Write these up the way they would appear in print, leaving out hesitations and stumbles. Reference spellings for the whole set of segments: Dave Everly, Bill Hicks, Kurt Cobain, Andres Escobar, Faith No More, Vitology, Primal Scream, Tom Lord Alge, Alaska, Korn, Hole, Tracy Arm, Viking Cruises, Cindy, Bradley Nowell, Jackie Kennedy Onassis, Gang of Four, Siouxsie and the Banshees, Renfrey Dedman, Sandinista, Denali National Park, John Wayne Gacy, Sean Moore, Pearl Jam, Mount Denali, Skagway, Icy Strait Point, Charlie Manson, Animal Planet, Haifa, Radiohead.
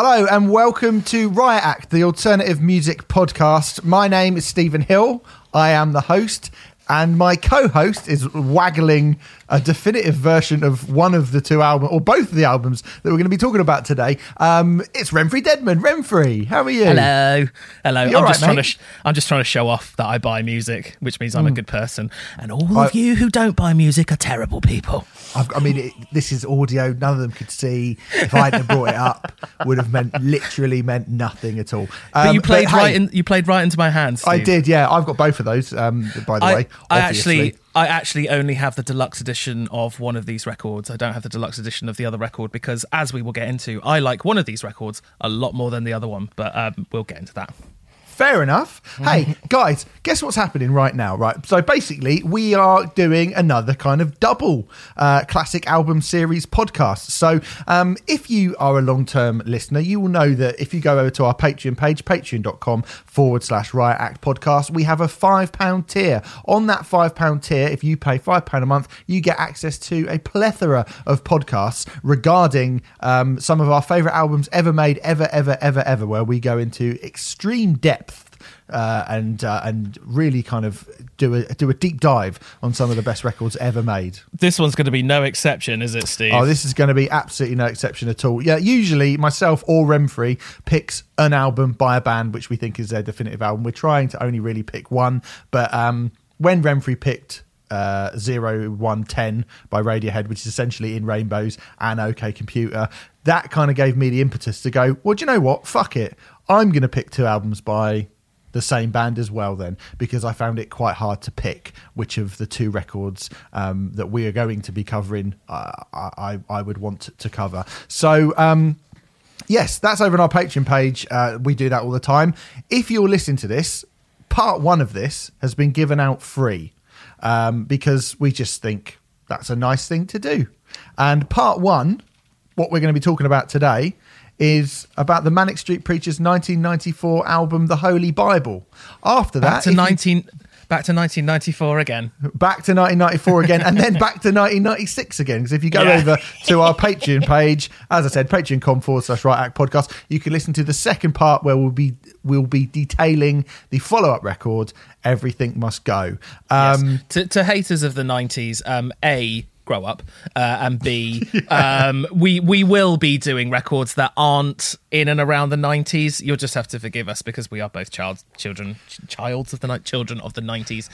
Hello and welcome to Riot Act, the alternative music podcast. My name is Stephen Hill. I am the host, and my co-host is waggling a definitive version of one of the two albums, or both of the albums that we're going to be talking about today. It's Renfrey Dedman. Renfrey, how are you? Hello. I'm just trying to show off that I buy music, which means I'm a good person. And all of you who don't buy music are terrible people. This is audio. None of them could see. If I hadn't brought it up, would have meant nothing at all. But you played right into my hands. Steve. I did. Yeah, I've got both of those. By the way, I actually only have the deluxe edition of one of these records. I don't have the deluxe edition of the other record because, as we will get into, I like one of these records a lot more than the other one. But we'll get into that. Fair enough. Hey, guys, guess what's happening right now, right? So basically, we are doing another kind of double classic album series podcast. So if you are a long-term listener, you will know that if you go over to our Patreon page, patreon.com/Riot Act podcast, we have a £5 tier. On that £5 tier, if you pay £5 a month, you get access to a plethora of podcasts regarding some of our favourite albums ever made, ever, where we go into extreme depth. And really kind of do a deep dive on some of the best records ever made. This one's going to be no exception, is it, Steve? Oh, this is going to be absolutely no exception at all. Yeah, usually myself or Renfrey picks an album by a band which we think is their definitive album. We're trying to only really pick one, but when Renfrey picked 0110 by Radiohead, which is essentially In Rainbows and OK Computer, that kind of gave me the impetus to go, well, do you know what? Fuck it. I'm going to pick two albums by the same band as well then, because I found it quite hard to pick which of the two records that we are going to be covering I would want to cover. So, yes, that's over on our Patreon page. We do that all the time. If you're listening to this, part one of this has been given out free because we just think that's a nice thing to do. And part one, what we're going to be talking about today, is about the Manic Street Preachers' 1994 album, The Holy Bible. After that... Back to 1994 again. Back to 1994 again, and then back to 1996 again. Because if you go over to our Patreon page, as I said, patreon.com/Riot Act podcast, you can listen to the second part where we'll be detailing the follow-up record, Everything Must Go. Yes. To haters of the 90s, grow up, and B, we will be doing records that aren't in and around the 90s. You'll just have to forgive us because we are both children of the 90s.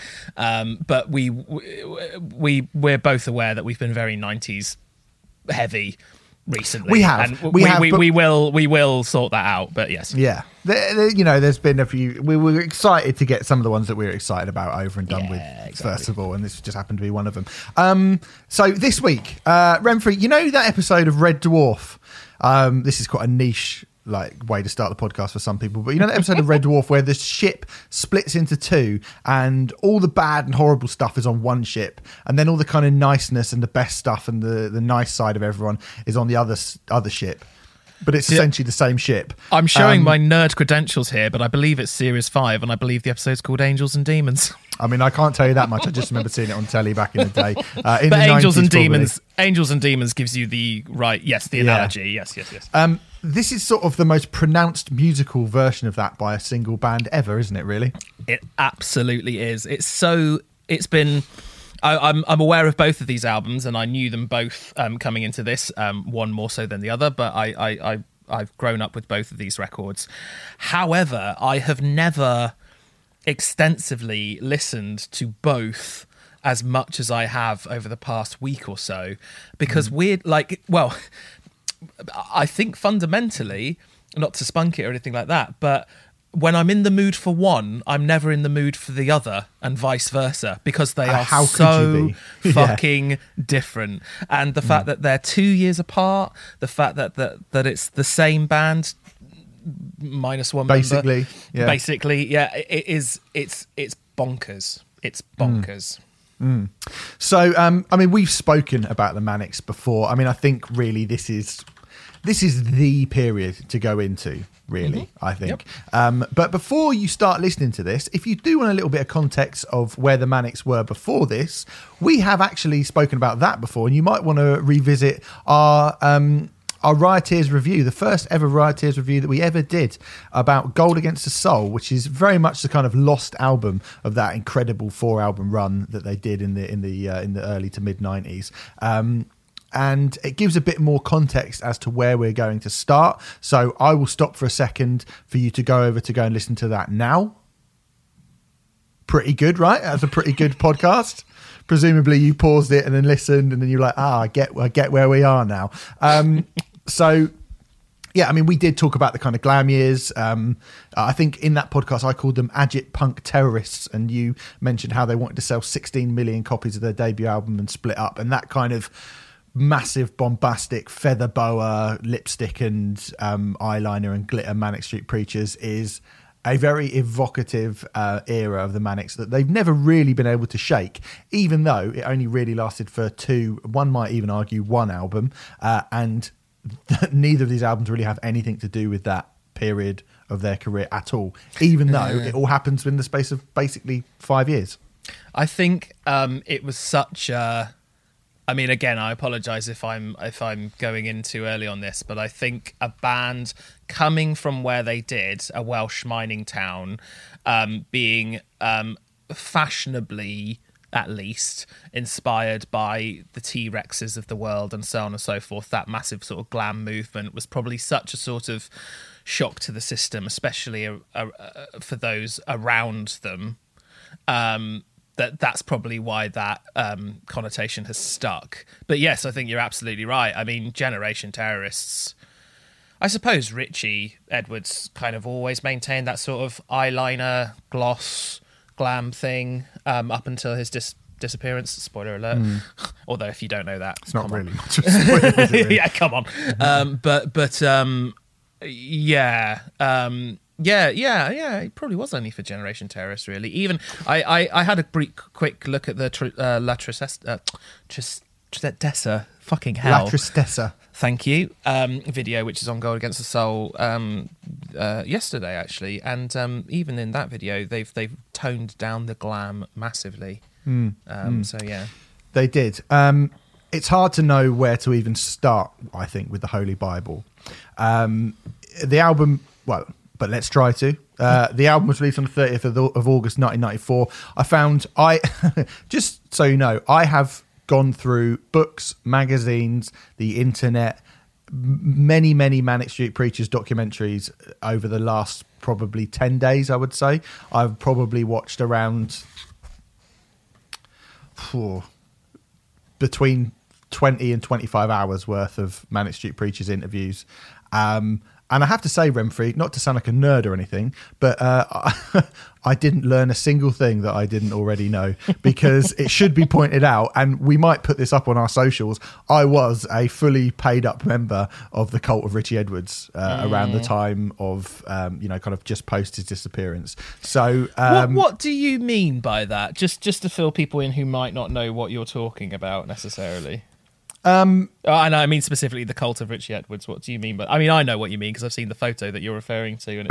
But we're both aware that we've been very 90s heavy recently. We will sort that out. But yes, yeah. There's been a few. We were excited to get some of the ones that we were excited about over and done with, exactly. First of all, and this just happened to be one of them. So this week, Renfrey, you know that episode of Red Dwarf? This is quite a niche way to start the podcast for some people, but you know that episode of Red Dwarf where the ship splits into two and all the bad and horrible stuff is on one ship, and then all the kind of niceness and the best stuff and the nice side of everyone is on the other ship? But it's essentially the same ship. I'm showing my nerd credentials here, but I believe it's Series 5, and I believe the episode's called Angels and Demons. I mean, I can't tell you that much. I just remember seeing it on telly back in the day. But the Angels 90s, and Demons, probably. Angels and Demons gives you the right, yes, the analogy. Yeah. Yes. This is sort of the most pronounced musical version of that by a single band ever, isn't it, really? It absolutely is. I'm aware of both of these albums, and I knew them both coming into this, one more so than the other, but I've grown up with both of these records. However, I have never extensively listened to both as much as I have over the past week or so, because I think fundamentally, not to spunk it or anything like that, but when I'm in the mood for one, I'm never in the mood for the other, and vice versa, because they are so fucking different. And the fact that they're 2 years apart, the fact that it's the same band minus one member, basically, it is. It's bonkers. It's bonkers. Mm. So, we've spoken about the Manics before. I mean, I think really this is the period to go into. Really, I think. Yep. But before you start listening to this, if you do want a little bit of context of where the Manics were before this, we have actually spoken about that before, and you might want to revisit our our Rioters review, the first ever Rioters review that we ever did about Gold Against the Soul, which is very much the kind of lost album of that incredible 4-album run that they did in the early to mid 90s. And it gives a bit more context as to where we're going to start. So I will stop for a second for you to go and listen to that now. Pretty good, right? That's a pretty good podcast. Presumably you paused it and then listened, and then you're like, I get where we are now. So yeah, I mean, we did talk about the kind of glam years. I think in that podcast I called them agit punk terrorists, and you mentioned how they wanted to sell 16 million copies of their debut album and split up, and that kind of massive bombastic feather boa lipstick and eyeliner and glitter Manic Street Preachers is a very evocative era of the Manics that they've never really been able to shake, even though it only really lasted for one might even argue one album, and neither of these albums really have anything to do with that period of their career at all, even though it all happens in the space of basically 5 years. I think it was such a... I mean, again, I apologise if I'm going in too early on this, but I think a band coming from where they did, a Welsh mining town, being fashionably, at least, inspired by the T-Rexes of the world and so on and so forth, that massive sort of glam movement was probably such a sort of shock to the system, especially for those around them. That's probably why that connotation has stuck. But yes, I think you're absolutely right. I mean, Generation Terrorists. I suppose Richey Edwards kind of always maintained that sort of eyeliner, gloss, glam thing up until his disappearance. Spoiler alert. Mm. Although if you don't know that, it's not really much of a spoiler, is it really? Yeah, come on. Yeah, it probably was only for Generation Terrorists, really. Even I had a brief, quick look at the La Tristessa, fucking hell. La Tristessa. Thank you. Video, which is on Gold Against the Soul yesterday, actually. And even in that video, they've toned down the glam massively. So, yeah. They did. It's hard to know where to even start, I think, with the Holy Bible. The album... Well... But let's try to. The album was released on the 30th of August 1994. Just so you know, I have gone through books, magazines, the internet, many, many Manic Street Preachers documentaries over the last probably 10 days, I would say. I've probably watched around between 20 and 25 hours worth of Manic Street Preachers interviews. And I have to say, Renfrey, not to sound like a nerd or anything, but I didn't learn a single thing that I didn't already know, because it should be pointed out, and we might put this up on our socials, I was a fully paid-up member of the cult of Richey Edwards around the time of, kind of just post his disappearance. So, what do you mean by that? Just to fill people in who might not know what you're talking about necessarily. And I mean specifically the cult of Richey Edwards. What do you mean? But I mean, I know what you mean because I've seen the photo that you're referring to, and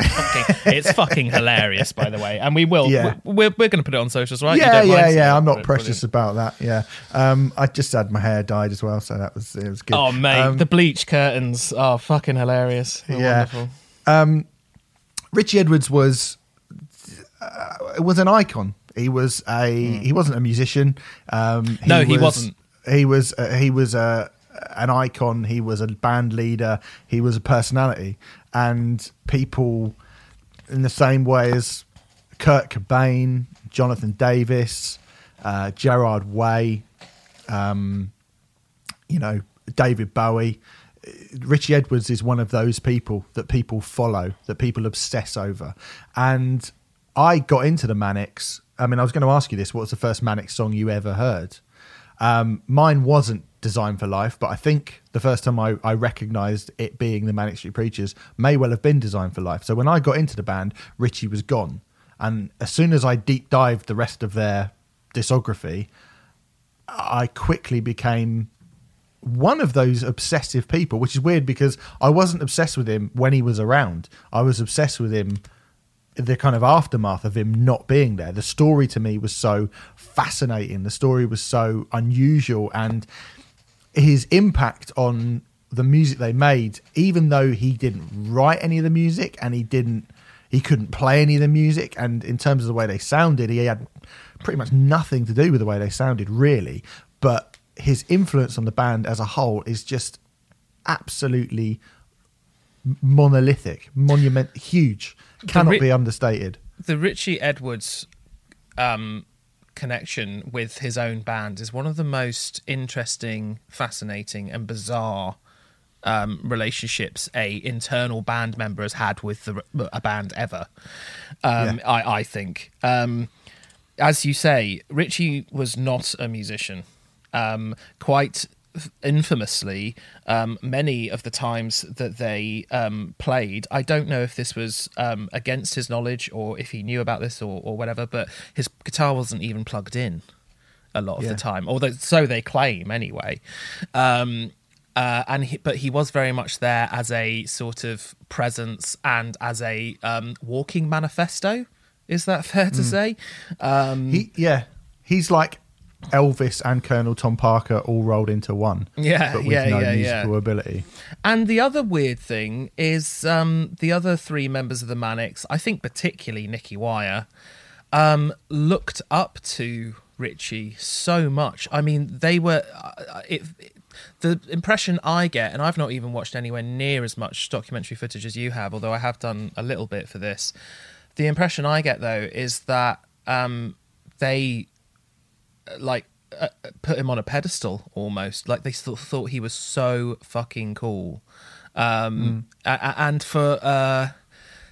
it's fucking hilarious, by the way. And we will, we're going to put it on socials, right? Yeah, yeah. I'm not precious about that. Yeah. I just had my hair dyed as well, so it was good. Oh mate, the bleach curtains are fucking hilarious. They're wonderful. Richey Edwards was an icon. He wasn't a musician. He wasn't. He was an icon. He was a band leader. He was a personality, and people, in the same way as Kurt Cobain, Jonathan Davis, Gerard Way, David Bowie. Richey Edwards is one of those people that people follow, that people obsess over, and I got into the Manics. I mean, I was going to ask you this: what was the first Manic song you ever heard? Mine wasn't Designed for Life, but I think the first time I recognised it being the Manic Street Preachers may well have been Designed for Life. So when I got into the band, Richey was gone. And as soon as I deep-dived the rest of their discography, I quickly became one of those obsessive people, which is weird because I wasn't obsessed with him when he was around. I was obsessed with him, the kind of aftermath of him not being there. The story to me was so fascinating. The story was so unusual, and his impact on the music they made, even though he didn't write any of the music and he couldn't play any of the music, and in terms of the way they sounded, he had pretty much nothing to do with the way they sounded, really. But his influence on the band as a whole is just absolutely monolithic, monumental, huge, cannot be understated. The Richey Edwards connection with his own band is one of the most interesting, fascinating, and bizarre relationships a internal band member has had with a band ever. I think, as you say, Richey was not a musician. Quite infamously, many of the times that they played, I don't know if this was against his knowledge or if he knew about this or whatever, but his guitar wasn't even plugged in a lot of the time, although so they claim anyway. But he was very much there as a sort of presence and as a walking manifesto. Is that fair to say? He's like Elvis and Colonel Tom Parker all rolled into one. But with no musical ability. And the other weird thing is the other three members of the Manics, I think particularly Nicky Wire, looked up to Richey so much. I mean, they were... the impression I get, and I've not even watched anywhere near as much documentary footage as you have, although I have done a little bit for this, the impression I get, though, is that they... put him on a pedestal almost. Like, they still thought he was so fucking cool. And for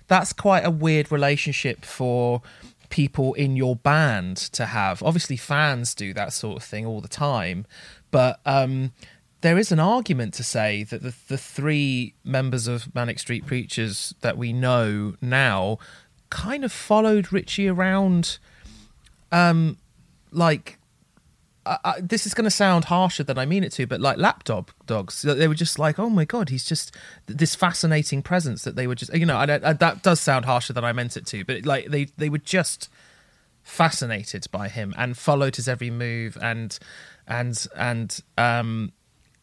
that's quite a weird relationship for people in your band to have. Obviously, fans do that sort of thing all the time, but there is an argument to say that the three members of Manic Street Preachers that we know now kind of followed Richey around. This is going to sound harsher than I mean it to, but like lapdog dogs, they were just like, oh my God, he's just this fascinating presence that they were just, you know, that does sound harsher than I meant it to, but like they were just fascinated by him and followed his every move and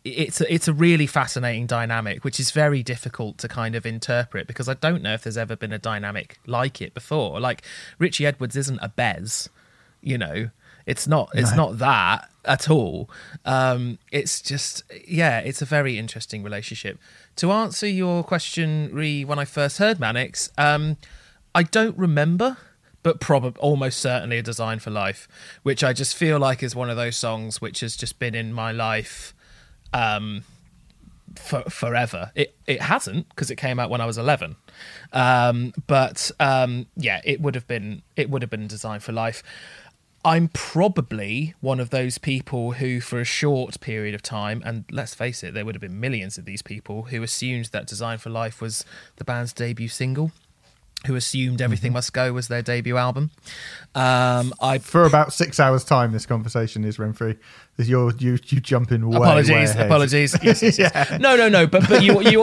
it's a really fascinating dynamic, which is very difficult to kind of interpret because I don't know if there's ever been a dynamic like it before. Like, Richey Edwards isn't a Bez, you know. It's not that at all. It's just, it's a very interesting relationship. To answer your question, Ree, when I first heard Manics, I don't remember, but probably almost certainly A Design for Life, which I just feel like is one of those songs which has just been in my life forever. It hasn't, because it came out when I was 11. It would have been Design for Life. I'm probably one of those people who, for a short period of time, and let's face it, there would have been millions of these people who assumed that Design for Life was the band's debut single, who assumed Everything Must Go was their debut album. For about 6 hours' time, this conversation is, Renfrey. You jump in way. Apologies. Yes. No. But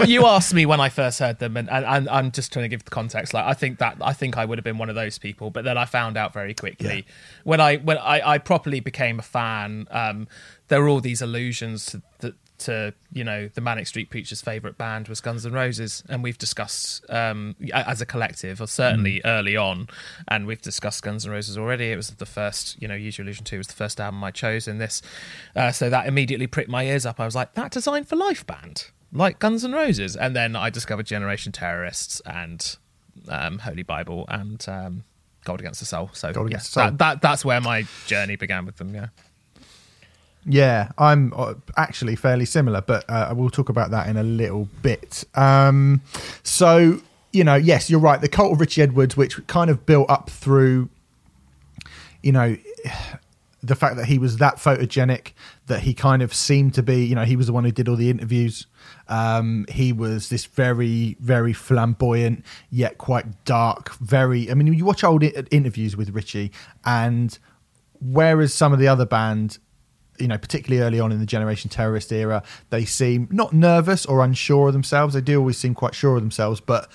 you asked me when I first heard them, and I'm just trying to give the context. Like, I think I would have been one of those people, but then I found out very quickly when I properly became a fan. There were all these allusions to the Manic Street Preachers' favourite band was Guns N' Roses, and we've discussed as a collective, or certainly early on, and we've discussed Guns N' Roses already. It was the first, Use Your Illusion 2 was the first album I chose in this, so that immediately pricked my ears up. I was like, that Design for Life band, like Guns N' Roses. And then I discovered Generation Terrorists and Holy Bible and Gold Against the Soul. So yeah, that's where my journey began with them, yeah. Yeah, I'm actually fairly similar, but we'll talk about that in a little bit. Yes, you're right. The cult of Richey Edwards, which kind of built up through, the fact that he was that photogenic, that he kind of seemed to be, he was the one who did all the interviews. He was this very, very flamboyant, yet quite dark, you watch old interviews with Richey, and whereas some of the other band... particularly early on in the Generation Terrorist era, they seem not nervous or unsure of themselves. They do always seem quite sure of themselves, but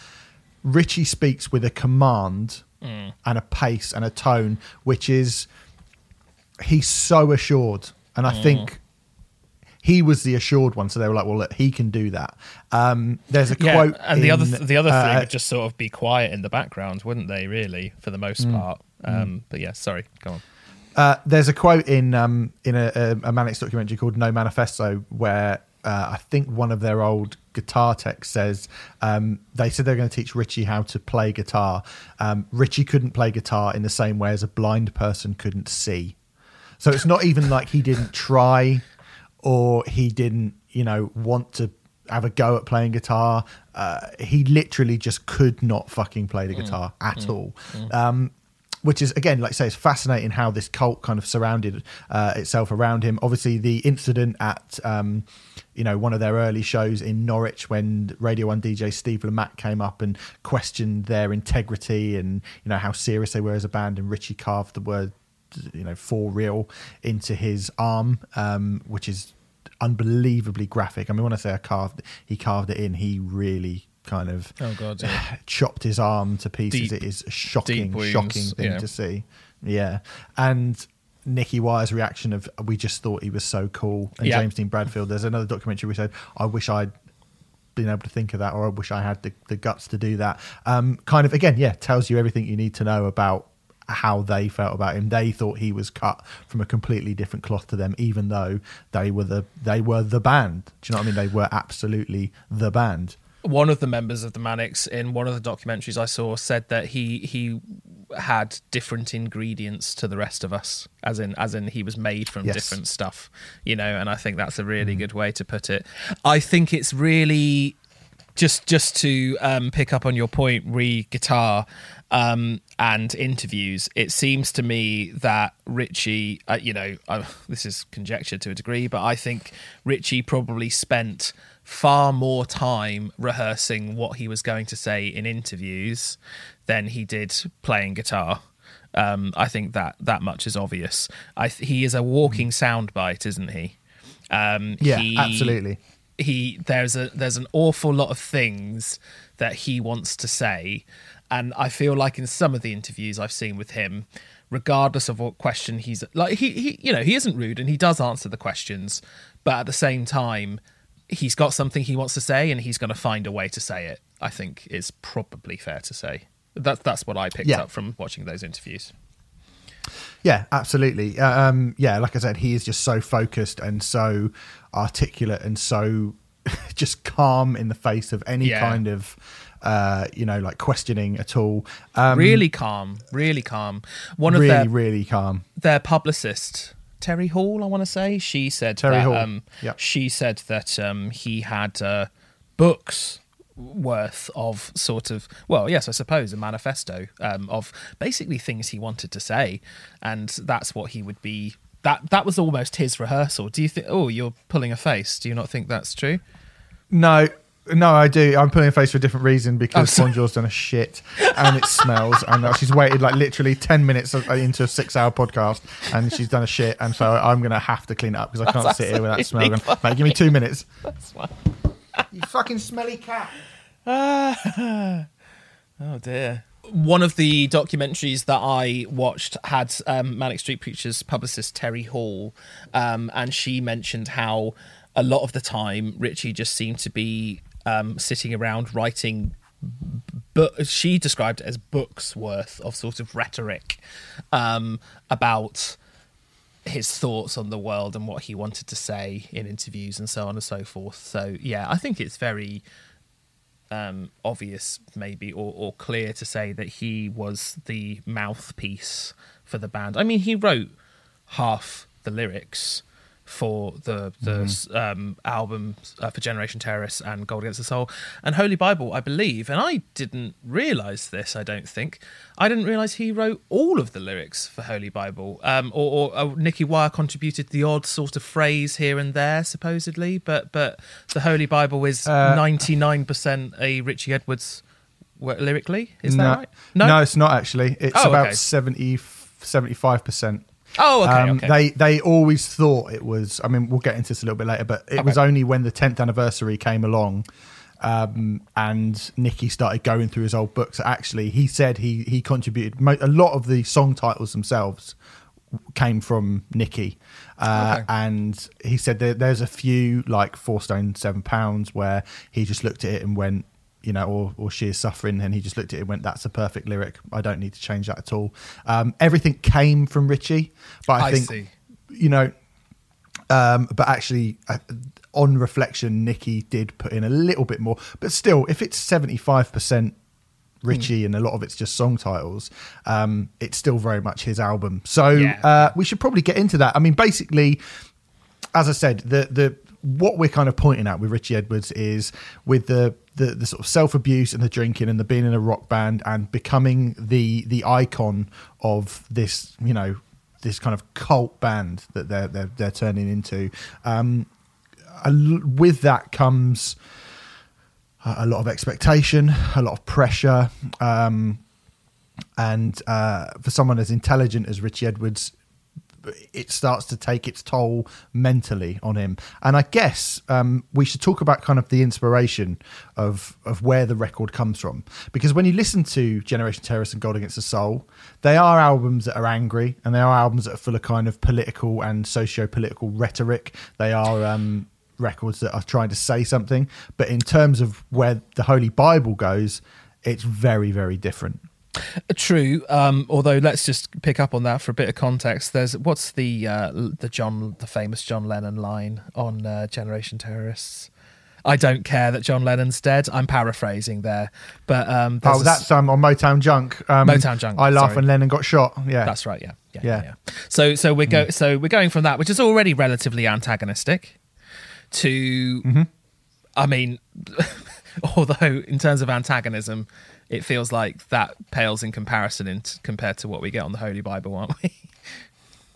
Richey speaks with a command and a pace and a tone, which is, he's so assured. And I think he was the assured one. So they were like, well, look, he can do that. There's a quote. And the other thing would just sort of be quiet in the background, wouldn't they, really, for the most part? But yeah, sorry, go on. There's a quote in a Manics documentary called No Manifesto where I think one of their old guitar techs says they said they're going to teach Richey how to play guitar. Richey couldn't play guitar in the same way as a blind person couldn't see. So it's not even like he didn't try or he didn't, want to have a go at playing guitar. He literally just could not fucking play the guitar at all. Which is, again, like I say, it's fascinating how this cult kind of surrounded itself around him. Obviously, the incident at, one of their early shows in Norwich when Radio 1 DJ Steve Lamatt came up and questioned their integrity and, how serious they were as a band. And Richey carved the word, for real into his arm, which is unbelievably graphic. I mean, when I say he carved it in, he really... kind of chopped his arm to pieces. It is a shocking thing to see. Yeah. And Nicky Wire's reaction of, we just thought he was so cool. And James Dean Bradfield, there's another documentary we said, I wish I'd been able to think of that, or I wish I had the guts to do that. Kind of, again, tells you everything you need to know about how they felt about him. They thought he was cut from a completely different cloth to them, even though they were the band. Do you know what I mean? They were absolutely the band. One of the members of the Manics in one of the documentaries I saw said that he had different ingredients to the rest of us, as in he was made from different stuff, and I think that's a really good way to put it. I think it's really, just to pick up on your point, re-guitar and interviews, it seems to me that Richey, this is conjecture to a degree, but I think Richey probably spent... far more time rehearsing what he was going to say in interviews than he did playing guitar. I think that much is obvious. He is a walking soundbite, isn't he? Absolutely. There's an awful lot of things that he wants to say, and I feel like in some of the interviews I've seen with him, regardless of what question he's like, he isn't rude and he does answer the questions, but at the same time, he's got something he wants to say and he's going to find a way to say it, I think is probably fair to say. That's what I picked up from watching those interviews. Yeah, absolutely. Like I said, he is just so focused and so articulate and so just calm in the face of any kind of... questioning at all. Really calm. Really calm. Their publicist... Terry Hall, I want to say. She said that he had books worth of sort of, well, yes, I suppose a manifesto of basically things he wanted to say, and that's what he would be. That was almost his rehearsal. Do you think? Oh, you're pulling a face. Do you not think that's true? No, I do. I'm pulling a face for a different reason because Bonjour's done a shit and it smells. And she's waited like literally 10 minutes into a 6-hour podcast and she's done a shit. And so I'm going to have to clean it up because I can't sit here without smelling. Mate, give me 2 minutes. That's fine. You fucking smelly cat. Oh, dear. One of the documentaries that I watched had Manic Street Preachers publicist Terry Hall, and she mentioned how a lot of the time Richey just seemed to be sitting around writing, but she described it as books worth of sort of rhetoric about his thoughts on the world and what he wanted to say in interviews and so on and so forth. So yeah, I think it's very obvious maybe or clear to say that he was the mouthpiece for the band. I mean, he wrote half the lyrics for the album for Generation Terrorists and Gold Against the Soul and Holy Bible, I believe. And I didn't realise this, I don't think. I didn't realise he wrote all of the lyrics for Holy Bible. Or Nicky Wire contributed the odd sort of phrase here and there, supposedly. But the Holy Bible is 99% a Richey Edwards lyrically. Is that right? No, it's not actually. It's about 75%. Oh, okay. They always thought it was... I mean, we'll get into this a little bit later, but it was only when the 10th anniversary came along and Nicky started going through his old books. Actually, he said he contributed... a lot of the song titles themselves came from Nicky. Okay. And he said that there's a few like 4 Stone 7 Pounds where he just looked at it and went, you know, or She Is Suffering, and he just looked at it and went, that's a perfect lyric. I don't need to change that at all. Everything came from Richey, but I think, see. You know, but actually on reflection, Nicky did put in a little bit more, but still, if it's 75% Richey and a lot of it's just song titles, it's still very much his album. So we should probably get into that. I mean, basically, as I said, the what we're kind of pointing at with Richey Edwards is with the sort of self-abuse and the drinking and the being in a rock band and becoming the icon of this, you know, this kind of cult band that they're turning into. With that comes a lot of expectation, a lot of pressure, and for someone as intelligent as Richey Edwards, it starts to take its toll mentally on him. And I guess we should talk about kind of the inspiration of where the record comes from. Because when you listen to Generation Terrorists and Gold Against the Soul, they are albums that are angry, and they are albums that are full of kind of political and socio-political rhetoric. They are records that are trying to say something. But in terms of where the Holy Bible goes, it's very, very different. True, although let's just pick up on that for a bit of context. There's what's the famous John Lennon line on Generation Terrorists? I don't care that John Lennon's dead. I'm paraphrasing there, but that's on Motown Junk. Motown Junk. I laugh when Lennon got shot. Yeah, that's right. Yeah. So we're going from that, which is already relatively antagonistic, to, I mean, although in terms of antagonism, it feels like that pales in comparison compared to what we get on the Holy Bible, aren't we?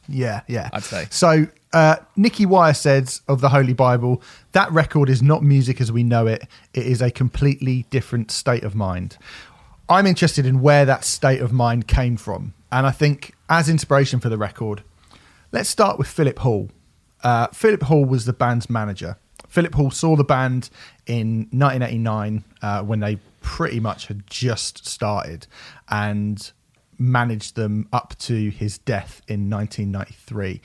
Yeah. I'd say. So Nicky Wire says of the Holy Bible, that record is not music as we know it. It is a completely different state of mind. I'm interested in where that state of mind came from. And I think as inspiration for the record, let's start with Philip Hall. Philip Hall was the band's manager. Philip Hall saw the band in 1989 when they pretty much had just started and managed them up to his death in 1993.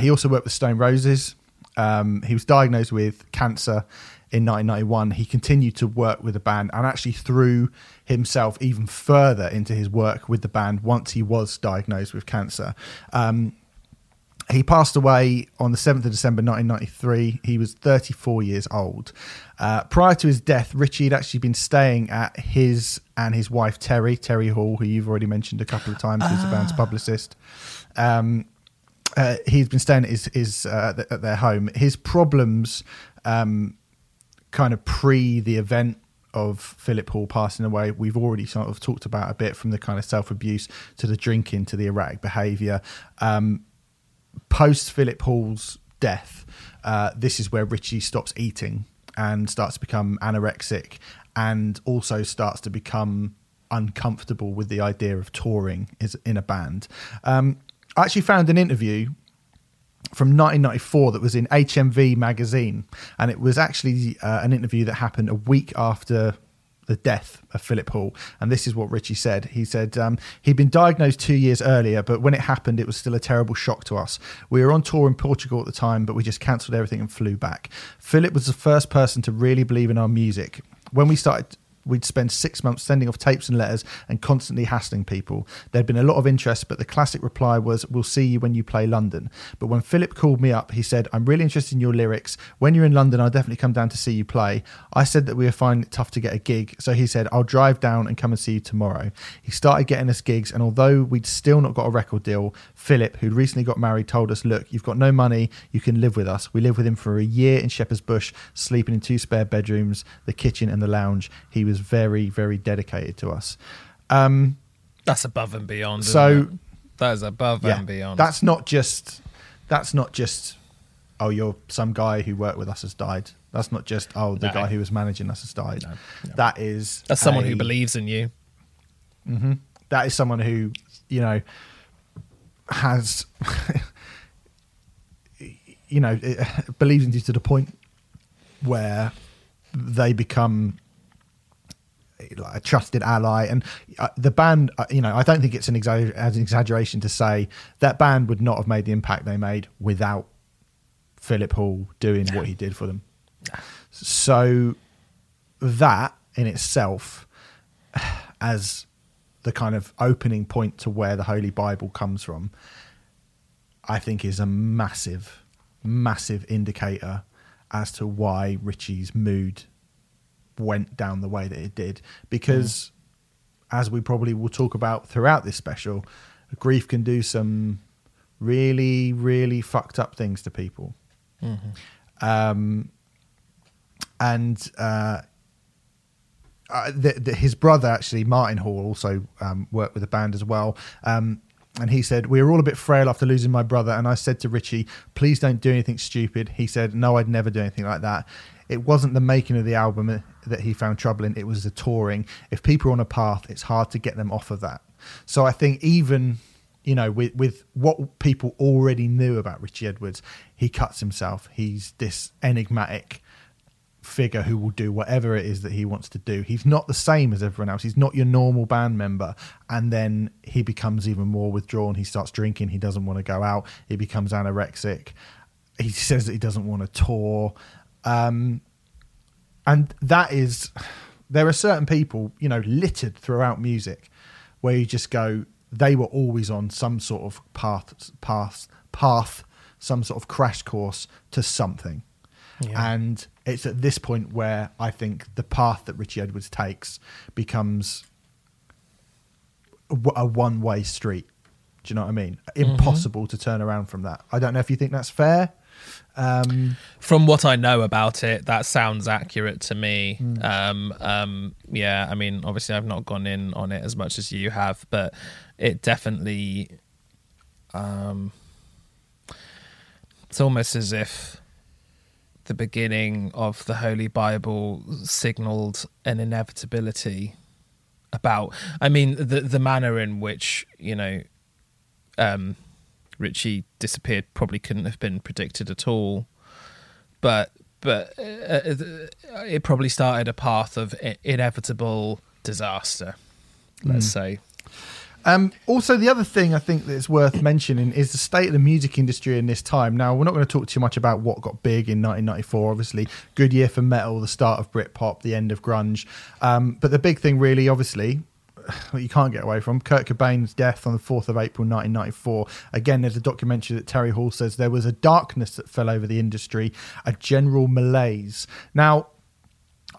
He also worked with Stone Roses. He was diagnosed with cancer in 1991. He continued to work with the band and actually threw himself even further into his work with the band once he was diagnosed with cancer. He passed away on the 7th of December 1993. He was 34 years old. Prior to his death, Richey had actually been staying at his and his wife Terry Hall, who you've already mentioned a couple of times, who's the band's publicist. He's been staying at at their home. His problems kind of pre the event of Philip Hall passing away, we've already sort of talked about a bit, from the kind of self-abuse to the drinking to the erratic behaviour. Post Philip Hall's death, this is where Richey stops eating and starts to become anorexic, and also starts to become uncomfortable with the idea of touring in a band. I actually found an interview from 1994 that was in HMV magazine, and it was actually an interview that happened a week after the death of Philip Hall. And this is what Richey said. He said, he'd been diagnosed 2 years earlier, but when it happened, it was still a terrible shock to us. We were on tour in Portugal at the time, but we just cancelled everything and flew back. Philip was the first person to really believe in our music. When we started, we'd spend 6 months sending off tapes and letters and constantly hassling people. There'd been a lot of interest, but the classic reply was, we'll see you when you play London. But when Philip called me up, he said, I'm really interested in your lyrics. When you're in London, I'll definitely come down to see you play. I said that we were finding it tough to get a gig. So he said, I'll drive down and come and see you tomorrow. He started getting us gigs. And although we'd still not got a record deal, Philip, who'd recently got married, told us, look, you've got no money. You can live with us. We lived with him for a year in Shepherd's Bush, sleeping in 2 spare bedrooms, the kitchen and the lounge. He was very, very dedicated to us. That's above and beyond. So that is above and beyond. That's not just, oh, you're some guy who worked with us has died. That's not just, oh, the guy who was managing us has died. No. That's someone who believes in you. Mm-hmm. That is someone who, you know, has, you know, believes in you to the point where they become like a trusted ally. And the band, you know, I don't think it's an exaggeration to say that band would not have made the impact they made without Philip Hall doing what he did for them. So that in itself, as the kind of opening point to where the Holy Bible comes from, I think is a massive, massive indicator as to why Richey's mood went down the way that it did. Because as we probably will talk about throughout this special, grief can do some really, really fucked up things to people. Mm-hmm. His brother, actually, Martin Hall, also worked with the band as well. And he said, "We were all a bit frail after losing my brother. And I said to Richey, please don't do anything stupid. He said, no, I'd never do anything like that. It wasn't the making of the album that he found troubling. It was the touring. If people are on a path, it's hard to get them off of that." So I think even, you know, with what people already knew about Richey Edwards, he cuts himself. He's this enigmatic figure who will do whatever it is that he wants to do. He's not the same as everyone else. He's not your normal band member. And then he becomes even more withdrawn. He starts drinking. He doesn't want to go out. He becomes anorexic. He says that he doesn't want to tour. And that is, there are certain people, you know, littered throughout music where you just go, they were always on some sort of path, some sort of crash course to something. Yeah. And it's at this point where I think the path that Richey Edwards takes becomes a one-way street. Do you know what I mean? Impossible to turn around from that. I don't know if you think that's fair. From what I know about it, that sounds accurate to me. Yeah, I mean, obviously I've not gone in on it as much as you have, but it definitely... it's almost as if the beginning of the Holy Bible signaled an inevitability about, I mean, the manner in which, you know, Richey disappeared probably couldn't have been predicted at all, but it probably started a path of inevitable disaster, let's say. Also, the other thing I think that's worth mentioning is the state of the music industry in this time. Now, we're not going to talk too much about what got big in 1994, obviously. Good year for metal, the start of Britpop, the end of grunge. But the big thing really, obviously, you can't get away from, Kurt Cobain's death on the 4th of April 1994. Again, there's a documentary that Terry Hall says there was a darkness that fell over the industry, a general malaise. Now,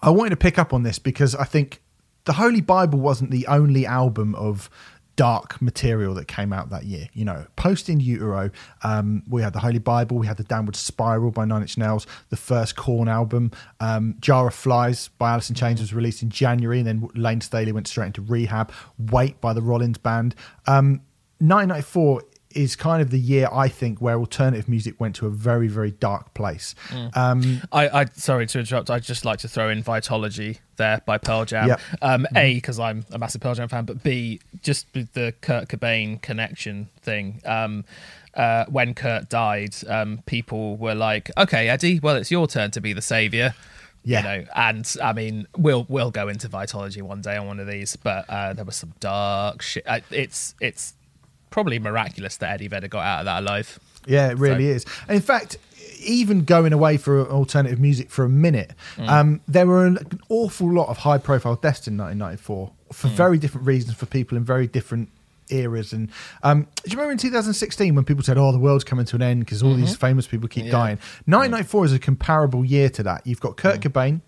I wanted to pick up on this because I think the Holy Bible wasn't the only album of dark material that came out that year. You know, post In Utero, we had the Holy Bible, we had the Downward Spiral by Nine Inch Nails, the first Korn album, Jar of Flies by Alice in Chains was released in January, and then Layne Staley went straight into rehab. Wait by the Rollins Band. 1994 is kind of the year, I think, where alternative music went to a very, very dark place. I sorry to interrupt, I'd just like to throw in Vitology there by Pearl Jam. Yep. A, because I'm a massive Pearl Jam fan, but B, just with the Kurt Cobain connection thing. When Kurt died, people were like, okay, Eddie, well, it's your turn to be the saviour. Yeah. You know, and I mean, we'll go into Vitology one day on one of these, but there was some dark shit. It's probably miraculous that Eddie Vedder got out of that alive. Yeah, it really is. And in fact, even going away for alternative music for a minute, there were an awful lot of high-profile deaths in 1994 for very different reasons for people in very different eras. And do you remember in 2016 when people said, oh, the world's coming to an end because all these famous people keep dying? 1994 is a comparable year to that. You've got Kurt Cobain,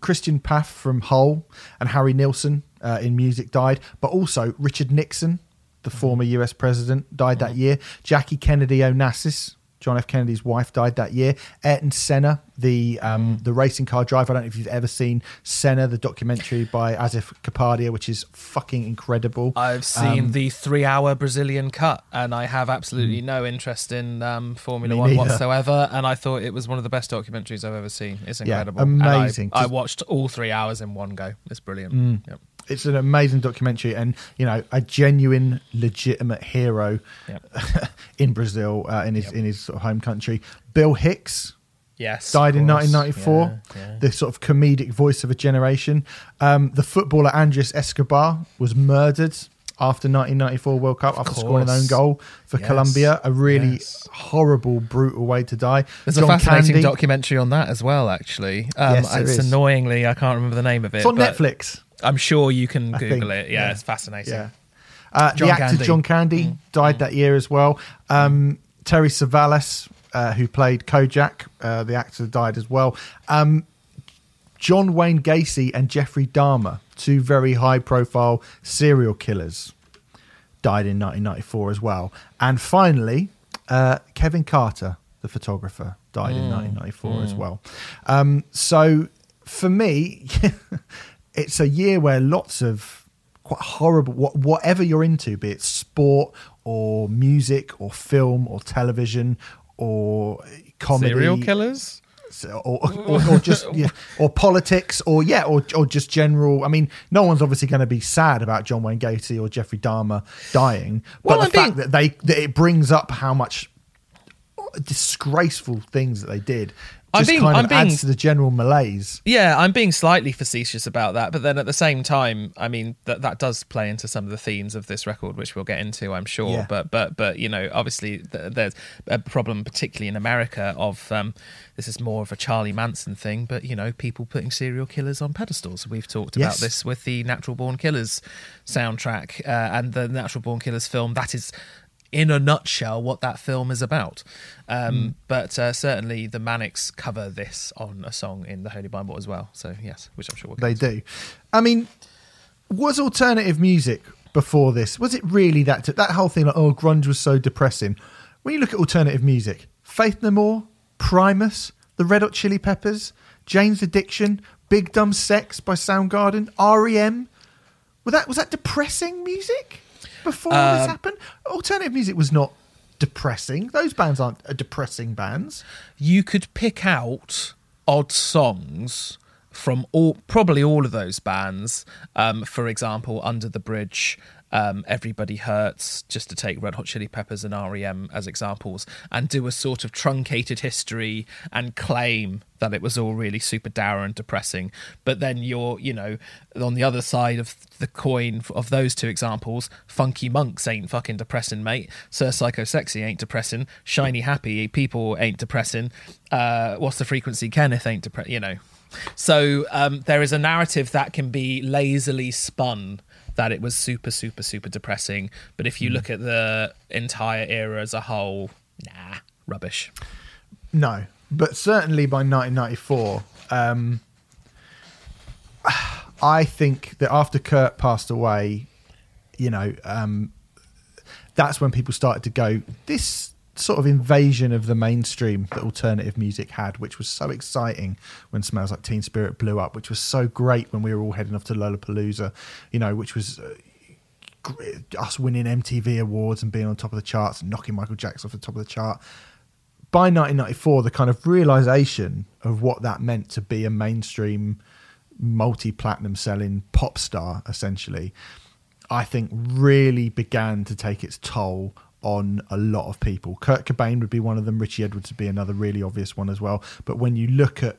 Christian Paff from Hole, and Harry Nilsson in music died, but also Richard Nixon, the former US president, died that year. Jackie Kennedy Onassis, John F. Kennedy's wife, died that year. Ayrton Senna, the racing car driver. I don't know if you've ever seen Senna, the documentary by Asif Kapadia, which is fucking incredible. I've seen the 3-hour Brazilian cut, and I have absolutely no interest in Formula One whatsoever. And I thought it was one of the best documentaries I've ever seen. It's incredible. Yeah, amazing. And I watched all 3 hours in one go. It's brilliant. Yep. It's an amazing documentary, and, you know, a genuine, legitimate hero in Brazil, in his sort of home country. Bill Hicks, Yes. Died in 1994. Yeah, yeah. The sort of comedic voice of a generation. The footballer Andres Escobar was murdered after 1994 World Cup after scoring an own goal for Colombia. A really horrible, brutal way to die. There's John a fascinating Candy. Documentary on that as well, actually. Yes, it's annoyingly, I can't remember the name of it. It's on Netflix. I'm sure you can Google it. Yeah, it's fascinating. Yeah. The actor John Candy died that year as well. Terry Savalas, who played Kojak, the actor, died as well. John Wayne Gacy and Jeffrey Dahmer, two very high-profile serial killers, died in 1994 as well. And finally, Kevin Carter, the photographer, died in 1994 as well. So for me, it's a year where lots of quite horrible, whatever you're into, be it sport or music or film or television or comedy, serial killers, or just or politics, or just general. I mean, no one's obviously going to be sad about John Wayne Gacy or Jeffrey Dahmer dying, but fact that it brings up how much disgraceful things that they did. Just adds to the general malaise. Yeah, I'm being slightly facetious about that, but then at the same time, I mean, that does play into some of the themes of this record, which we'll get into, I'm sure. Yeah. But you know, obviously there's a problem, particularly in America, of this is more of a Charlie Manson thing, but you know, people putting serial killers on pedestals. We've talked about this with the Natural Born Killers soundtrack and the Natural Born Killers film. That is, in a nutshell, what that film is about. But certainly the Manics cover this on a song in The Holy Bible as well. So yes, which I'm sure we'll get into. They do. I mean, was alternative music before this, was it really that whole thing like, oh, grunge was so depressing? When you look at alternative music, Faith No More, Primus, the Red Hot Chili Peppers, Jane's Addiction, Big Dumb Sex by Soundgarden, R.E.M. Was that depressing music? Before this happened, alternative music was not depressing. Those bands aren't depressing bands. You could pick out odd songs from probably all of those bands. For example, Under the Bridge, Everybody Hurts, just to take Red Hot Chili Peppers and R.E.M. as examples, and do a sort of truncated history and claim that it was all really super dour and depressing. But then you're, you know, on the other side of the coin of those two examples, Funky Monks ain't fucking depressing, mate. Sir Psycho Sexy ain't depressing. Shiny Happy People ain't depressing. What's the Frequency Kenneth ain't depressing, you know. So there is a narrative that can be lazily spun that it was super, super, super depressing. But if you look at the entire era as a whole, nah, rubbish. No, but certainly by 1994, I think that after Kurt passed away, you know, that's when people started to go, this sort of invasion of the mainstream that alternative music had, which was so exciting when Smells Like Teen Spirit blew up, which was so great when we were all heading off to Lollapalooza, you know, which was us winning MTV awards and being on top of the charts and knocking Michael Jackson off the top of the chart. By 1994, the kind of realisation of what that meant to be a mainstream, multi-platinum selling pop star, essentially, I think really began to take its toll on a lot of people. Kurt Cobain would be one of them. Richey Edwards would be another really obvious one as well. But when you look at,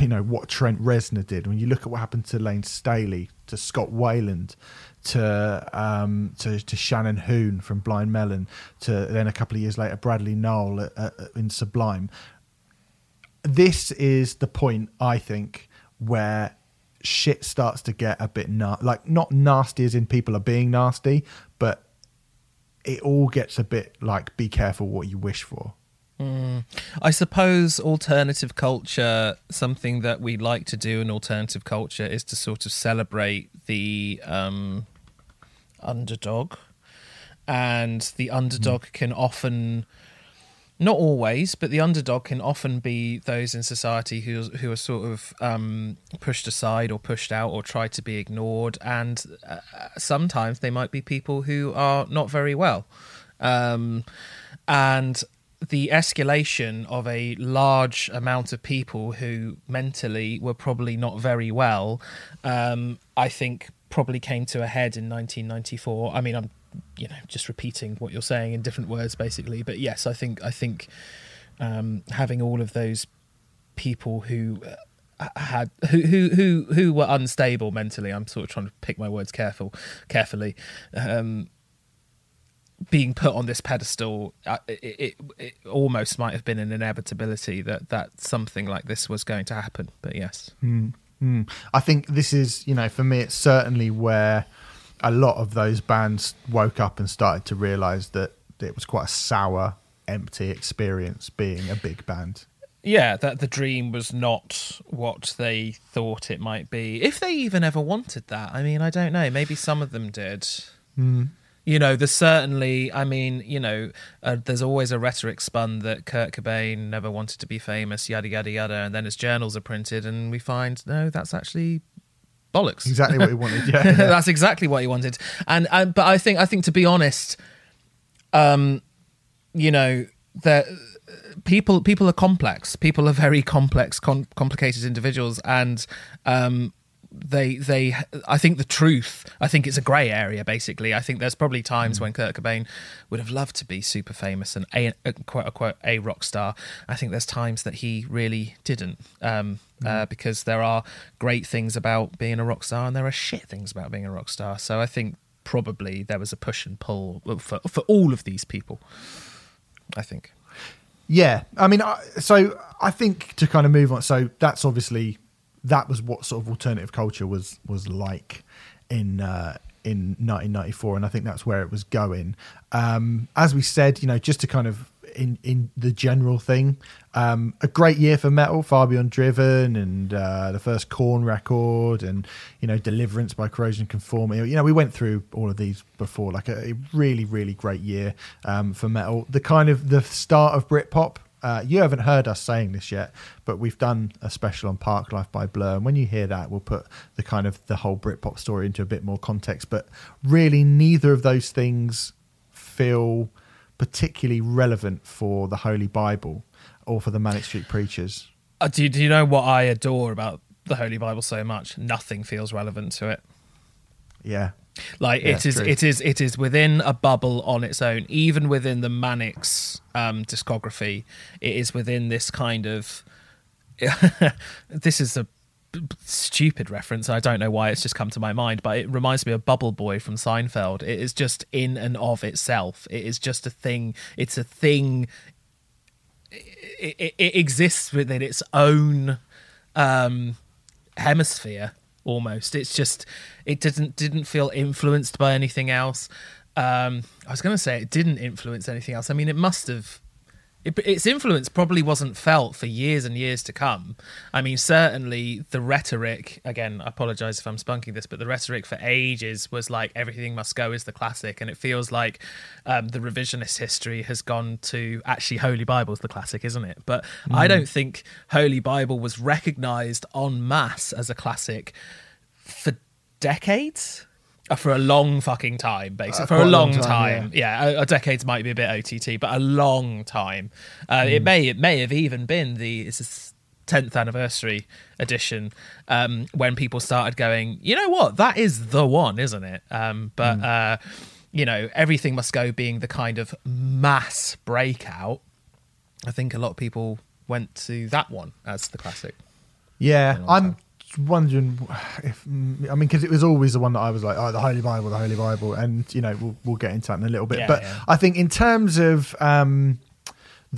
you know, what Trent Reznor did, when you look at what happened to Layne Staley, to Scott Weiland, to Shannon Hoon from Blind Melon, to then a couple of years later Bradley Nowell in Sublime, this is the point, I think, where shit starts to get a bit like, not nasty as in people are being nasty, but it all gets a bit like, be careful what you wish for. I suppose alternative culture, something that we like to do in alternative culture is to sort of celebrate the underdog. And the underdog can often, not always, but the underdog can often be those in society who are sort of pushed aside or pushed out or tried to be ignored. And sometimes they might be people who are not very well. And the escalation of a large amount of people who mentally were probably not very well, I think probably came to a head in 1994. I mean, I'm, you know, just repeating what you're saying in different words, basically. But yes, I think having all of those people who had who were unstable mentally. I'm sort of trying to pick my words carefully. Being put on this pedestal, it almost might have been an inevitability that something like this was going to happen. But yes. I think this is, for me, it's certainly where a lot of those bands woke up and started to realise that it was quite a sour, empty experience being a big band. Yeah, that the dream was not what they thought it might be. If they even ever wanted that. I mean, I don't know. Maybe some of them did. Mm. There's certainly, there's always a rhetoric spun that Kurt Cobain never wanted to be famous, yada, yada, yada. And then his journals are printed and we find, no, that's actually bollocks. Exactly what he wanted. Yeah. That's exactly what he wanted. And but I think to be honest, that people are complex. People are very complex, complicated individuals. And, they I think the truth, I think it's a grey area, basically. I think there's probably times when Kurt Cobain would have loved to be super famous and a rock star. I think there's times that he really didn't, because there are great things about being a rock star and there are shit things about being a rock star. So I think probably there was a push and pull for all of these people, I think. Yeah, I mean, so I think to kind of move on, so that's obviously... that was what sort of alternative culture was like in 1994, and I think that's where it was going. As we said, just to kind of in the general thing, a great year for metal, Far Beyond Driven, and the first Korn record, and Deliverance by Corrosion Conformity. We went through all of these before. Like a really, really great year for metal. The kind of the start of Britpop. You haven't heard us saying this yet, but we've done a special on Park Life by Blur. And when you hear that, we'll put the kind of the whole Britpop story into a bit more context. But really, neither of those things feel particularly relevant for the Holy Bible or for the Manic Street Preachers. Do you know what I adore about the Holy Bible so much? Nothing feels relevant to it. Yeah. It is within a bubble on its own. Even within the Manics discography, it is within this kind of this is a stupid reference, I don't know why it's just come to my mind, but it reminds me of Bubble Boy from Seinfeld. It is just in and of itself. It is just a thing. It's a thing. It exists within its own hemisphere. Almost, it's just it didn't feel influenced by anything else. I was going to say it didn't influence anything else. I mean, it must have. Its influence probably wasn't felt for years and years to come. I mean, certainly the rhetoric. Again, I apologise if I'm spunking this, but the rhetoric for ages was like "Everything Must Go" is the classic, and it feels like the revisionist history has gone to actually Holy Bible's the classic, isn't it? But I don't think Holy Bible was recognised en masse as a classic for decades. For a long fucking time, basically. For a long time. Yeah. A decades might be a bit OTT, but a long time. It may have even been the 10th anniversary edition when people started going, you know what, that is the one, isn't it? Everything Must Go being the kind of mass breakout, I think a lot of people went to that one as the classic. Yeah, I'm wondering if because it was always the one that I was like, oh, the Holy Bible, and we'll get into that in a little bit. I think in terms of the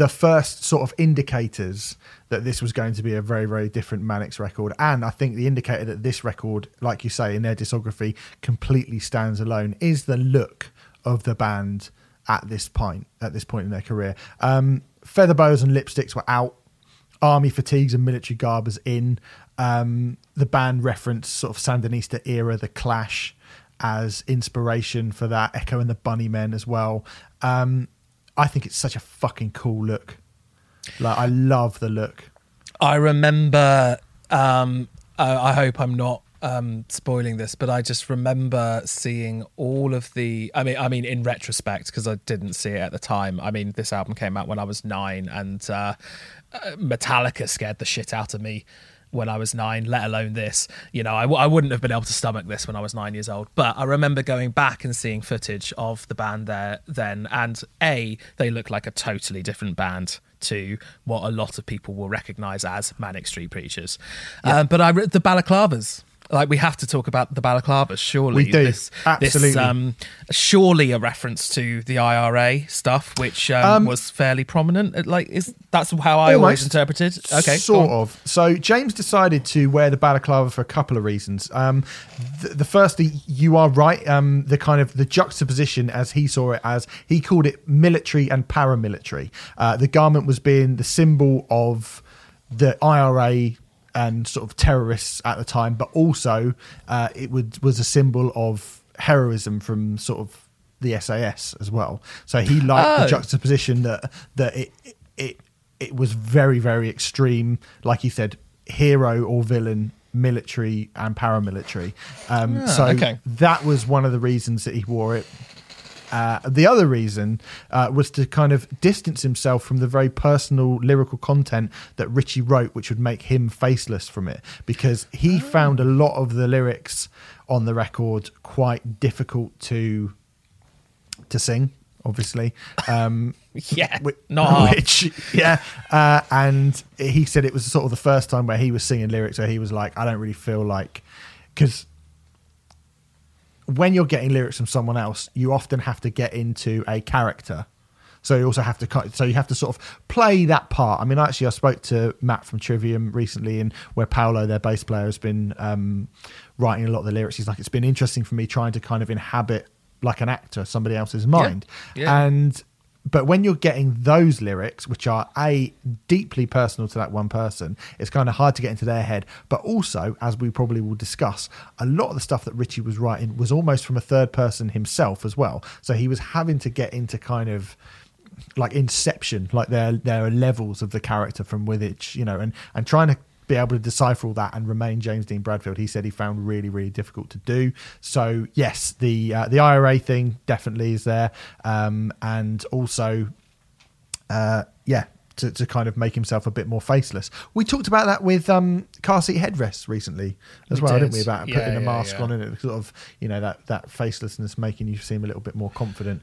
first sort of indicators that this was going to be a very, very different Manics record, and I think the indicator that this record, like you say, in their discography completely stands alone is the look of the band at this point in their career. Feather bows and lipsticks were out, army fatigues and military garb was in. The band referenced sort of Sandinista era, The Clash, as inspiration for that, Echo and the Bunnymen as well. I think it's such a fucking cool look. I love the look. I remember, I hope I'm not spoiling this, but I just remember seeing all of the, I mean, in retrospect, because I didn't see it at the time. I mean, this album came out when I was 9, and Metallica scared the shit out of me when I was 9, let alone this. I wouldn't have been able to stomach this when I was 9 years old. But I remember going back and seeing footage of the band there then, and they look like a totally different band to what a lot of people will recognise as Manic Street Preachers. Yeah. But I read the balaclavas. Like, we have to talk about the balaclavas, surely. We do, absolutely. This, surely a reference to the IRA stuff, which was fairly prominent. Like, that's how I always interpreted. Okay, sort of. So James decided to wear the balaclava for a couple of reasons. The first, you are right, the kind of the juxtaposition as he saw it, as he called it military and paramilitary. The garment was being the symbol of the IRA and sort of terrorists at the time, but also it was a symbol of heroism from sort of the SAS as well. So he liked the juxtaposition that it was very, very extreme, like he said, hero or villain, military and paramilitary. That was one of the reasons that he wore it. The other reason was to kind of distance himself from the very personal lyrical content that Richey wrote, which would make him faceless from it, because he found a lot of the lyrics on the record quite difficult to sing, obviously. And he said it was sort of the first time where he was singing lyrics where he was like, I don't really feel like, because when you're getting lyrics from someone else, you often have to get into a character. So you also have to, sort of play that part. I mean, actually, I spoke to Matt from Trivium recently, and where Paolo, their bass player, has been writing a lot of the lyrics. He's like, it's been interesting for me trying to kind of inhabit, like an actor, somebody else's mind. Yeah. Yeah. But when you're getting those lyrics, which are deeply personal to that one person, it's kind of hard to get into their head. But also, as we probably will discuss, a lot of the stuff that Richey was writing was almost from a third person himself as well. So he was having to get into kind of like Inception, like there are levels of the character from which, you know, and trying to be able to decipher all that and remain James Dean Bradfield, he said he found really, really difficult to do. So yes, the IRA thing definitely is there, and also to kind of make himself a bit more faceless. We talked about that with car seat headrests recently as well, didn't we? About putting a mask on, and it sort of, you know, that facelessness making you seem a little bit more confident.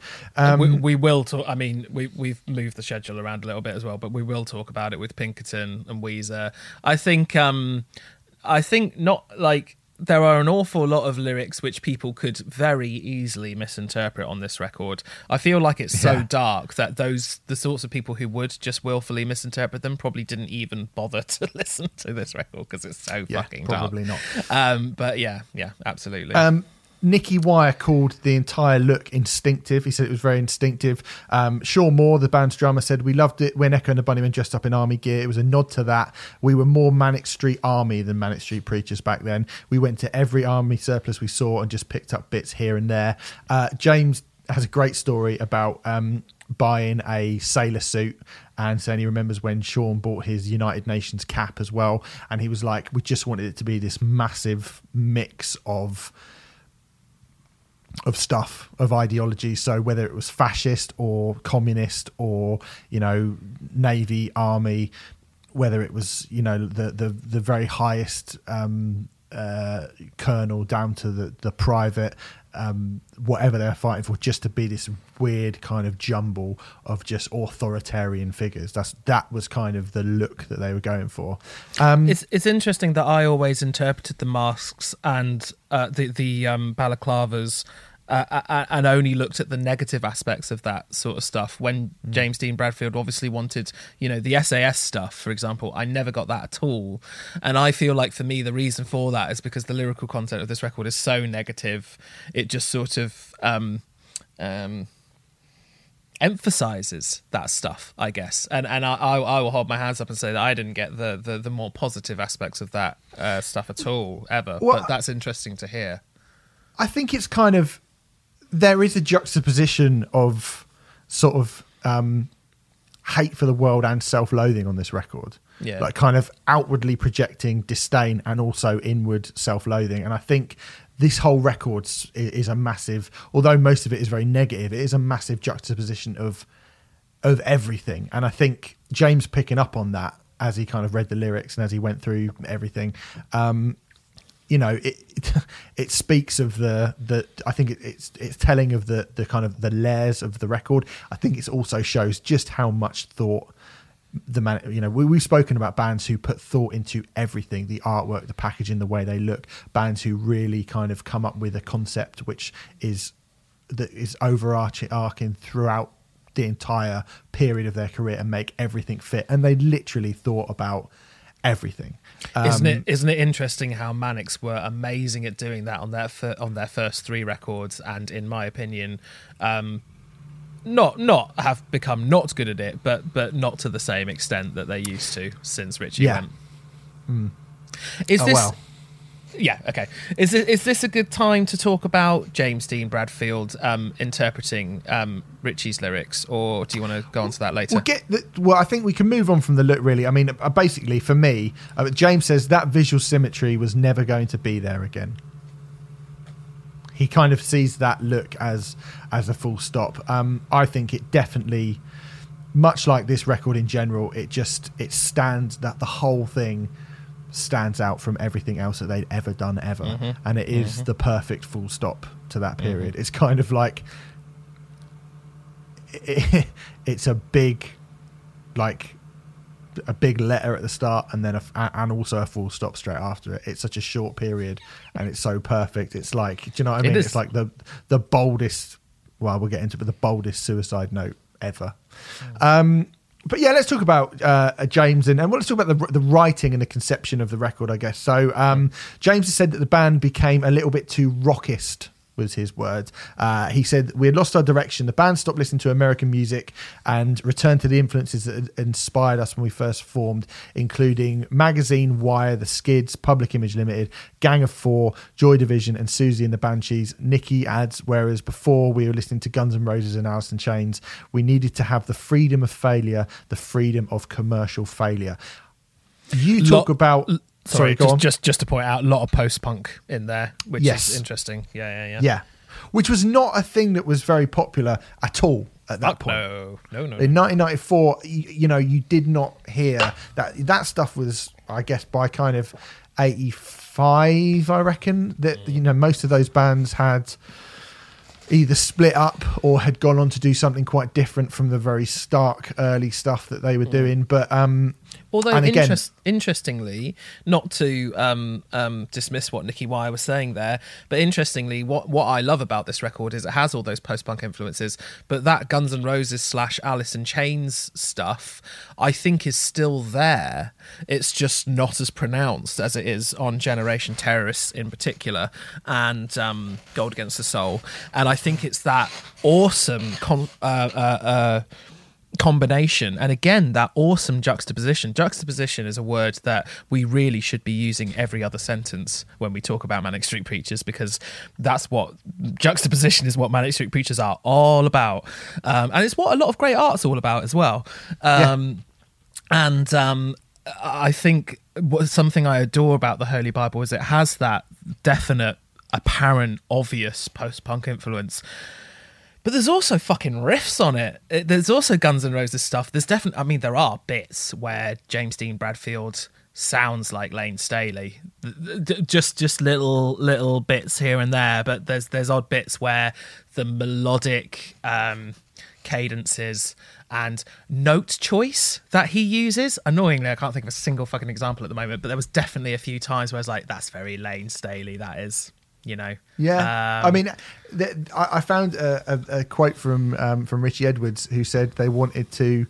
We will talk. I mean, we've moved the schedule around a little bit as well, but we will talk about it with Pinkerton and Weezer. I think not like. There are an awful lot of lyrics which people could very easily misinterpret on this record. I feel like it's so dark that the sorts of people who would just willfully misinterpret them probably didn't even bother to listen to this record because it's so fucking probably dark. Probably not. But absolutely. Nicky Wire called the entire look instinctive. He said it was very instinctive. Sean Moore, the band's drummer, said, "We loved it when Echo and the Bunnymen dressed up in army gear. It was a nod to that. We were more Manic Street Army than Manic Street Preachers back then. We went to every army surplus we saw and just picked up bits here and there." James has a great story about buying a sailor suit, and saying he remembers when Sean bought his United Nations cap as well. And he was like, we just wanted it to be this massive mix of stuff, of ideology. So whether it was fascist or communist or, you know, Navy, Army, whether it was, you know, the very highest colonel down to the private, whatever they're fighting for, just to be this weird kind of jumble of just authoritarian figures. That was kind of the look that they were going for. It's interesting that I always interpreted the masks and the balaclavas and only looked at the negative aspects of that sort of stuff, when James Dean Bradfield obviously wanted, you know, the SAS stuff, for example. I never got that at all. And I feel like, for me, the reason for that is because the lyrical content of this record is so negative. It just sort of emphasizes that stuff, I guess. And I will hold my hands up and say that I didn't get the more positive aspects of that stuff at all, ever. Well, but that's interesting to hear. I think it's kind of... there is a juxtaposition of sort of hate for the world and self-loathing on this record. Yeah. Like kind of outwardly projecting disdain and also inward self-loathing. And I think this whole record is a massive, although most of it is very negative, it is a massive juxtaposition of everything. And I think James picking up on that as he kind of read the lyrics and as he went through everything, you know, it speaks of the. I think it's telling of the kind of the layers of the record. I think it also shows just how much thought we've spoken about bands who put thought into everything, the artwork, the packaging, the way they look, bands who really kind of come up with a concept which is overarching throughout the entire period of their career and make everything fit, and they literally thought about everything. Isn't it interesting how Manics were amazing at doing that on their first three records, and in my opinion not have become not good at it, but not to the same extent that they used to since Richey went. Mm. Is this a good time to talk about James Dean Bradfield interpreting Richey's lyrics, or do you want to go on to that later? I think we can move on from the look, really. I mean, basically, for me, James says that visual symmetry was never going to be there again. He kind of sees that look as a full stop. I think it definitely, much like this record in general, it stands that the whole thing stands out from everything else that they'd ever done ever. Mm-hmm. And it is the perfect full stop to that period. Mm-hmm. It's kind of like it's a big, like a big letter at the start and then and also a full stop straight after it. It's such a short period and it's so perfect. It's like, do you know what I mean? It's like the boldest, we'll get into it, but the boldest suicide note ever. But yeah, let's talk about James and let's talk about the writing and the conception of the record, I guess. So James has said that the band became a little bit too rockist, was his words. He said, we had lost our direction. The band stopped listening to American music and returned to the influences that inspired us when we first formed, including Magazine, Wire, The Skids, Public Image Limited, Gang of Four, Joy Division, and Susie and the Banshees. Nicky adds, whereas before we were listening to Guns N' Roses and Alice in Chains, we needed to have the freedom of failure, the freedom of commercial failure. You talk about... Sorry, go on. Just to point out, a lot of post-punk in there, which is interesting. Yeah. Which was not a thing that was very popular at all at that point. No. In 1994, you did not hear that. That stuff was, I guess, by kind of 85, I reckon, that most of those bands had either split up or had gone on to do something quite different from the very stark early stuff that they were doing. But although interestingly, not to dismiss what Nicky Wire was saying there, but interestingly, what I love about this record is it has all those post-punk influences, but that Guns N' Roses / Alice in Chains stuff, I think, is still there. It's just not as pronounced as it is on Generation Terrorists in particular, and Gold Against the Soul. And I think it's that awesome combination, and again that awesome juxtaposition is a word that we really should be using every other sentence when we talk about Manic Street Preachers, because that's what juxtaposition is, what Manic Street Preachers are all about, and it's what a lot of great art's all about as well. I think something I adore about the Holy Bible is it has that definite, apparent, obvious post-punk influence. But there's also fucking riffs on it. There's also Guns N' Roses stuff. There's definitely, there are bits where James Dean Bradfield sounds like Layne Staley. Just little bits here and there. But there's odd bits where the melodic cadences and note choice that he uses. Annoyingly, I can't think of a single fucking example at the moment. But there was definitely a few times where I was like, that's very Layne Staley, that is. I found a quote from Richey Edwards, who said they wanted to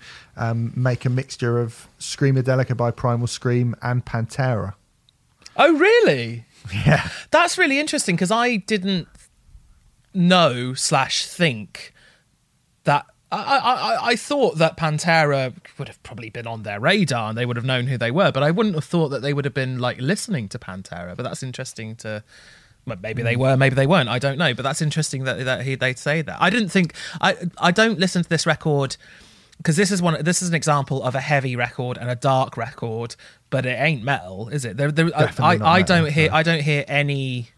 make a mixture of Screamadelica by Primal Scream and Pantera. Oh, really? Yeah, that's really interesting, because I didn't know / think that. I thought that Pantera would have probably been on their radar and they would have known who they were, but I wouldn't have thought that they would have been like listening to Pantera. But that's interesting to. Maybe they were, maybe they weren't. I don't know, but that's interesting that they'd say that. I didn't think. I don't listen to this record because this is an example of a heavy record and a dark record, but it ain't metal, is it? I don't hear any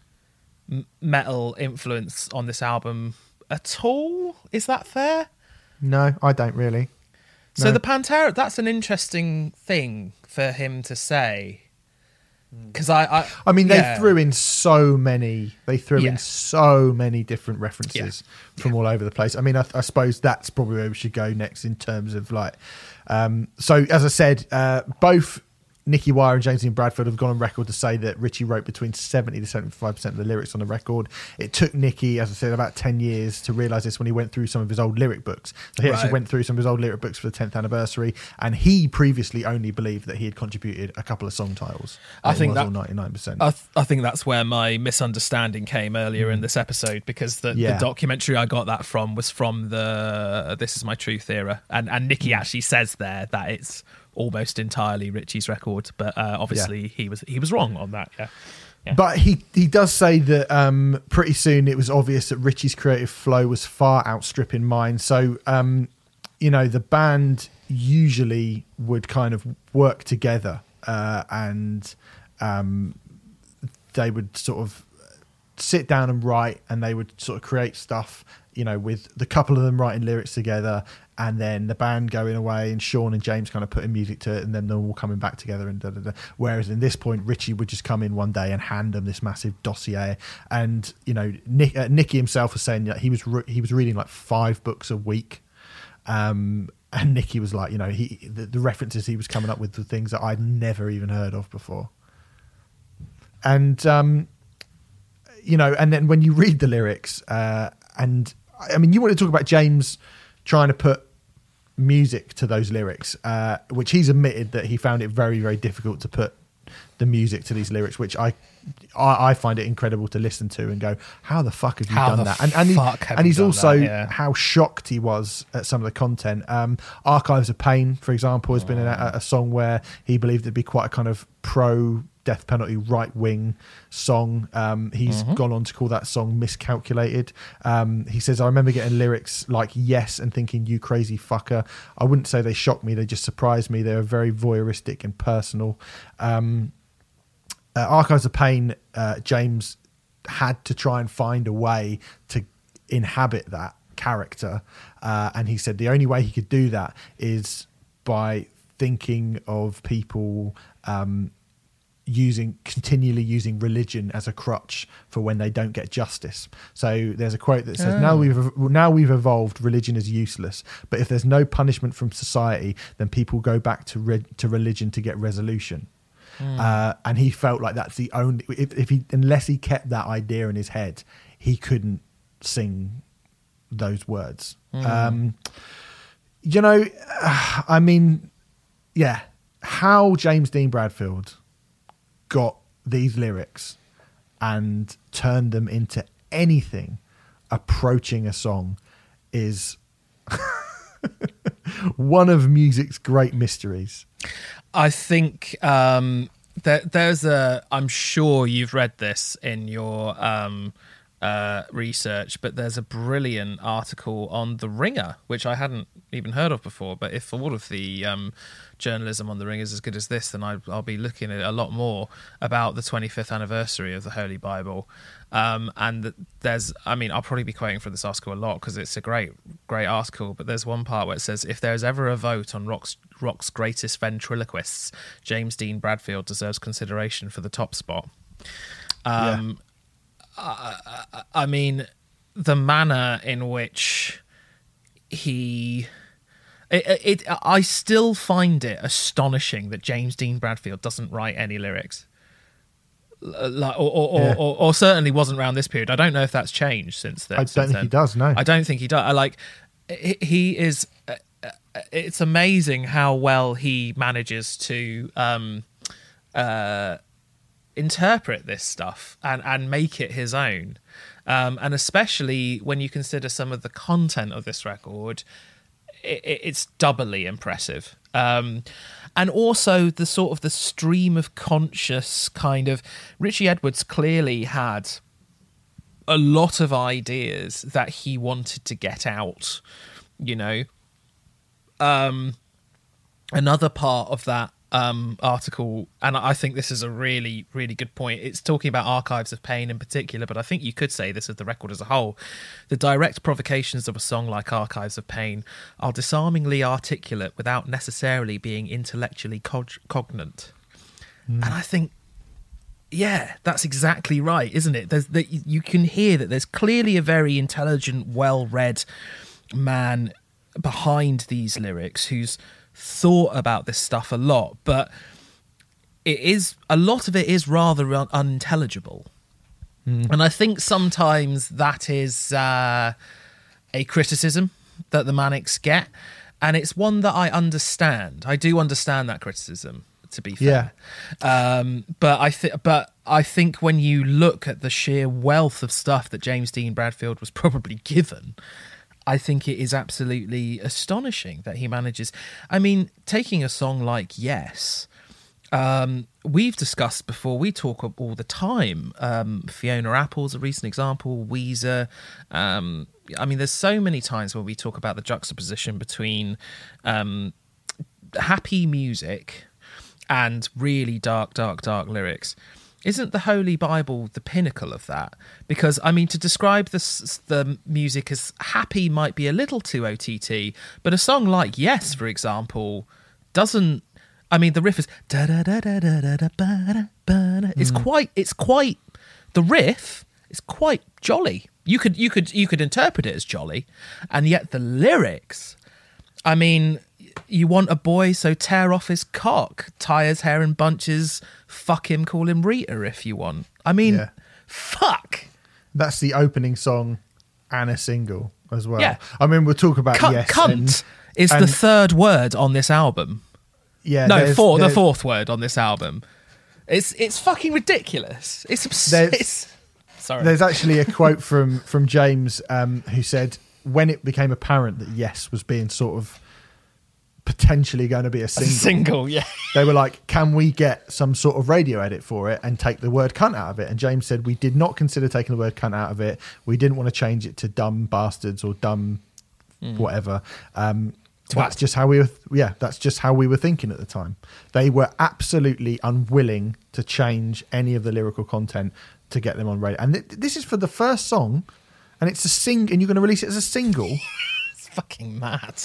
metal influence on this album at all. Is that fair? No, I don't really. No. So the Pantera, that's an interesting thing for him to say. Because I mean, they threw in so many. They threw in so many different references from all over the place. I mean, I suppose that's probably where we should go next in terms of like. So as I said, both Nicky Wire and James Dean Bradfield have gone on record to say that Richey wrote between 70 to 75% of the lyrics on the record. It took Nicky, as I said, about 10 years to realise this when he went through some of his old lyric books. So he actually went through some of his old lyric books for the 10th anniversary, and he previously only believed that he had contributed a couple of song titles. I think that 99%. I think that's where my misunderstanding came earlier in this episode, because the documentary I got that from was from the This Is My Truth era, and Nicky actually says there that it's almost entirely Richey's record, but obviously he was wrong on that. Yeah. Yeah. But he does say that pretty soon it was obvious that Richey's creative flow was far outstripping mine. So you know, the band usually would kind of work together and they would sort of sit down and write, and they would sort of create stuff, you know, with the couple of them writing lyrics together, and then the band going away and Sean and James kind of putting music to it, and then they're all coming back together and da, da, da. Whereas in this point, Richey would just come in one day and hand them this massive dossier. And, you know, Nicky himself was saying that he was reading like 5 books a week. And Nicky was like, you know, the references he was coming up with were things that I'd never even heard of before. And, you know, and then when you read the lyrics, and I mean, you want to talk about James trying to put music to those lyrics, which he's admitted that he found it very, very difficult to put the music to these lyrics, which I find it incredible to listen to and go, how the fuck have you done that? And he's also how shocked he was at some of the content. Archives of Pain, for example, has been a song where he believed it'd be quite a kind of pro death penalty right wing song. He's gone on to call that song miscalculated. He says, I remember getting lyrics like yes and thinking, you crazy fucker. I wouldn't say they shocked me, they just surprised me. They were very voyeuristic and personal. Archives of Pain, James had to try and find a way to inhabit that character, and he said the only way he could do that is by thinking of people continually using religion as a crutch for when they don't get justice. So there's a quote that says, now we've evolved, religion is useless, but if there's no punishment from society, then people go back to religion to get resolution. And he felt like that's the only, unless he kept that idea in his head, he couldn't sing those words. You know, I mean, yeah, how James Dean Bradfield got these lyrics and turned them into anything approaching a song is one of music's great mysteries. I think there's a, I'm sure you've read this in your research, but there's a brilliant article on The Ringer, which I hadn't even heard of before. But if all of the journalism on The Ringer is as good as this, then I'll be looking at it a lot more about the 25th anniversary of the Holy Bible. And I'll probably be quoting from this article a lot because it's a great, great article. But there's one part where it says, if there's ever a vote on rock's greatest ventriloquists, James Dean Bradfield deserves consideration for the top spot. I mean, the manner in which I still find it astonishing that James Dean Bradfield doesn't write any lyrics. Or certainly wasn't around this period. I don't know if that's changed since then. I don't think he does. He is. It's amazing how well he manages to interpret this stuff and make it his own. And especially when you consider some of the content of this record, it's doubly impressive. And also the sort of the stream of conscious kind of... Richey Edwards clearly had a lot of ideas that he wanted to get out, you know. Another part of that article, and I think this is a really, really good point, it's talking about Archives of Pain in particular, but I think you could say this of the record as a whole. The direct provocations of a song like Archives of Pain are disarmingly articulate without necessarily being intellectually cognant. And I think Yeah, that's exactly right, isn't it? You can hear that there's clearly a very intelligent, well-read man behind these lyrics who's thought about this stuff a lot, but a lot of it is rather unintelligible. Mm. And I think sometimes that is a criticism that the Manics get, and it's one that I understand. I do understand that criticism, to be fair. Yeah. But I think when you look at the sheer wealth of stuff that James Dean Bradfield was probably given, I think it is absolutely astonishing that he manages. I mean, taking a song like Yes, we've discussed before, we talk all the time. Fiona Apple's a recent example, Weezer. I mean, there's so many times where we talk about the juxtaposition between happy music and really dark, dark, dark lyrics. Isn't the Holy Bible the pinnacle of that? Because, I mean, to describe the music as happy might be a little too OTT, but a song like Yes, for example, doesn't... I mean, the riff is... It's quite... The riff is quite jolly. You could interpret it as jolly, and yet the lyrics... I mean... You want a boy, so tear off his cock, tie his hair in bunches, fuck him, call him Rita if you want. I mean, yeah. Fuck. That's the opening song and a single as well. Yeah. I mean, we'll talk about Yes. Cunt is the third word on this album. Yeah. No, the fourth word on this album. It's fucking ridiculous. It's absurd. Sorry. There's actually a quote from James who said, when it became apparent that Yes was being sort of potentially going to be a single, yeah. They were like, can we get some sort of radio edit for it and take the word cunt out of it? And James said, we did not consider taking the word cunt out of it. We didn't want to change it to dumb bastards or dumb whatever. That's just how we were thinking at the time. They were absolutely unwilling to change any of the lyrical content to get them on radio. And this is for the first song, and it's a single, and you're going to release it as a single. It's fucking mad.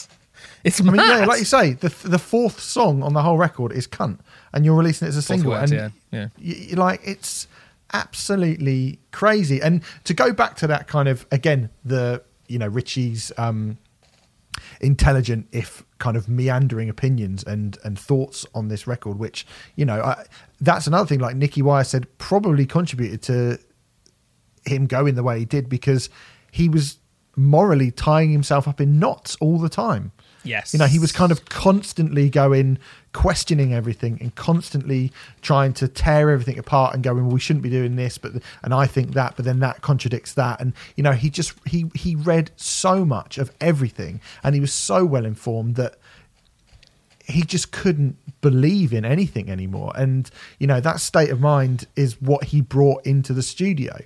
It's mad. I mean, yeah, like you say, the fourth song on the whole record is Cunt, and you're releasing it as a single. Words, and yeah. You're like, it's absolutely crazy. And to go back to that kind of, again, Richey's intelligent, if kind of meandering opinions and thoughts on this record, which, that's another thing, like Nicky Wire said, probably contributed to him going the way he did, because he was morally tying himself up in knots all the time. Yes. He was kind of constantly going, questioning everything and constantly trying to tear everything apart and going, well, we shouldn't be doing this, and I think that, but then that contradicts that. And, he read so much of everything, and he was so well informed that he just couldn't believe in anything anymore. And, that state of mind is what he brought into the studio.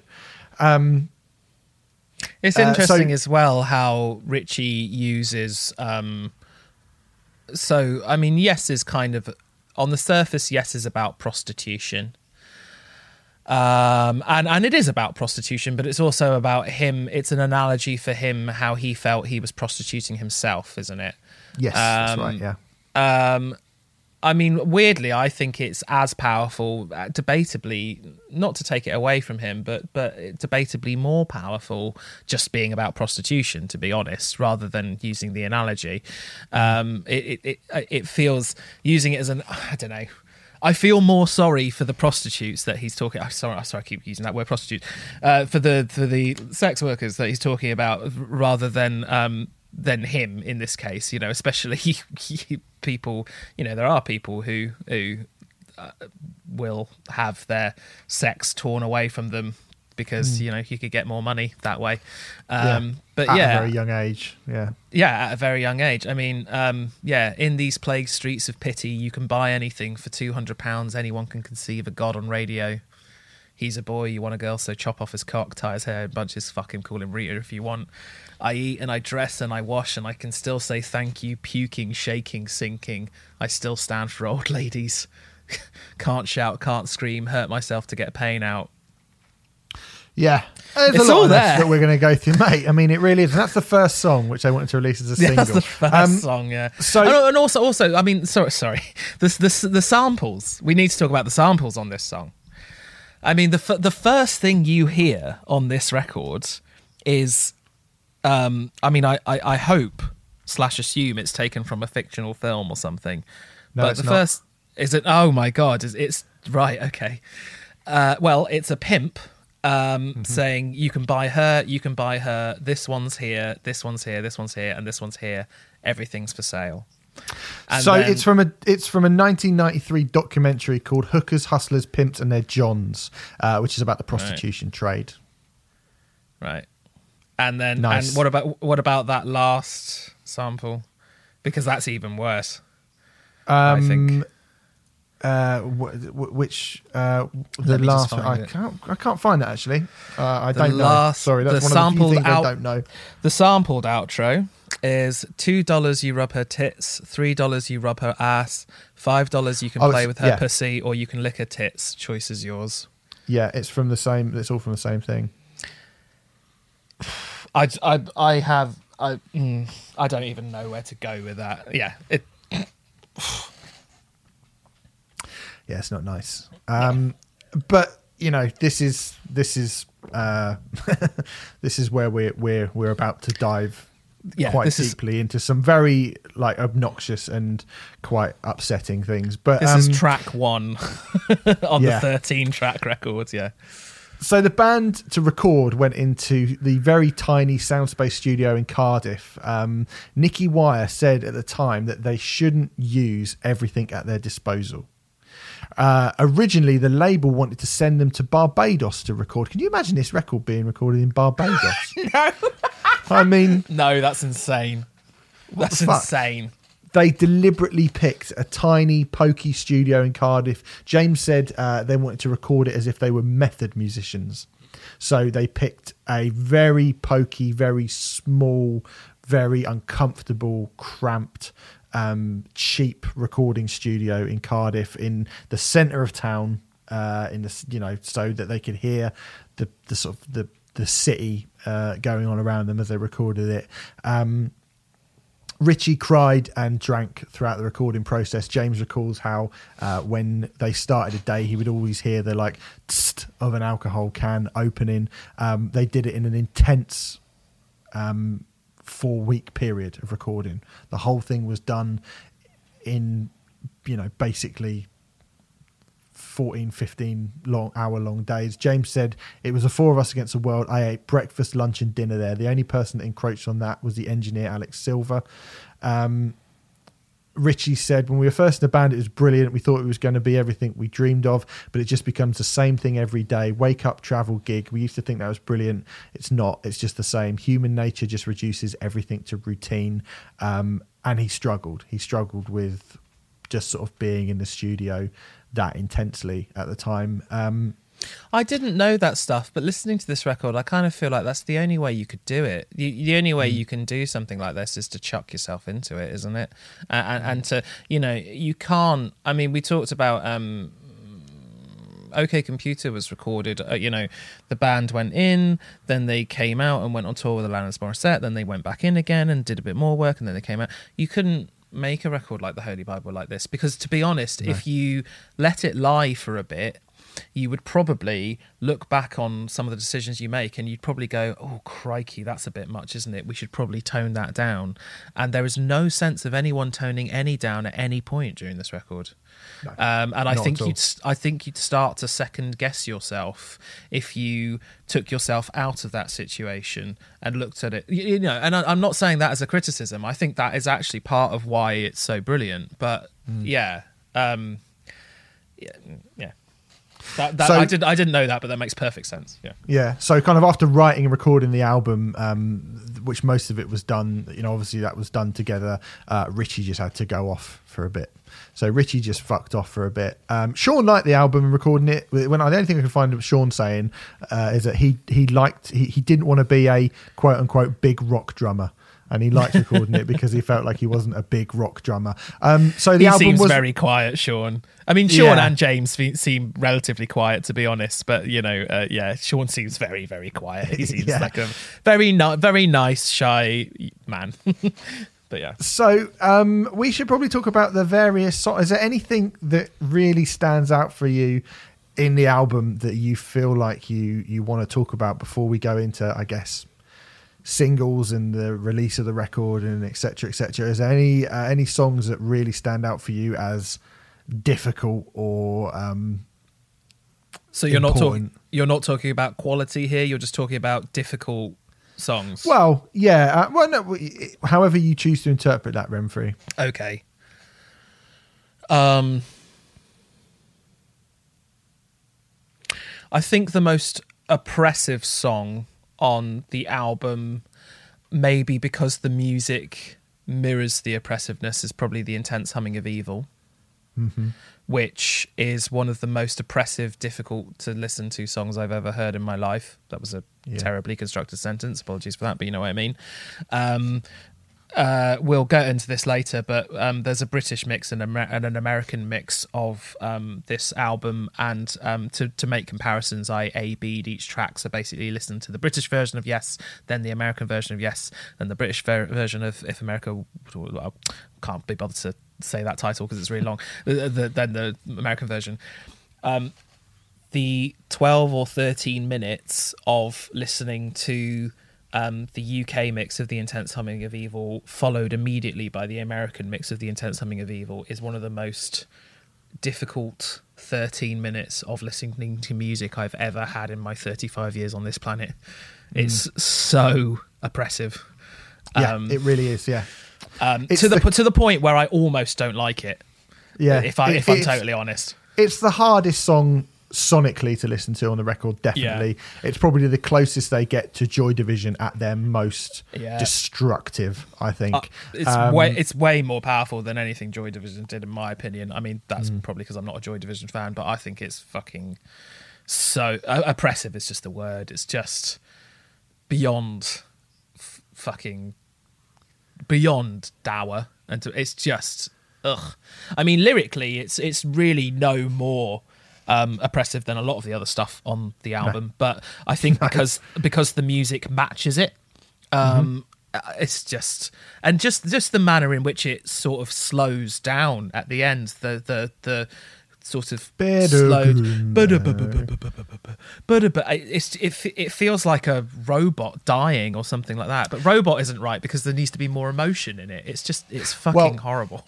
It's interesting as well how Richey uses... Yes is kind of... On the surface, Yes is about prostitution. And it is about prostitution, but it's also about him. It's an analogy for him, how he felt he was prostituting himself, isn't it? Yes, that's right, yeah. Weirdly, I think it's as powerful, debatably, not to take it away from him, but debatably more powerful just being about prostitution, to be honest, rather than using the analogy. It feels, using it as I don't know, I feel more sorry for the prostitutes that he's talking... I'm sorry, I keep using that word, prostitute. For the sex workers that he's talking about, rather than him in this case, especially people, there are people who will have their sex torn away from them because, you could get more money that way. At a very young age. Yeah. Yeah. At a very young age. I mean, in these plague streets of pity, you can buy anything for £200. Anyone can conceive a god on radio. He's a boy, you want a girl, so chop off his cock, tie his hair in bunches, fuck him, call him Rita if you want. I eat and I dress and I wash and I can still say thank you, puking, shaking, sinking. I still stand for old ladies. Can't shout, can't scream, hurt myself to get pain out. Yeah. There's it's a lot all of there. That we're going to go through, mate. I mean, it really is. And that's the first song which I wanted to release as a single. That's the first song, yeah. So, the samples. We need to talk about the samples on this song. I mean, the first thing you hear on this record is, I mean, I hope / assume it's taken from a fictional film or something. No, but it's the not. First is it? Oh my God! It's right? Okay. Well, it's a pimp saying you can buy her. This one's here. This one's here. This one's here. And this one's here. Everything's for sale. And so then, it's from a 1993 documentary called Hookers, Hustlers, Pimps and Their Johns, which is about the prostitution trade. Right. And then and what about that last sample? Because that's even worse. I think the last one, I can't find that actually. I don't know. Sorry, that's one of the few things I don't know. The sampled outro is $2 you rub her tits, $3 you rub her ass, $5 you can play with her pussy, or you can lick her tits. Choice is yours. Yeah, it's from the same. It's all from the same thing. I don't even know where to go with that. Yeah, yeah, it's not nice. But you know, this is this is where we're about to dive quite deeply into some very obnoxious and quite upsetting things. But this is track one on the 13 track records. Yeah. So the band to record went into the very tiny Soundspace studio in Cardiff. Nicky Wire said at the time that they shouldn't use everything at their disposal. Originally, the label wanted to send them to Barbados to record. Can you imagine this record being recorded in Barbados? No. I mean... No, that's insane. That's insane. They deliberately picked a tiny, pokey studio in Cardiff. James said they wanted to record it as if they were method musicians. So they picked a very pokey, very small, very uncomfortable, cramped, cheap recording studio in Cardiff in the centre of town, so that they could hear the city going on around them as they recorded it. Richey cried and drank throughout the recording process. James recalls how when they started a day, he would always hear the tss of an alcohol can opening. They did it in an intense 4-week period of recording. The whole thing was done in, basically 15 hour long days. James said it was the four of us against the world. I ate breakfast, lunch and dinner there. The only person that encroached on that was the engineer Alex Silver. Richey said, when we were first in the band, it was brilliant. We thought it was going to be everything we dreamed of, but it just becomes the same thing every day. Wake up, travel, gig. We used to think that was brilliant. It's not. It's just the same. Human nature just reduces everything to routine. And he struggled with just sort of being in the studio that intensely at the time. I didn't know that stuff, but listening to this record, I kind of feel like that's the only way you could do it. The only way you can do something like this is to chuck yourself into it, isn't it? And to, you can't... I mean, we talked about... OK Computer was recorded, the band went in, then they came out and went on tour with Alanis Morissette, then they went back in again and did a bit more work, and then they came out. You couldn't make a record like The Holy Bible like this, because to be honest, if you let it lie for a bit, you would probably look back on some of the decisions you make and you'd probably go, oh, crikey, that's a bit much, isn't it? We should probably tone that down. And there is no sense of anyone toning any down at any point during this record. No, and I think you'd start to second guess yourself if you took yourself out of that situation and looked at it. And I'm not saying that as a criticism. I think that is actually part of why it's so brilliant. But I didn't know that, but that makes perfect sense. Yeah. Yeah. So kind of after writing and recording the album, which most of it was done, obviously that was done together. Richey just had to go off for a bit. So Richey just fucked off for a bit. Sean liked the album and recording it. The only thing I can find Sean saying is that he didn't want to be a quote unquote big rock drummer. And he liked recording it because he felt like he wasn't a big rock drummer. So the album seems very quiet, Sean. I mean, Sean and James seem relatively quiet, to be honest. But Sean seems very, very quiet. He seems like a very nice, shy man. But yeah. So we should probably talk about the various. Is there anything that really stands out for you in the album that you feel like you want to talk about before we go into, I guess, singles and the release of the record and et cetera, et cetera? Is there any songs that really stand out for you as difficult or so you're important? You're not talking about quality here, you're just talking about difficult songs. Well, yeah, well, no, however you choose to interpret that, Renfrey. Okay. I think the most oppressive song on the album, maybe because the music mirrors the oppressiveness, is probably The Intense Humming of Evil, mm-hmm. which is one of the most oppressive, difficult to listen to songs I've ever heard in my life. That was a terribly constructed sentence. Apologies for that, but you know what I mean. We'll get into this later, but there's a British mix and an American mix of this album, and to make comparisons, I A-B'd each track, so basically listened to the British version of Yes, then the American version of Yes, and the British version of If America... I can't be bothered to say that title because it's really long, then the American version. The 12 or 13 minutes of listening to... the UK mix of The Intense Humming of Evil, followed immediately by the American mix of The Intense Humming of Evil, is one of the most difficult 13 minutes of listening to music I've ever had in my 35 years on this planet. It's so oppressive. Yeah, it really is, yeah. To the point where I almost don't like it, yeah, if I'm totally honest. It's the hardest song sonically to listen to on the record, definitely. Yeah. It's probably the closest they get to Joy Division at their most destructive, I think. It's way more powerful than anything Joy Division did, in my opinion. I mean, that's probably because I'm not a Joy Division fan, but I think it's fucking so oppressive is just the word. It's just beyond beyond dour, and it's just ugh. I mean, lyrically, it's really no more oppressive than a lot of the other stuff on the album, but I think because the music matches it, it's just the manner in which it sort of slows down at the end, the sort of slowed, but it feels like a robot dying or something like that. But robot isn't right because there needs to be more emotion in it. It's fucking horrible.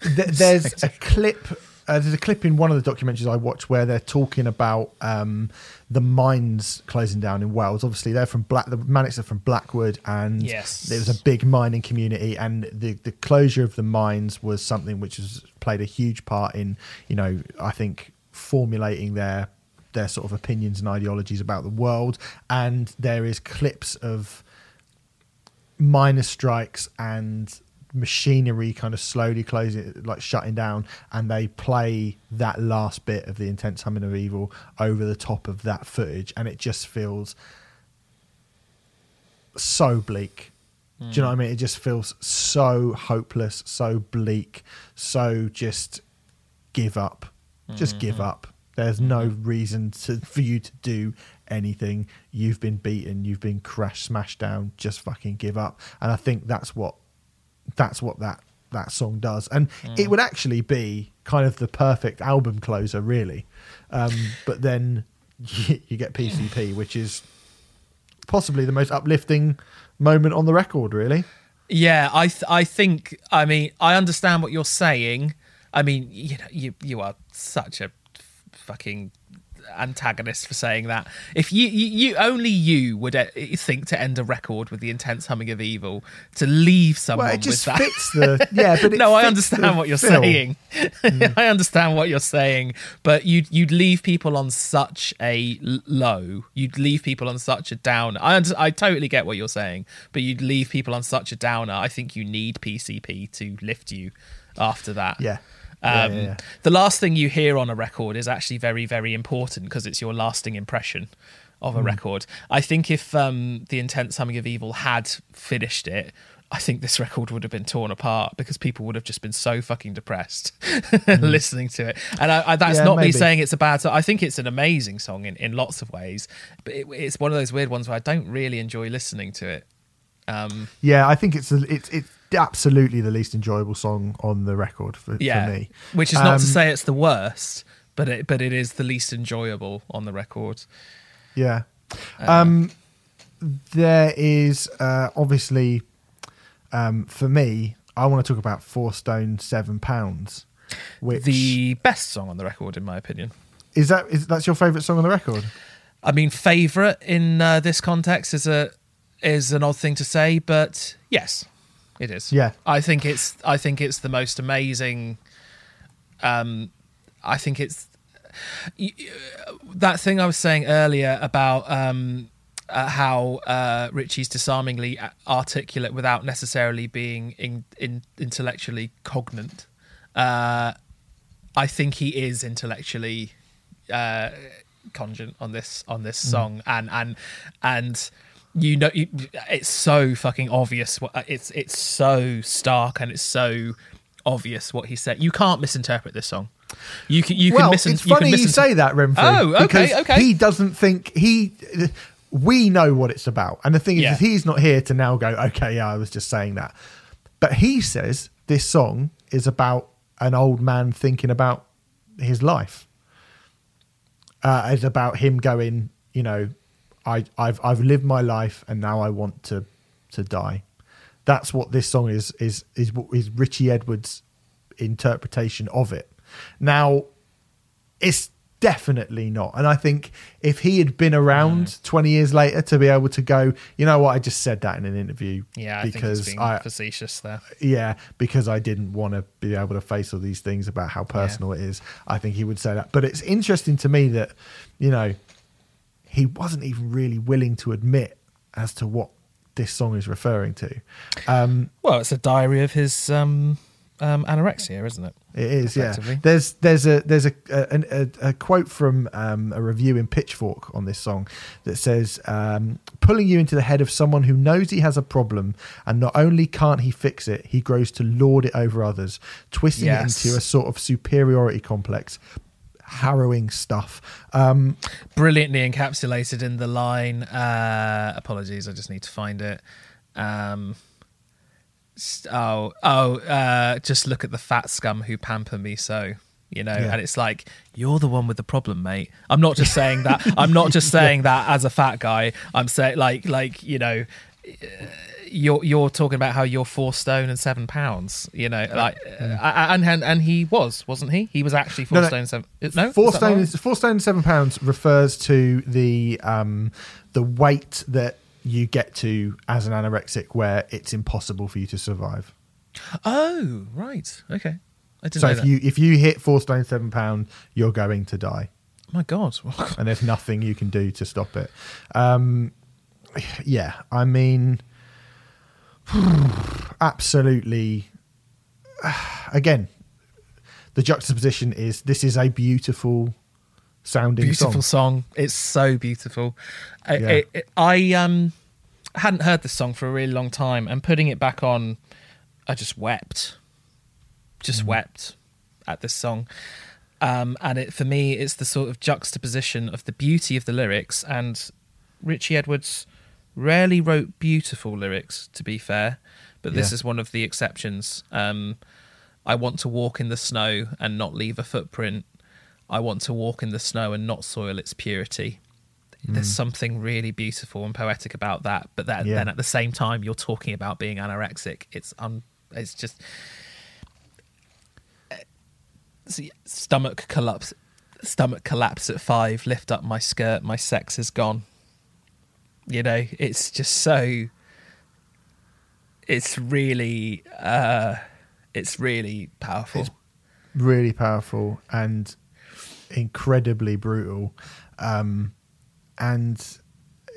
There's a clip. There's a clip in one of the documentaries I watched where they're talking about the mines closing down in Wales. Obviously, they're from the Manics are from Blackwood, and there was a big mining community, and the closure of the mines was something which has played a huge part in, you know, I think formulating their sort of opinions and ideologies about the world. And there is clips of miner strikes and machinery kind of slowly closing, like shutting down, and they play that last bit of The Intense Humming of Evil over the top of that footage, and it just feels so bleak. Do you know what I mean? It just feels so hopeless, so bleak, so just give up. Just give up. There's no reason for you to do anything. You've been beaten, you've been smashed down, just fucking give up. And I think that's what that song does, and it would actually be kind of the perfect album closer, really, but then you get PCP, which is possibly the most uplifting moment on the record, really. I understand what you're saying. I mean, you know, you are such a fucking antagonist for saying that. If you only you would think to end a record with The Intense Humming of Evil, to leave someone with that. Well, it just fits the... Yeah, but it no, I understand what you're saying. I understand what you're saying, but you'd leave people on such a low. You'd leave people on such a downer. I totally get what you're saying, but you'd leave people on such a downer. I think you need PCP to lift you after that. Yeah. The last thing you hear on a record is actually very, very important because it's your lasting impression of a record. I think if The Intense Humming of Evil had finished it, I think this record would have been torn apart because people would have just been so fucking depressed listening to it. And that's not me saying it's a bad song. I think it's an amazing song in lots of ways, but it's one of those weird ones where I don't really enjoy listening to it. I think it's absolutely the least enjoyable song on the record for me, which is not to say it's the worst, but it is the least enjoyable on the record. Yeah. There is obviously for me, I want to talk about 4 Stone 7 Pounds, which the best song on the record in my opinion. Is that your favourite song on the record? I mean, favourite in this context is an odd thing to say, but yes, it is. Yeah, I think it's the most amazing. I think it's that thing I was saying earlier about how Richie's disarmingly articulate without necessarily being intellectually cognate. I think he is intellectually congent on this song, and you know, it's so fucking obvious. It's so stark and it's so obvious what he said. You can't misinterpret this song. It's funny you say that, Renfrey. Oh, okay. He doesn't think we know what it's about, and the thing is, he's not here to now go, okay, yeah, I was just saying that. But he says this song is about an old man thinking about his life. It's about him going, you know, I've lived my life and now I want to die. That's what this song is Richey Edwards' interpretation of it. Now, it's definitely not. And I think if he had been around 20 years later to be able to go, you know what, I just said that in an interview. Yeah, I think it's being facetious there. Yeah, because I didn't want to be able to face all these things about how personal it is. I think he would say that. But it's interesting to me that, you know, he wasn't even really willing to admit as to what this song is referring to. Well, it's a diary of his anorexia, isn't it? It is, yeah. There's a quote from a review in Pitchfork on this song that says, pulling you into the head of someone who knows he has a problem, and not only can't he fix it, he grows to lord it over others, twisting it into a sort of superiority complex. Harrowing stuff. Brilliantly encapsulated in the line, apologies, I just need to find it. Just look at the fat scum who pamper me so, you know, and it's like, you're the one with the problem, mate. I'm not just saying that. I'm not just saying that as a fat guy. I'm saying like, you know, you're talking about how you're 4 stone and 7 pounds, you know, like, and he wasn't he? He was actually four stone 4 stone and 7 pounds refers to the weight that you get to as an anorexic where it's impossible for you to survive. Oh, right. Okay. I didn't know that. So if you hit 4 stone 7 pound, you're going to die. My God. And there's nothing you can do to stop it. Yeah, I mean, absolutely. Again, the juxtaposition is this is a beautiful sounding song. Beautiful song. It's so beautiful. I hadn't heard this song for a really long time, and putting it back on, I just wept. Wept at this song. And it, for me, it's the sort of juxtaposition of the beauty of the lyrics, and Richey Edwards rarely wrote beautiful lyrics, to be fair, but this is one of the exceptions. I want to walk in the snow and not leave a footprint. I want to walk in the snow and not soil its purity. There's something really beautiful and poetic about that, but then at the same time you're talking about being anorexic. It's just stomach collapse. Stomach collapse at 5. Lift up my skirt. My sex is gone. You know, it's just so. It's really powerful. It's really powerful and incredibly brutal, and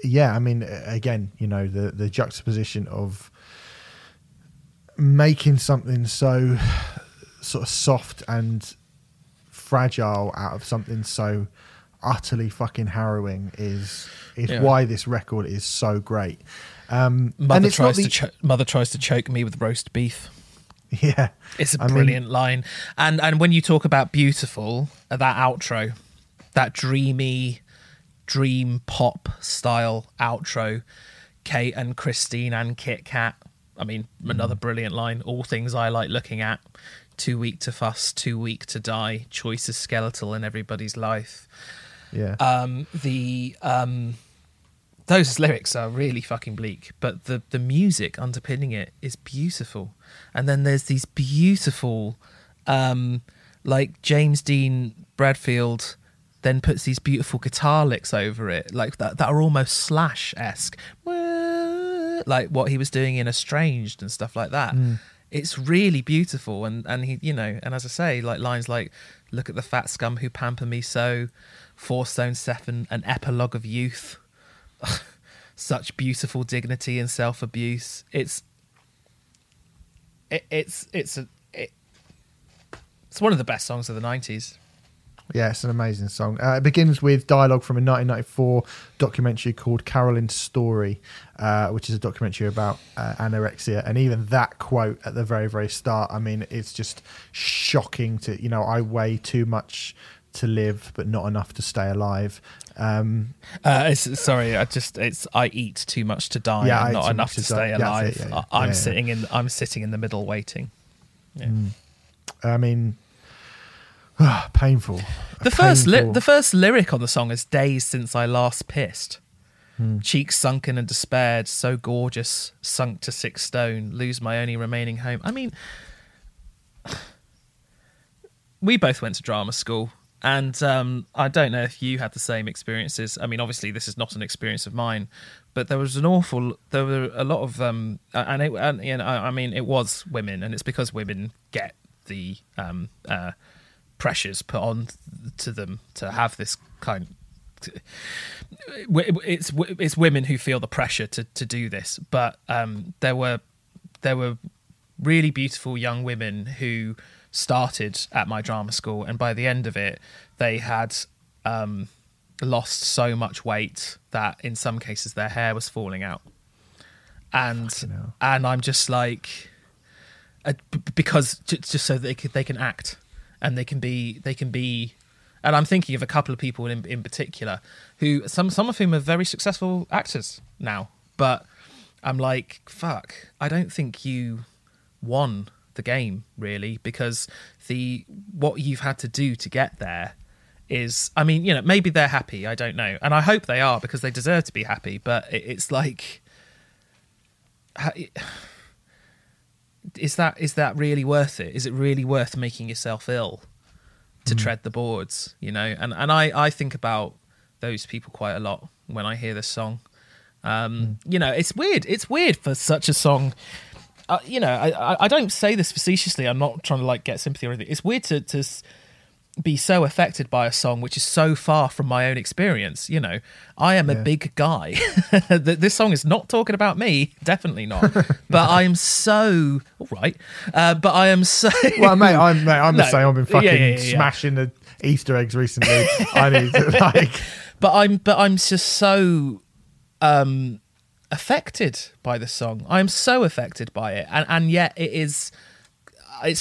yeah, I mean, again, you know, the juxtaposition of making something so sort of soft and fragile out of something so utterly fucking harrowing is why this record is so great. Mother tries to choke me with roast beef. Yeah, it's a brilliant line, and when you talk about beautiful, that outro, that dreamy, dream pop style outro, Kate and Christine and Kit Kat I mean, another brilliant line. All things I like looking at. Too weak to fuss, too weak to die. Choice is skeletal in everybody's life. Yeah. Those lyrics are really fucking bleak, but the music underpinning it is beautiful. And then there's these beautiful, like James Dean Bradfield then puts these beautiful guitar licks over it, like that are almost Slash-esque, like what he was doing in Estranged and stuff like that. Mm. It's really beautiful, and he, you know, and as I say, like lines like "Look at the fat scum who pamper me so," 4 stone 7, an epilogue of youth. Such beautiful dignity and self-abuse. It's one of the best songs of the 90s. Yeah, it's an amazing song. It begins with dialogue from a 1994 documentary called Carolyn's Story, which is a documentary about anorexia. And even that quote at the very, very start, I mean, it's just shocking to, you know, I weigh too much to live, but not enough to stay alive. I eat too much to die, and not enough to stay alive. It, yeah. I'm sitting in the middle waiting. Yeah. Mm. I mean, painful. The first lyric on the song is "Days since I last pissed." Hmm. Cheeks sunken and despaired, so gorgeous, sunk to 6 stone, lose my only remaining home. I mean, we both went to drama school. And I don't know if you had the same experiences. I mean, obviously, this is not an experience of mine, but there were a lot of, it was women, and it's because women get the pressures put on to them to have this kind. It's women who feel the pressure to do this, but there were really beautiful young women who started at my drama school, and by the end of it they had lost so much weight that in some cases their hair was falling out, and I'm just like, because just so they can act, and they can be, and I'm thinking of a couple of people in particular who some of whom are very successful actors now, but I'm like, fuck, I don't think you won the game, really, because what you've had to do to get there is, I mean, you know, maybe they're happy, I don't know, and I hope they are, because they deserve to be happy, but it's like, is that really worth it? Is it really worth making yourself ill to tread the boards, you know? And I think about those people quite a lot when I hear this song. You know, it's weird for such a song. You know, I don't say this facetiously. I'm not trying to like get sympathy or anything. It's weird to be so affected by a song which is so far from my own experience. You know, I am a big guy. This song is not talking about me, definitely not. But I am so all right. But I am so well, mate. I'm the same. I've been fucking smashing the Easter eggs recently. I need to like. But I'm just so. Affected by the song. I'm so affected by it, and yet it's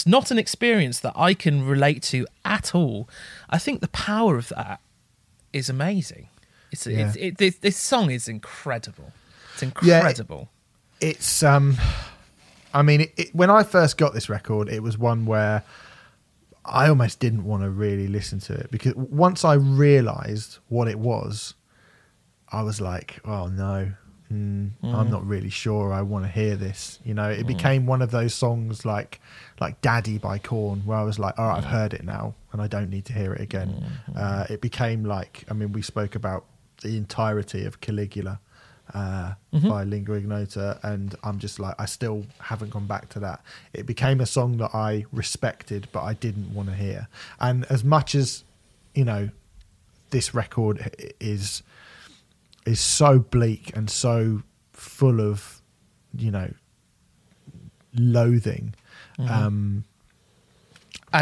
not an experience that I can relate to at all. I think the power of that is amazing. This song is incredible. It's incredible. Yeah, when I first got this record, it was one where I almost didn't want to really listen to it, because once I realised what it was, I was like, oh no, I'm not really sure I want to hear this. You know, it became one of those songs like Daddy by Korn, where I was like, all right, I've heard it now and I don't need to hear it again. It became like, I mean, we spoke about the entirety of Caligula by Lingua Ignota, and I'm just like, I still haven't gone back to that. It became a song that I respected, but I didn't want to hear. And as much as, you know, this record is so bleak and so full of, you know, loathing. I've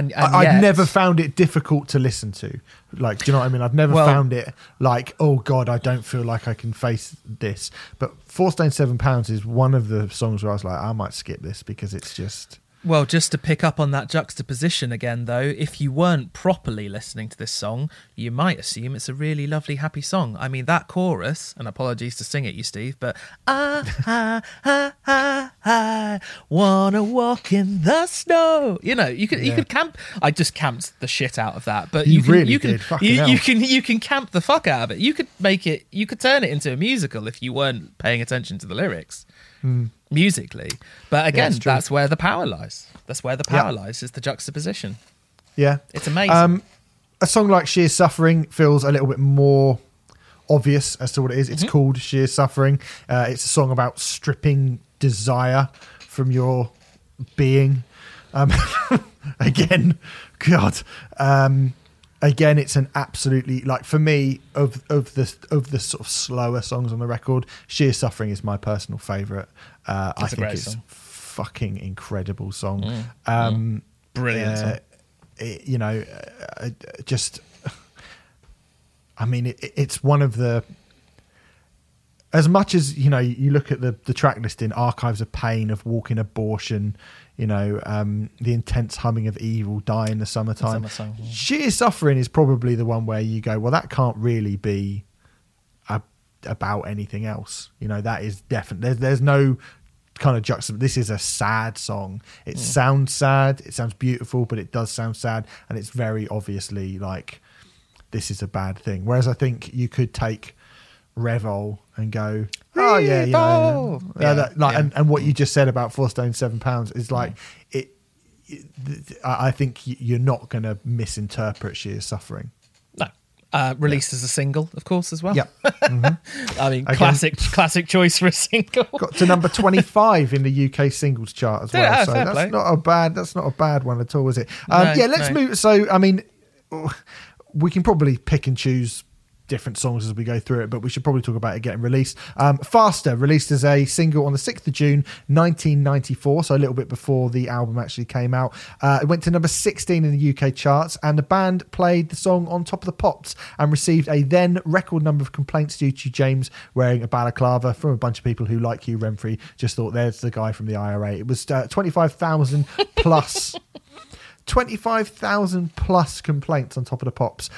never found it difficult to listen to. Like, do you know what I mean? I've never found it like, oh God, I don't feel like I can face this. But 4 Stone 7 Pounds is one of the songs where I was like, I might skip this, because it's just... Well, just to pick up on that juxtaposition again, though, if you weren't properly listening to this song, you might assume it's a really lovely, happy song. I mean, that chorus, and apologies to sing it, you Steve, but ah, ah, ah, ah, I wanna walk in the snow. You know, you could camp. I just camped the shit out of that, but you can camp the fuck out of it. You could make it. You could turn it into a musical if you weren't paying attention to the lyrics musically. But again, that's where the power lies. That's where the power lies, is the juxtaposition. Yeah, it's amazing. A song like Sheer Suffering feels a little bit more obvious as to what it is. It's called Sheer Suffering. It's a song about stripping desire from your being. Again, it's an absolutely, like, for me, of the sort of slower songs on the record, Sheer Suffering is my personal favourite. I think it's a fucking incredible song. Brilliant song. It's one of the, as much as, you know, you look at the track listing, Archives of Pain, Of Walking Abortion, you know, The Intense Humming of Evil, Die in the Summertime. Sheer Suffering is probably the one where you go, well, that can't really be about anything else. You know, that is definitely, there's no kind of juxtaposition. This is a sad song. It sounds sad. It sounds beautiful, but it does sound sad. And it's very obviously like, this is a bad thing. Whereas I think you could take Revol and go, oh yeah, you know, and what you just said about 4 Stone 7 Pounds is like, I think you're not going to misinterpret Sheer Suffering. No. Released as a single, of course, as well. Yeah, mm-hmm. I mean, again, classic choice for a single. Got to number 25 in the UK singles chart as well. Yeah, so that's not a bad one at all, is it? Let's move. So, I mean, we can probably pick and choose different songs as we go through it, but we should probably talk about it getting released. Faster, released as a single on the 6th of June 1994, so a little bit before the album actually came out. It went to number 16 in the UK charts, and the band played the song on Top of the Pops and received a then record number of complaints due to James wearing a balaclava from a bunch of people who, like Hugh Renfrey, just thought, there's the guy from the IRA. It was 25,000 plus 25,000 plus complaints on Top of the Pops.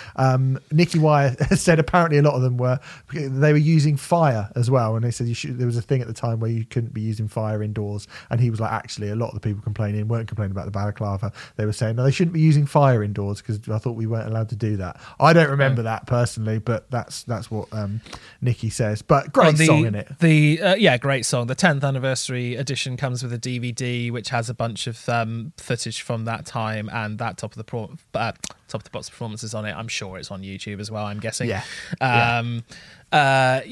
Nicky Wire said apparently a lot of them were, they were using fire as well, and they said there was a thing at the time where you couldn't be using fire indoors, and he was like, actually a lot of the people complaining weren't complaining about the balaclava, they were saying, no, they shouldn't be using fire indoors because I thought we weren't allowed to do that. I don't remember that personally, but that's what Nicky says. But great song innit? Great song. The 10th anniversary edition comes with a DVD which has a bunch of footage from that time, and that Top of the Pops performance is on it. I'm sure it's on YouTube as well, I'm guessing. I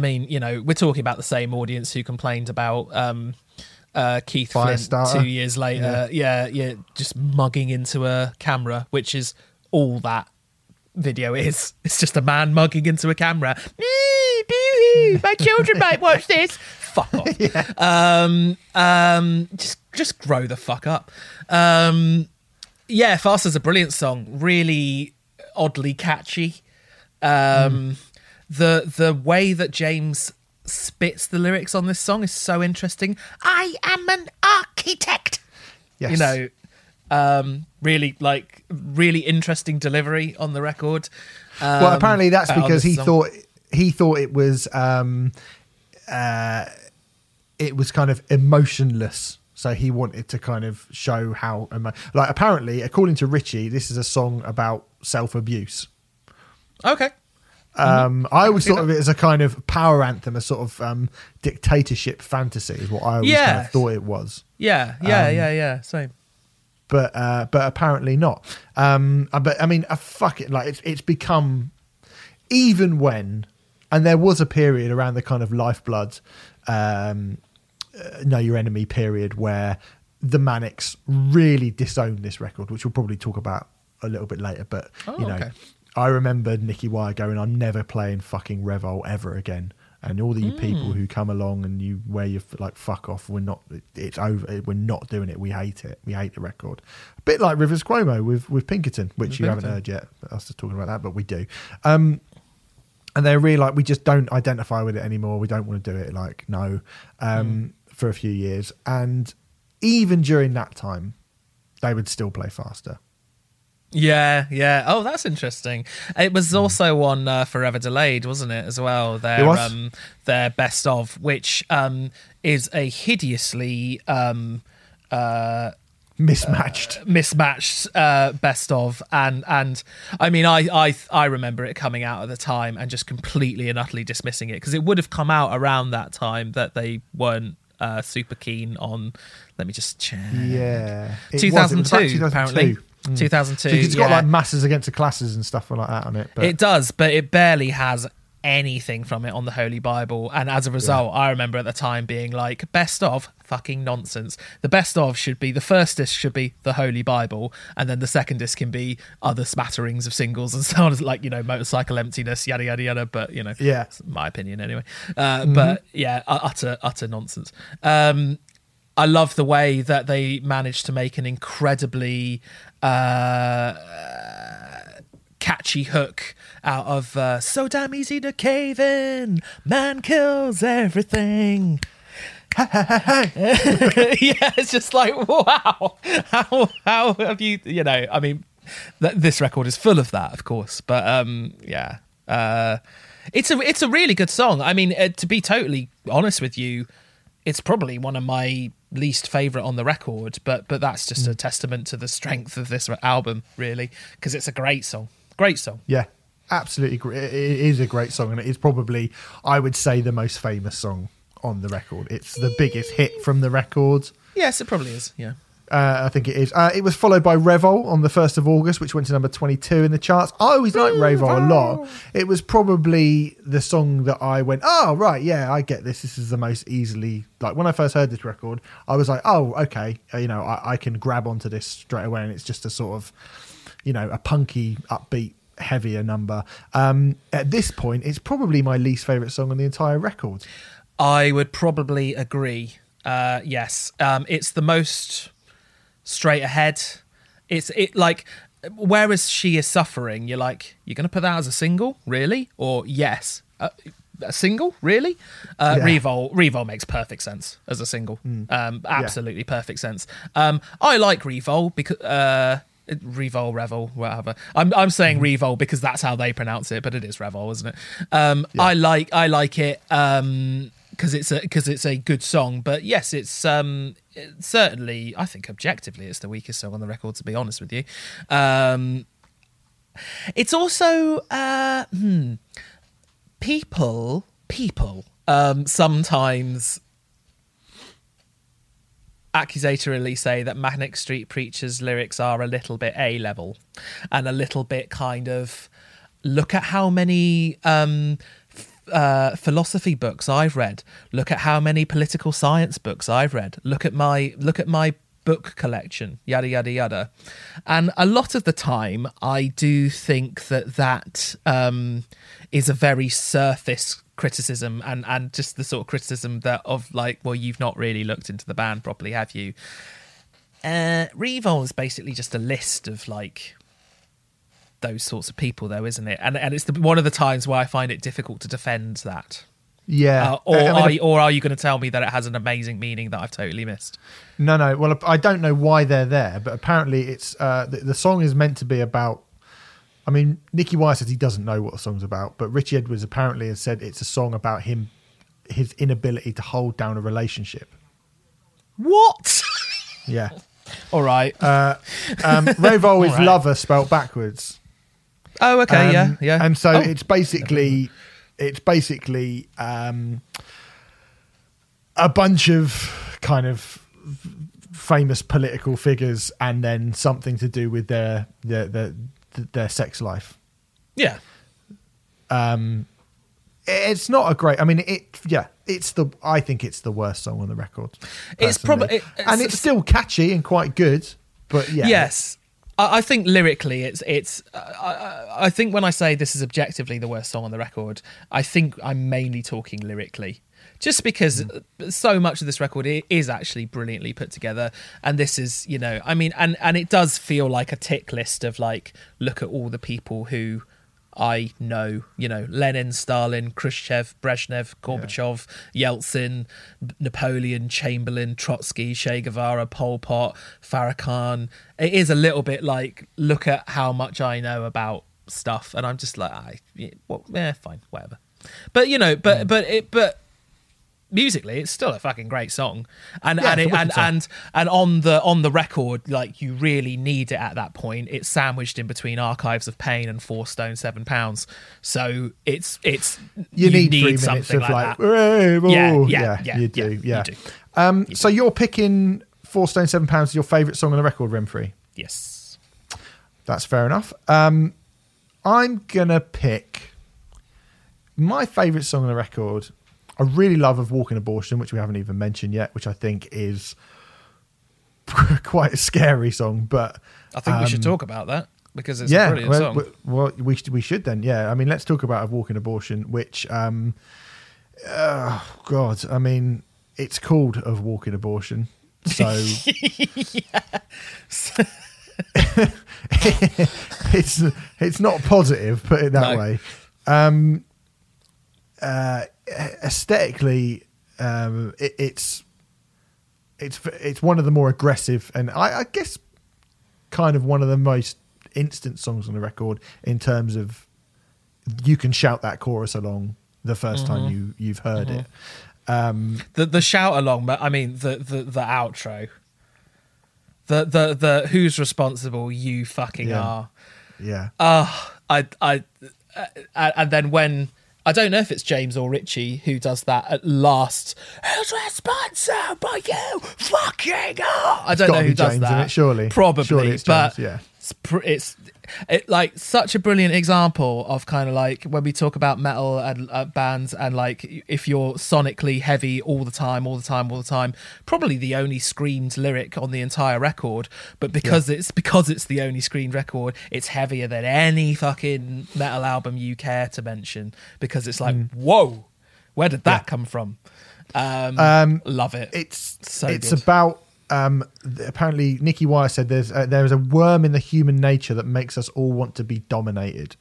mean, you know, we're talking about the same audience who complained about Keith Flint 2 years later. Just mugging into a camera, which is all that video is. It's just a man mugging into a camera. My children might watch this. Fuck off. Just grow the fuck up. Faster's a brilliant song, really oddly catchy. The way that James spits the lyrics on this song is so interesting. I am an architect. Yes. You know, really interesting delivery on the record. Well, apparently that's because he thought it was kind of emotionless. So he wanted to kind of show how, like, apparently, according to Richey, this is a song about self-abuse. Okay. I always thought of it as a kind of power anthem, a sort of dictatorship fantasy is what I always kind of thought it was. Same. But apparently not. But I mean, fuck it. Like, it's become, even when, and there was a period around the kind of Lifeblood, Know Your Enemy period where the Manics really disowned this record, which we'll probably talk about a little bit later. But, I remember Nicky Wire going, I'm never playing fucking Revol ever again. And all the people who come along and you, where you're like, fuck off, we're not, it's over, we're not doing it, we hate it, we hate the record. A bit like Rivers Cuomo with Pinkerton, which you haven't heard yet, us just talking about that, but we do. And they're really like, we just don't identify with it anymore, we don't want to do it, like, no. For a few years, and even during that time they would still play Faster. Yeah, yeah. Oh, that's interesting. It was also on Forever Delayed, wasn't it, as well? Their best of, which is a hideously mismatched best of, and I mean I remember it coming out at the time and just completely and utterly dismissing it, because it would have come out around that time that they weren't super keen on. Let me just check. Yeah, 2002 apparently. 2002. So it's got like masses against the classes and stuff like that on it. But it does, but it barely has anything from it on the Holy Bible, and as a result, I remember at the time being like, best of fucking nonsense. The best of should be, the first disc should be the Holy Bible, and then the second disc can be other smatterings of singles and so on, like, you know, Motorcycle Emptiness, yada yada yada, but you know, that's my opinion anyway. But yeah, utter nonsense. I love the way that they managed to make an incredibly catchy hook out of "So damn easy to cave in, man kills everything." Ha, ha, ha, ha. Yeah, it's just like, wow, how have you know? I mean, this record is full of that, of course, but it's a really good song. I mean, to be totally honest with you, it's probably one of my least favourite on the record, but that's just a testament to the strength of this album, really, because it's a great song. Great song. Yeah, absolutely. It is a great song, and it is probably, I would say, the most famous song on the record. It's the biggest hit from the record. Yes, it probably is, yeah. I think it is. It was followed by Revol on the 1st of August, which went to number 22 in the charts. I always liked Revol a lot. It was probably the song that I went, oh, right, yeah, I get this. This is the most easily... Like, when I first heard this record, I was like, oh, okay, you know, I can grab onto this straight away, and it's just a sort of, you know, a punky, upbeat, heavier number. At this point, it's probably my least favourite song on the entire record. I would probably agree, yes. It's the most... straight ahead. It's like, whereas She Is Suffering, you're like, you're gonna put that as a single, really? Or yes, a single, really? Revol makes perfect sense as a single. Absolutely perfect sense. I like Revol because Revol, whatever. I'm saying Revol because that's how they pronounce it, but it is Revol, isn't it? I like it because it's a good song, but yes, it's certainly, I think objectively, it's the weakest song on the record, to be honest with you. It's also people sometimes accusatorily say that Manic Street Preachers' lyrics are a little bit A-level and a little bit kind of, look at how many philosophy books I've read, look at how many political science books I've read, look at my book collection, yada yada yada. And a lot of the time I do think that is a very surface criticism, and just the sort of criticism that of like, well, you've not really looked into the band properly, have you? Revol is basically just a list of like those sorts of people, though, isn't it? And it's one of the times where I find it difficult to defend that. Yeah. Or are you going to tell me that it has an amazing meaning that I've totally missed? No. Well, I don't know why they're there, but apparently it's the song is meant to be about... I mean, Nicky Wire says he doesn't know what the song's about, but Richey Edwards apparently has said it's a song about him, his inability to hold down a relationship. What? Yeah. All right. Revol is right. Lover spelt backwards. Oh, okay, yeah. And so it's basically a bunch of kind of famous political figures, and then something to do with their sex life. Yeah. It's not a great... I mean, I think it's the worst song on the record. Personally. It's probably... And it's still catchy and quite good, but yeah. Yes. I think lyrically it's I think when I say this is objectively the worst song on the record, I think I'm mainly talking lyrically, just because so much of this record is actually brilliantly put together, and this is, you know, I mean, and it does feel like a tick list of like, look at all the people who I know, you know, Lenin, Stalin, Khrushchev, Brezhnev, Gorbachev, Yeltsin, Napoleon, Chamberlain, Trotsky, Che Guevara, Pol Pot, Farrakhan. It is a little bit like, look at how much I know about stuff, and I'm just like, fine, whatever. But you know, but musically, it's still a fucking great song, and on the record, like, you really need it at that point. It's sandwiched in between Archives of Pain and 4 Stone 7 Pounds, so it's you need 3 minutes something of like that. You do. So you're picking 4 Stone 7 Pounds as your favourite song on the record, Renfrey? Yes, that's fair enough. I'm gonna pick my favourite song on the record. I really love Of Walking Abortion, which we haven't even mentioned yet, which I think is quite a scary song. But I think we should talk about that because it's a brilliant song. Well, we should then. Yeah, I mean, let's talk about Of Walking Abortion, which, it's called Of Walking Abortion. So, it's not positive, put it that way. Aesthetically, it's one of the more aggressive, and I guess kind of one of the most instant songs on the record in terms of you can shout that chorus along the first time you've heard it. The shout along, but I mean the outro, the who's responsible? You fucking are. Yeah. And then when. I don't know if it's James or Richey who does that at last. Who's responsible for you fucking up? I don't know who does James, that. Surely, probably, it's James, but it's like such a brilliant example of kind of like when we talk about metal and bands, and like if you're sonically heavy all the time, probably the only screamed lyric on the entire record. But because it's the only screamed record, it's heavier than any fucking metal album you care to mention, because it's like, whoa, where did that come from? Love it. It's so it's good. About. Apparently Nicky Wire said there is a worm in the human nature that makes us all want to be dominated,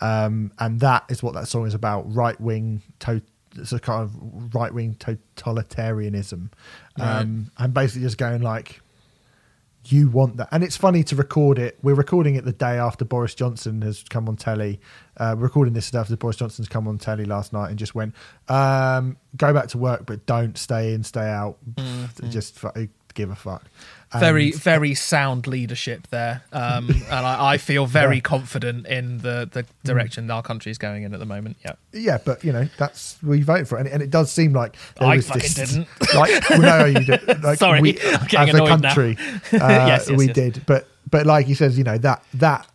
and that is what that song is about. It's a kind of right-wing totalitarianism, and basically just going like, you want that. And it's funny to record it. We're recording it the day after Boris Johnson has come on telly. Recording this after Boris Johnson's come on telly last night and just went, go back to work, but don't stay in, stay out. Just give a fuck. Very, very sound leadership there, and I feel very confident in the direction our country's going in at the moment. Yeah, but you know, that's we voted for it, and it does seem like I fucking didn't. Like, no, you did. Like, sorry, we, I'm getting as a country, yes, we did. But like he says, you know, that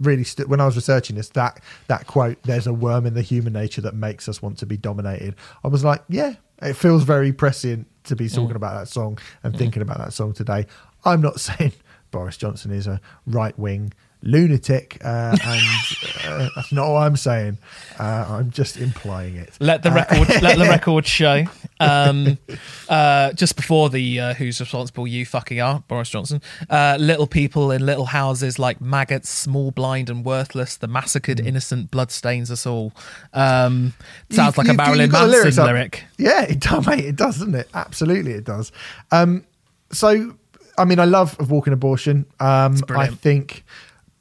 really when I was researching this, that quote, "There's a worm in the human nature that makes us want to be dominated." I was like, yeah, it feels very prescient to be talking about that song and thinking about that song today. I'm not saying Boris Johnson is a right-wing lunatic, and that's not what I'm saying. I'm just implying it. Let the record show. Just before the "Who's responsible? You fucking are," Boris Johnson. Little people in little houses like maggots, small, blind, and worthless. The massacred innocent blood stains us all. Sounds like a Marilyn Manson lyric. Yeah, it does, mate. It does, doesn't it? Absolutely, it does. So, I mean, I love Of Walking Abortion. I think.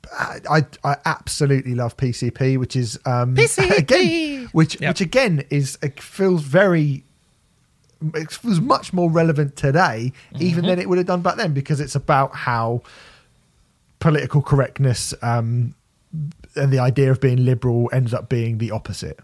I absolutely love PCP, which is PCP again, which again is it feels much more relevant today even than it would have done back then, because it's about how political correctness and the idea of being liberal ends up being the opposite,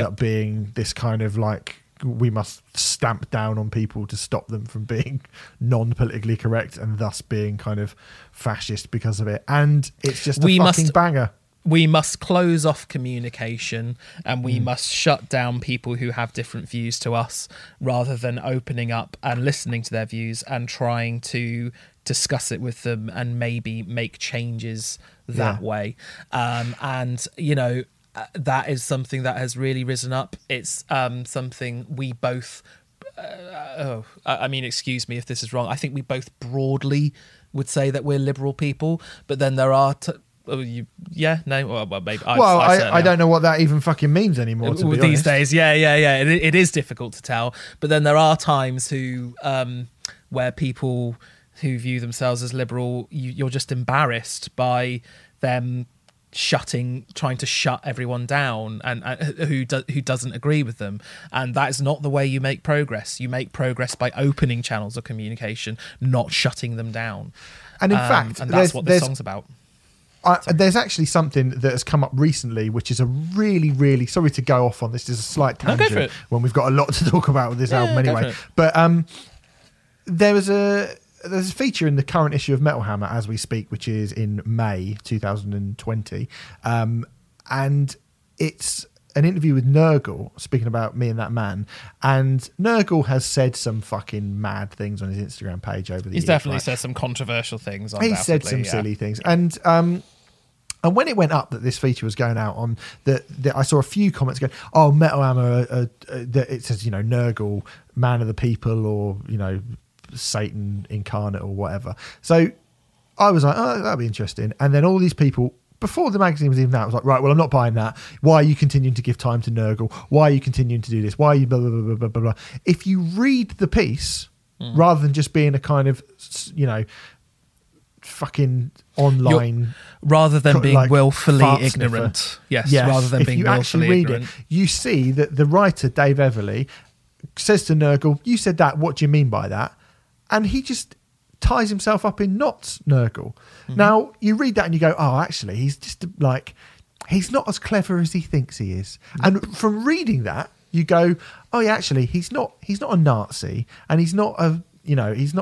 up being this kind of like, we must stamp down on people to stop them from being non-politically correct and thus being kind of fascist because of it. And it's just a fucking banger. We must close off communication, and we must shut down people who have different views to us, rather than opening up and listening to their views and trying to discuss it with them and maybe make changes that way. And, you know, that is something that has really risen up. It's something we both excuse me if this is wrong, I think we both broadly would say that we're liberal people, but then there are I don't know what that even fucking means anymore, to be honest. These days, it is difficult to tell. But then there are times where people who view themselves as liberal, you're just embarrassed by them trying to shut everyone down and who doesn't agree with them, and that's not the way you make progress. You make progress by opening channels of communication, not shutting them down. And in fact, and that's what this song's about. There's actually something that has come up recently, which is a really, really... Sorry to go off on this. There's a slight tangent when we've got a lot to talk about with this album anyway. But there's a feature in the current issue of Metal Hammer as we speak, which is in May 2020. And it's an interview with Nurgle, speaking about Me and That Man. And Nurgle has said some fucking mad things on his Instagram page over the years. He's definitely said some controversial things. He said some silly things. And and when it went up that this feature was going out on, that I saw a few comments going, oh, Metal Hammer, it says, Nurgle, man of the people, or, Satan incarnate or whatever. So I was like, oh, that'd be interesting. And then all these people, before the magazine was even out, was like, right, well, I'm not buying that. Why are you continuing to give time to Nurgle? Why are you continuing to do this? Why are you blah, blah, blah, blah, blah, blah? If you read the piece, rather than just being a kind of, fucking online... rather than being willfully ignorant. Sniffer. Yes, rather than being willfully ignorant. If you actually read it, you see that the writer, Dave Everly, says to Nurgle, you said that, what do you mean by that? And he just ties himself up in knots, Nurgle. Mm-hmm. Now, you read that and you go, oh, actually, he's just he's not as clever as he thinks he is. Mm-hmm. And from reading that, you go, oh, yeah, actually, he's not a Nazi, and he's not a... he's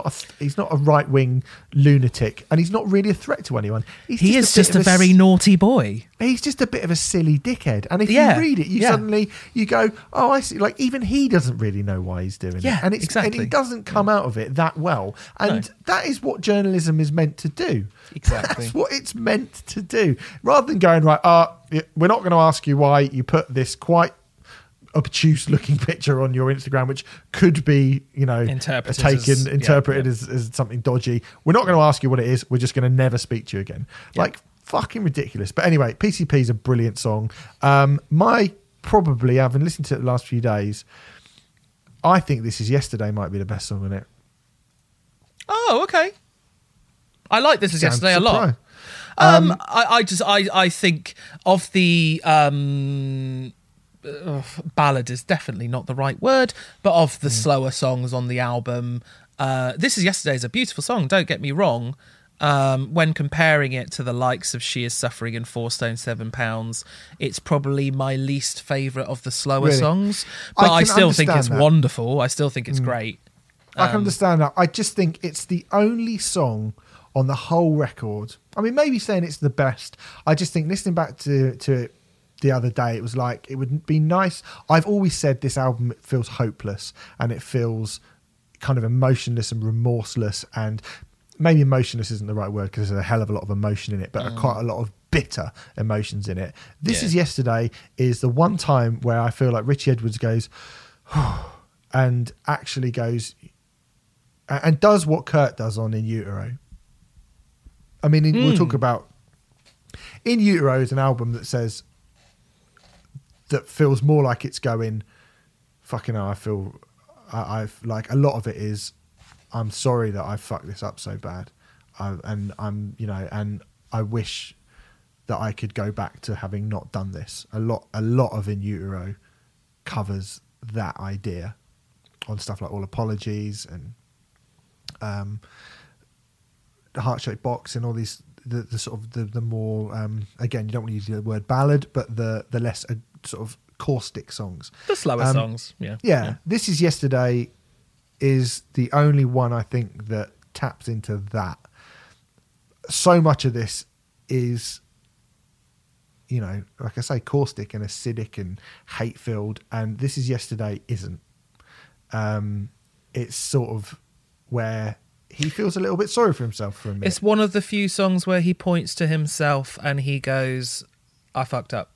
not a right-wing lunatic, and he's not really a threat to anyone. He is just a very naughty boy. He's just a bit of a silly dickhead. And if you read it, suddenly you go, oh, I see. Even he doesn't really know why he's doing it. And and he doesn't come out of it that well. And that is what journalism is meant to do. Exactly. That's what it's meant to do. Rather than going, right, we're not going to ask you why you put this quite obtuse looking picture on your Instagram, which could be interpreted as something dodgy. We're not going to ask you what it is, we're just going to never speak to you again. Fucking ridiculous. But anyway, PCP is a brilliant song. Having listened to it the last few days, I think This Is Yesterday might be the best song in it. Oh, okay. I like This Is Yesterday a lot. I think of the ballad is definitely not the right word, but of the slower songs on the album, This Is Yesterday is a beautiful song, don't get me wrong. When comparing it to the likes of She Is Suffering and 4 Stone 7 Pounds, it's probably my least favourite of the slower songs, but I still think it's wonderful. I still think it's great. I can understand that. I just think it's the only song on the whole record. I mean, maybe saying it's the best, I just think listening back to it the other day, it was like, it would be nice. I've always said this album feels hopeless, and it feels kind of emotionless and remorseless, and maybe emotionless isn't the right word because there's a hell of a lot of emotion in it, but quite a lot of bitter emotions in it. This Is Yesterday is the one time where I feel like Richey Edwards goes, and actually goes and does what Kurt does on In Utero. I mean, we'll talk about... In Utero is an album that says... that feels more like it's going, fucking hell, I've like, a lot of it is, I'm sorry that I fucked this up so bad. And I wish that I could go back to having not done this. A lot of In Utero covers that idea on stuff like All Apologies and The Heart-Shaped Box and all these, the sort of the more, again, you don't want to use the word ballad, but the less... sort of caustic songs, the slower songs. This Is Yesterday is the only one I think that taps into that. So much of this is, like I say, caustic and acidic and hate filled, and This Is Yesterday isn't. It's sort of where he feels a little bit sorry for himself for a minute. It's one of the few songs where he points to himself and he goes, I fucked up.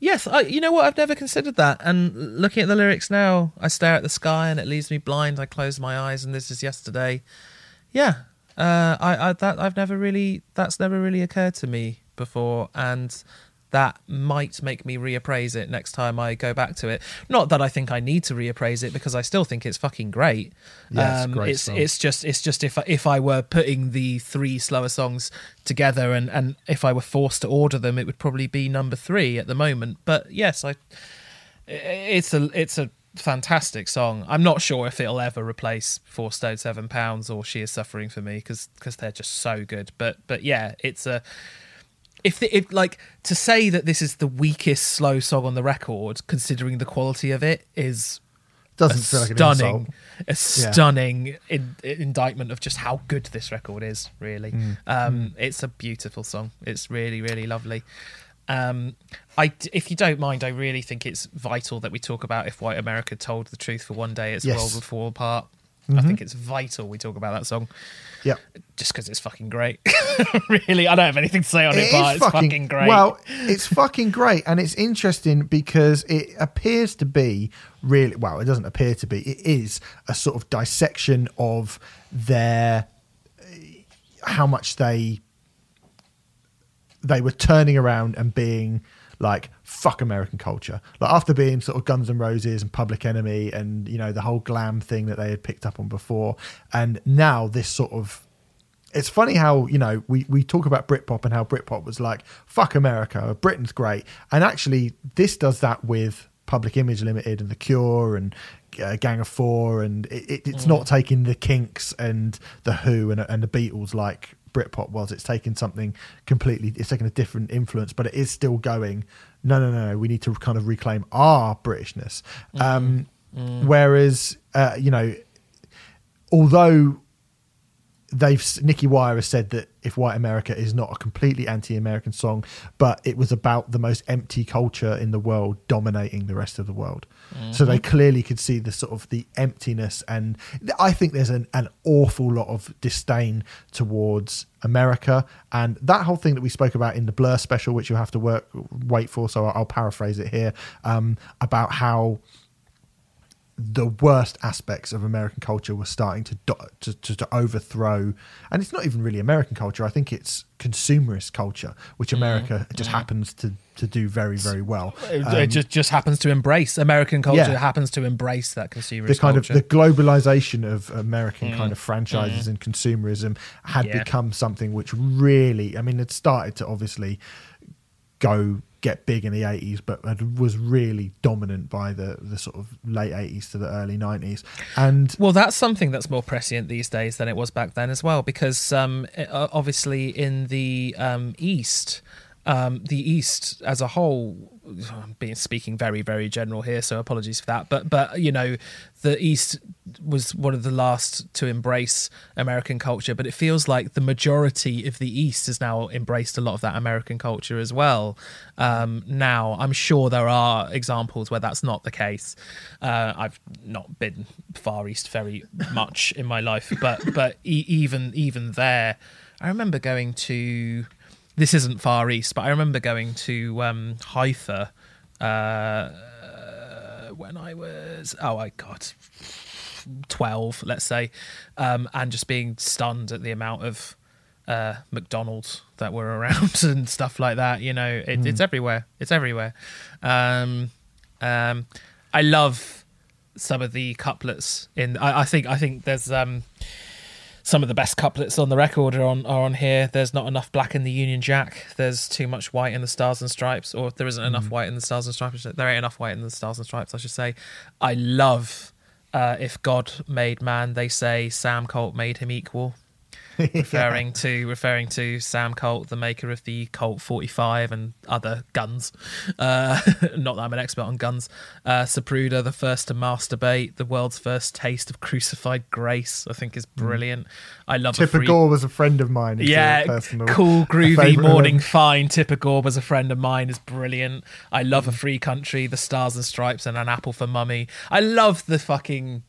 Yes, you know what? I've never considered that. And looking at the lyrics now, I stare at the sky and it leaves me blind. I close my eyes and this is yesterday. Yeah, That's never really occurred to me before, and that might make me reappraise it next time I go back to it. Not that I think I need to reappraise it, because I still think it's fucking great. Yeah, it's just if I were putting the three slower songs together and if I were forced to order them, it would probably be number 3 at the moment. But yes, it's a fantastic song. I'm not sure if it'll ever replace 4 Stone 7 Pounds or She Is Suffering for Me, because they're just so good. But yeah, it's a... If like, to say that this is the weakest slow song on the record, considering the quality of it, is a stunning indictment of just how good this record is. Really, It's a beautiful song. It's really, really lovely. If you don't mind, I really think it's vital that we talk about If White America Told the Truth for One Day, Its World Would Fall Apart. I think it's vital we talk about that song. Yeah. Just because it's fucking great. Really, I don't have anything to say on it, but it's fucking great. Well, it's fucking great. And it's interesting because it appears to be really... Well, it doesn't appear to be. It is a sort of dissection of their... How much they were turning around and being... like, fuck American culture. Like, after being sort of Guns N' Roses and Public Enemy and, you know, the whole glam thing that they had picked up on before. And now this sort of... It's funny how, you know, we talk about Britpop and how Britpop was like, fuck America, Britain's great. And actually, this does that with Public Image Limited and The Cure and Gang of Four. And it's not taking the Kinks and The Who and the Beatles like... Britpop was. It's taking something completely, it's taking a different influence, but it is still going, no, we need to kind of reclaim our Britishness. Whereas you know, although Nicky Wire has said that If White America is not a completely anti-American song, but it was about the most empty culture in the world dominating the rest of the world. So they clearly could see the sort of the emptiness, and I think there's an awful lot of disdain towards America, and that whole thing that we spoke about in the Blur special, which you'll have to wait for, so I'll paraphrase it here, about how the worst aspects of American culture were starting to overthrow, and it's not even really American culture. I think it's consumerist culture, which America just happens to do very, very well. It just happens to embrace. American culture happens to embrace that consumerist culture. The globalization of American kind of franchises and consumerism had become something which really, I mean, it started to obviously get big in the 80s, but was really dominant by the sort of late 80s to the early 90s. And well, that's something that's more prescient these days than it was back then as well, because obviously in the East, as a whole, I'm speaking very, very general here, so apologies for that, but you know, the East was one of the last to embrace American culture, but it feels like the majority of the East has now embraced a lot of that American culture as well. Now, I'm sure there are examples where that's not the case. I've not been Far East very much in my life, but even there, I remember going to... This isn't Far East, but I remember going to Haifa when I was, 12, let's say, and just being stunned at the amount of McDonald's that were around and stuff like that. You know, it's everywhere. It's everywhere. I love some of the couplets in. I think there's. Some of the best couplets on the record are on here. There's not enough black in the Union Jack. There's too much white in the Stars and Stripes. Or if there isn't enough white in the Stars and Stripes. There ain't enough white in the Stars and Stripes, I should say. I love If God Made Man, they say Sam Colt made him equal. Referring to Sam Colt, the maker of the Colt 45 and other guns. Not that I'm an expert on guns. Sapruder, the first to masturbate, the world's first taste of crucified grace, I think is brilliant. I love Tipper Gore was a friend of mine. Yeah, cool, groovy, morning fine. Tipper Gore was a friend of mine is brilliant. I love A Free Country, the Stars and Stripes, and An Apple for Mummy. I love the fucking...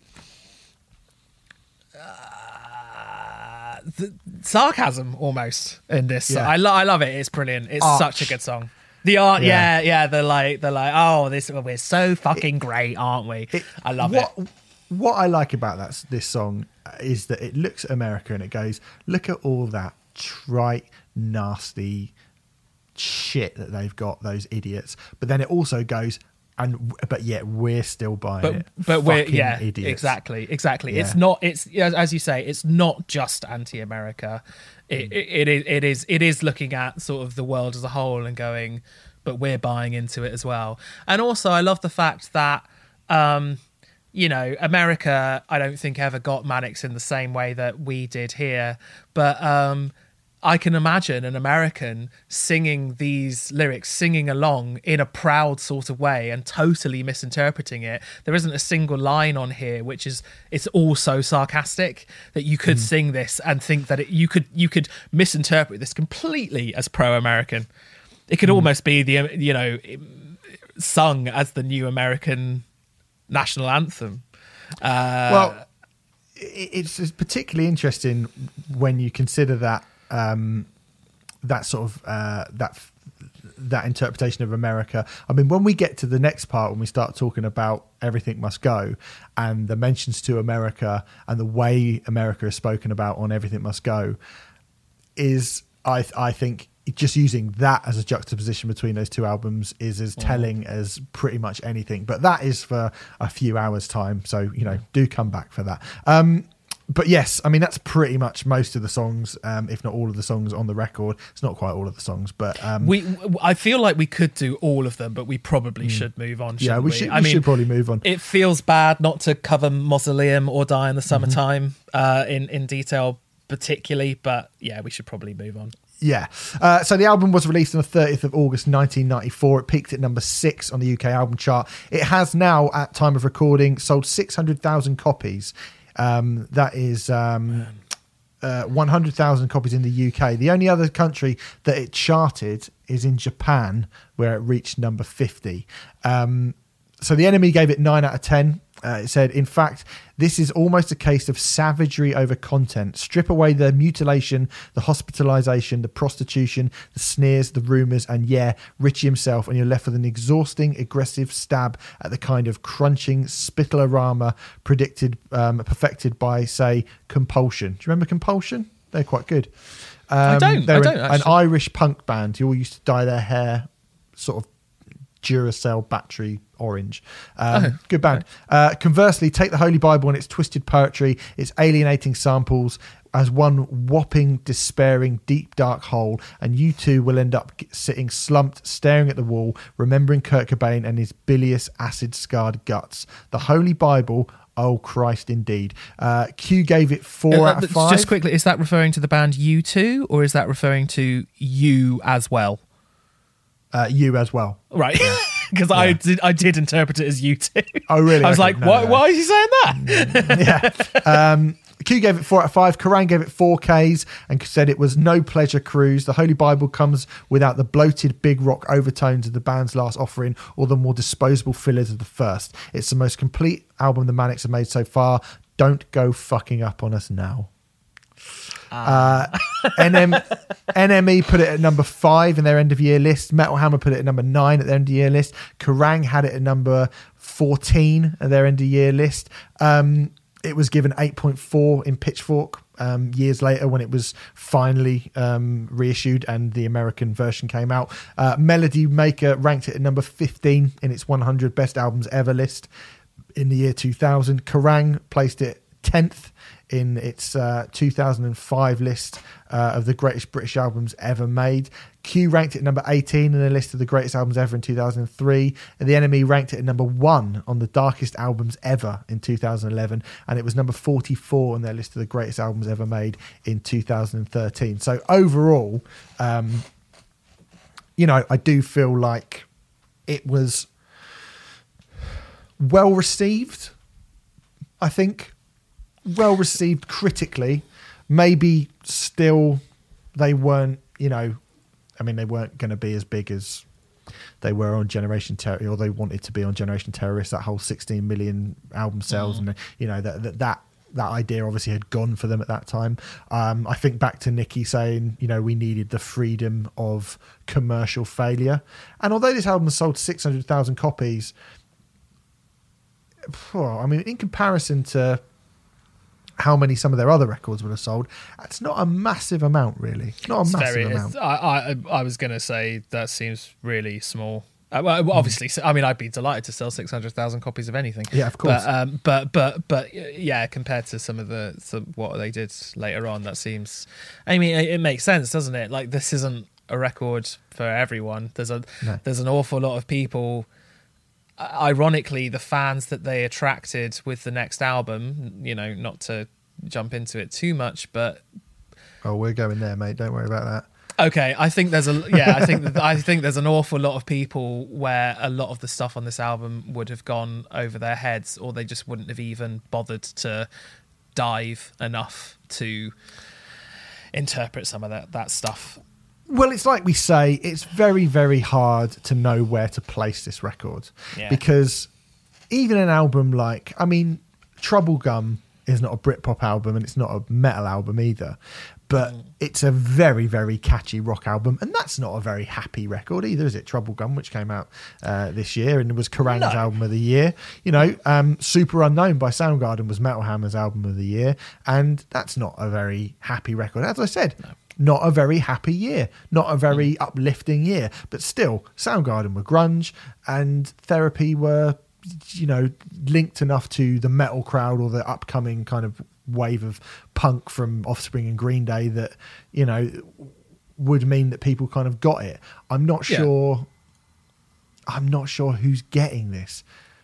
the sarcasm almost in this. I love it. It's brilliant. It's such a good song. The art, they're like, oh, we're so fucking great, aren't we? I love it. What I like about this song is that it looks at America and it goes, look at all that trite, nasty shit that they've got, those idiots. But then it also goes, but yet we're still buying it. But we're idiots. Exactly. Yeah. It's not. It's, as you say, it's not just anti-America. It is looking at sort of the world as a whole and going, but we're buying into it as well. And also, I love the fact that, you know, America, I don't think ever got Manics in the same way that we did here. But I can imagine an American singing these lyrics, singing along in a proud sort of way and totally misinterpreting it. There isn't a single line on here which is, it's all so sarcastic that you could sing this and think that you could misinterpret this completely as pro-American. It could almost be sung as the new American national anthem. Well, it's particularly interesting when you consider that that interpretation of America. I mean, when we get to the next part, when we start talking about Everything Must Go and the mentions to America and the way America is spoken about on Everything Must Go, is I think just using that as a juxtaposition between those two albums is as telling as pretty much anything. But that is for a few hours' time, so do come back for that. But yes, I mean, that's pretty much most of the songs, if not all of the songs on the record. It's not quite all of the songs, but I feel like we could do all of them, but we probably should move on. Yeah, we should probably move on. It feels bad not to cover Mausoleum or Die in the Summertime in detail, particularly, but yeah, we should probably move on. Yeah. So the album was released on the 30th of August 1994. It peaked at number 6 on the UK album chart. It has now, at time of recording, sold 600,000 copies. That is 100,000 copies in the UK. The only other country that it charted is in Japan, where it reached number 50. So The Enemy gave it 9 out of 10. It said, in fact, this is almost a case of savagery over content. Strip away the mutilation, the hospitalization, the prostitution, the sneers, the rumors, and Richey himself, and you're left with an exhausting, aggressive stab at the kind of crunching spittle-orama perfected by, say, Compulsion. Do you remember Compulsion? They're quite good. I don't, an Irish punk band who all used to dye their hair sort of Duracell battery orange. Good band. Conversely, take the Holy Bible and its twisted poetry, its alienating samples, as one whopping, despairing, deep, dark hole, and you two will end up sitting slumped, staring at the wall, remembering Kurt Cobain and his bilious, acid-scarred guts. The Holy Bible, oh Christ, indeed. Q gave it 4 out of 5. Just quickly, is that referring to the band U2, or is that referring to you as well? You as well, right? Because yeah. I did interpret it as you too. Oh really? I was why is he saying that? Yeah. Q gave it 4 out of 5. Koran gave it 4 Ks and said it was no pleasure cruise. The Holy Bible comes without the bloated big rock overtones of the band's last offering or the more disposable fillers of the first. It's the most complete album the Manics have made so far. Don't go fucking up on us now. NME put it at number 5 in their end of year list. Metal Hammer put it at number 9 at their end of year list. Kerrang had it at number 14 at their end of year list. It was given 8.4 in Pitchfork years later when it was finally reissued and the American version came out. Melody Maker ranked it at number 15 in its 100 best albums ever list in the year 2000. Kerrang placed it 10th in its 2005 list of the greatest British albums ever made. Q ranked it number 18 in a list of the greatest albums ever in 2003. And The Enemy ranked it at number 1 on the darkest albums ever in 2011. And it was number 44 on their list of the greatest albums ever made in 2013. So overall, I do feel like it was well received, I think. Well received critically, maybe still they weren't, they weren't going to be as big as they were on Generation Terrorists, or they wanted to be on Generation Terrorists, that whole 16 million album sales, and that idea obviously had gone for them at that time. I think back to Nicky saying, we needed the freedom of commercial failure, and although this album sold 600,000 copies, I mean, in comparison to how many some of their other records would have sold, that's not a massive amount, really. Not a massive amount. I was going to say that seems really small. Well, obviously, I mean, I'd be delighted to sell 600,000 copies of anything. Yeah, of course. But yeah, compared to some of the what they did later on, that seems. I mean, it makes sense, doesn't it? Like, this isn't a record for everyone. There's an awful lot of people. Ironically, the fans that they attracted with the next album, you know, not to jump into it too much, but we're going there, mate. Don't worry about that. Okay, I think there's I think there's an awful lot of people where a lot of the stuff on this album would have gone over their heads, or they just wouldn't have even bothered to dive enough to interpret some of that stuff. Well, it's like we say, it's very, very hard to know where to place this record. Yeah. Because even an album like, I mean, Troublegum is not a Britpop album and it's not a metal album either. But it's a very, very catchy rock album. And that's not a very happy record either, is it? Troublegum, which came out this year and was Kerrang's album of the year. You know, Super Unknown by Soundgarden was Metal Hammer's album of the year. And that's not a very happy record. As I said, not a very happy year. Not a very uplifting year. But still, Soundgarden were grunge and Therapy were, you know, linked enough to the metal crowd or the upcoming kind of wave of punk from Offspring and Green Day that, you know, would mean that people kind of got it. I'm not sure who's getting this,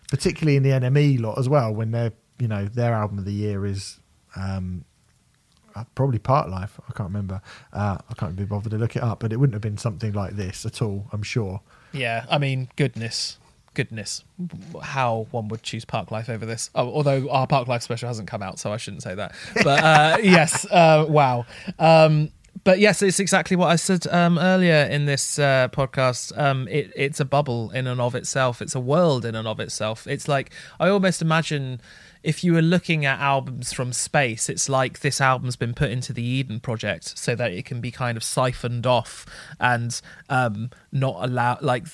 particularly in the NME lot as well, when they're, you know, their album of the year is probably Part Life. I can't remember. I can't be bothered to look it up, but it wouldn't have been something like this at all, I'm sure. Yeah, I mean, goodness, how one would choose Park Life over this. Oh, although our Park Life special hasn't come out, so I shouldn't say that. But yes, wow. But yes, it's exactly what I said earlier in this podcast. It's a bubble in and of itself. It's a world in and of itself. It's like, I almost imagine if you were looking at albums from space, it's like this album's been put into the Eden Project so that it can be kind of siphoned off and not allowed, like,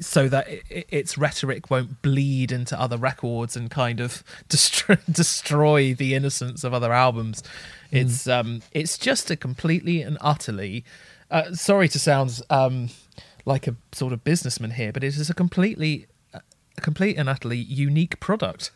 so that its rhetoric won't bleed into other records and kind of destroy the innocence of other albums. It's just a completely and utterly, sorry to sound like a sort of businessman here, but it is a complete and utterly unique product.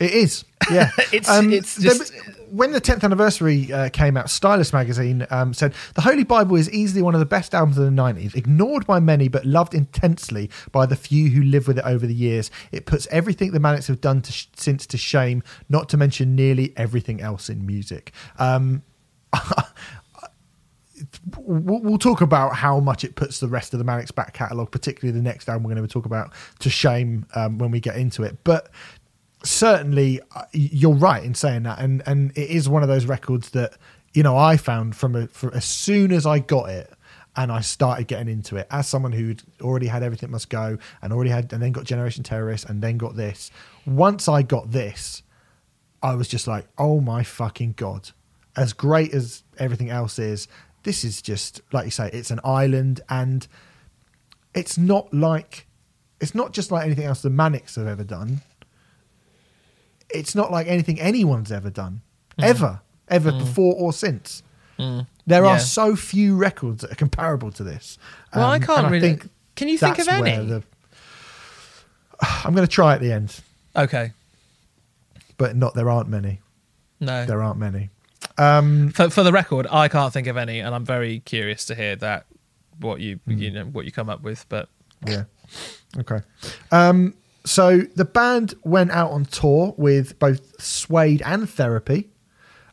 It is, yeah. It's just... When the 10th anniversary came out, Stylus magazine said, "The Holy Bible is easily one of the best albums of the 90s, ignored by many but loved intensely by the few who live with it over the years. It puts everything the Manics have done since to shame, not to mention nearly everything else in music." We'll talk about how much it puts the rest of the Manics back catalogue, particularly the next album we're going to talk about, to shame when we get into it. But... certainly you're right in saying that, and it is one of those records that, you know, I found from as soon as I got it and I started getting into it, as someone who'd already had Everything Must Go and then got Generation Terrorists and then got this. Once I got this, I was just like, oh my fucking God, as great as everything else is, this is just, like you say, it's an island, and it's not just like anything else the Manics have ever done. It's not like anything anyone's ever done, ever before or since. There are so few records that are comparable to this. Well, I can't really... Can you think of any? I'm going to try at the end. Okay. But there aren't many. No. There aren't many. For the record, I can't think of any, and I'm very curious to hear that, what you come up with, but... Yeah. Okay. So the band went out on tour with both Suede and Therapy.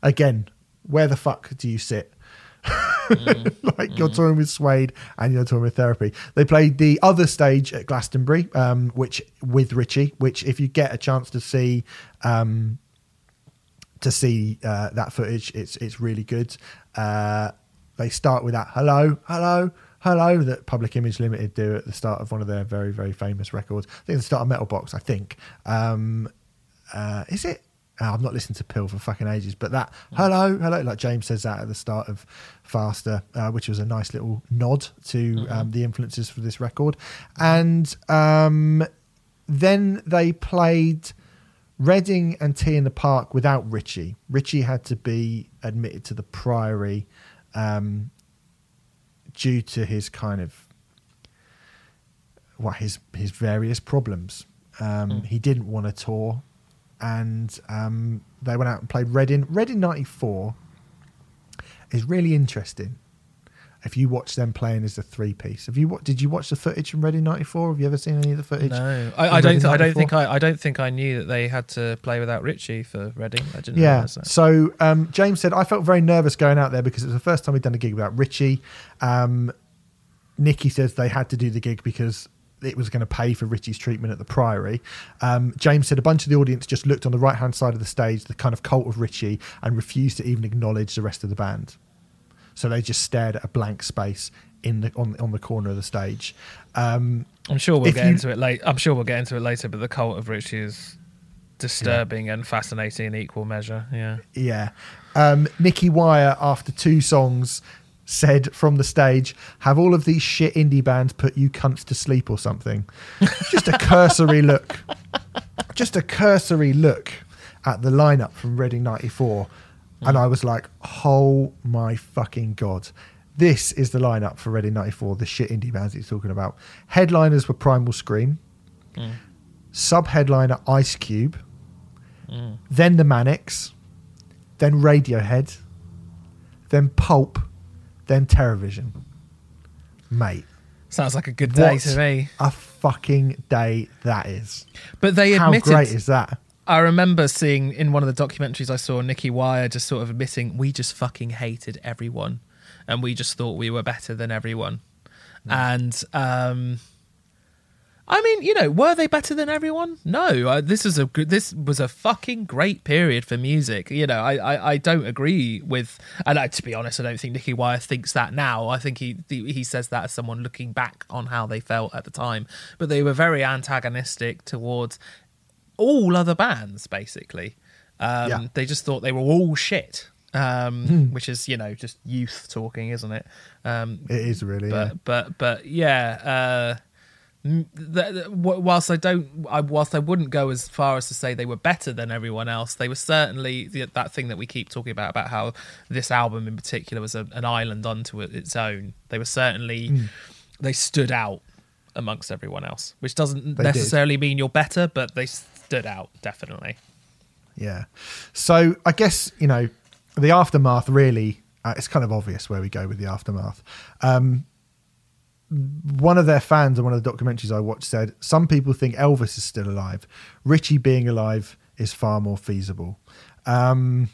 Again, where the fuck do you sit? You're touring with Suede and you're touring with Therapy. They played the other stage at Glastonbury, with Richey, which if you get a chance to see... that footage, it's really good. They start with that hello that Public Image Limited do at the start of one of their very, very famous records. I think the start of Metal Box, I think. Is it? Oh, I've not listened to Pill for fucking ages, but that hello, like James says that at the start of Faster, which was a nice little nod to the influences for this record. And then they played Reading and Tea in the Park without Richey. Richey had to be admitted to the Priory due to his kind of his various problems. He didn't want a tour, and they went out and played Reading. Reading '94 is really interesting. If you watch them playing as a three-piece, did you watch the footage from Reading '94? Have you ever seen any of the footage? No, I don't think I knew that they had to play without Richey for Reading. I didn't realise that. So James said, I felt very nervous going out there because it was the first time we'd done a gig without Richey. Nicky says they had to do the gig because it was going to pay for Richie's treatment at the Priory. James said a bunch of the audience just looked on the right-hand side of the stage, the kind of cult of Richey, and refused to even acknowledge the rest of the band. So they just stared at a blank space on the corner of the stage. I'm sure we'll get into it later. I'm sure we'll get into it later. But the cult of Richey is disturbing and fascinating in equal measure. Yeah. Nicky Wire, after two songs, said from the stage, "Have all of these shit indie bands put you cunts to sleep or something?" Just a cursory look. Just a cursory look at the lineup from Reading '94. And I was like, oh my fucking God. This is the lineup for Reading '94, the shit indie bands he's talking about. Headliners were Primal Scream, sub-headliner Ice Cube, then the Manics, then Radiohead, then Pulp, then TerrorVision. Mate. Sounds like a good day to me. A fucking day that is. But they admitted... How great is that? I remember seeing in one of the documentaries I saw Nicky Wire just sort of admitting we just fucking hated everyone and we just thought we were better than everyone. Yeah. And I mean, you know, were they better than everyone? No. This was a fucking great period for music. You know, I don't agree with, and to be honest, I don't think Nicky Wire thinks that now. I think he says that as someone looking back on how they felt at the time. But they were very antagonistic towards all other bands, basically. They just thought they were all shit, which is, you know, just youth talking, isn't it? It is, really. Whilst I wouldn't go as far as to say they were better than everyone else, they were certainly that thing that we keep talking about how this album in particular was an island unto its own. They were certainly they stood out amongst everyone else, which doesn't necessarily mean you're better, but they stood out, definitely. Yeah. So I guess, you know, the aftermath really, it's kind of obvious where we go with the aftermath. One of their fans in one of the documentaries I watched said, some people think Elvis is still alive. Richey being alive is far more feasible. The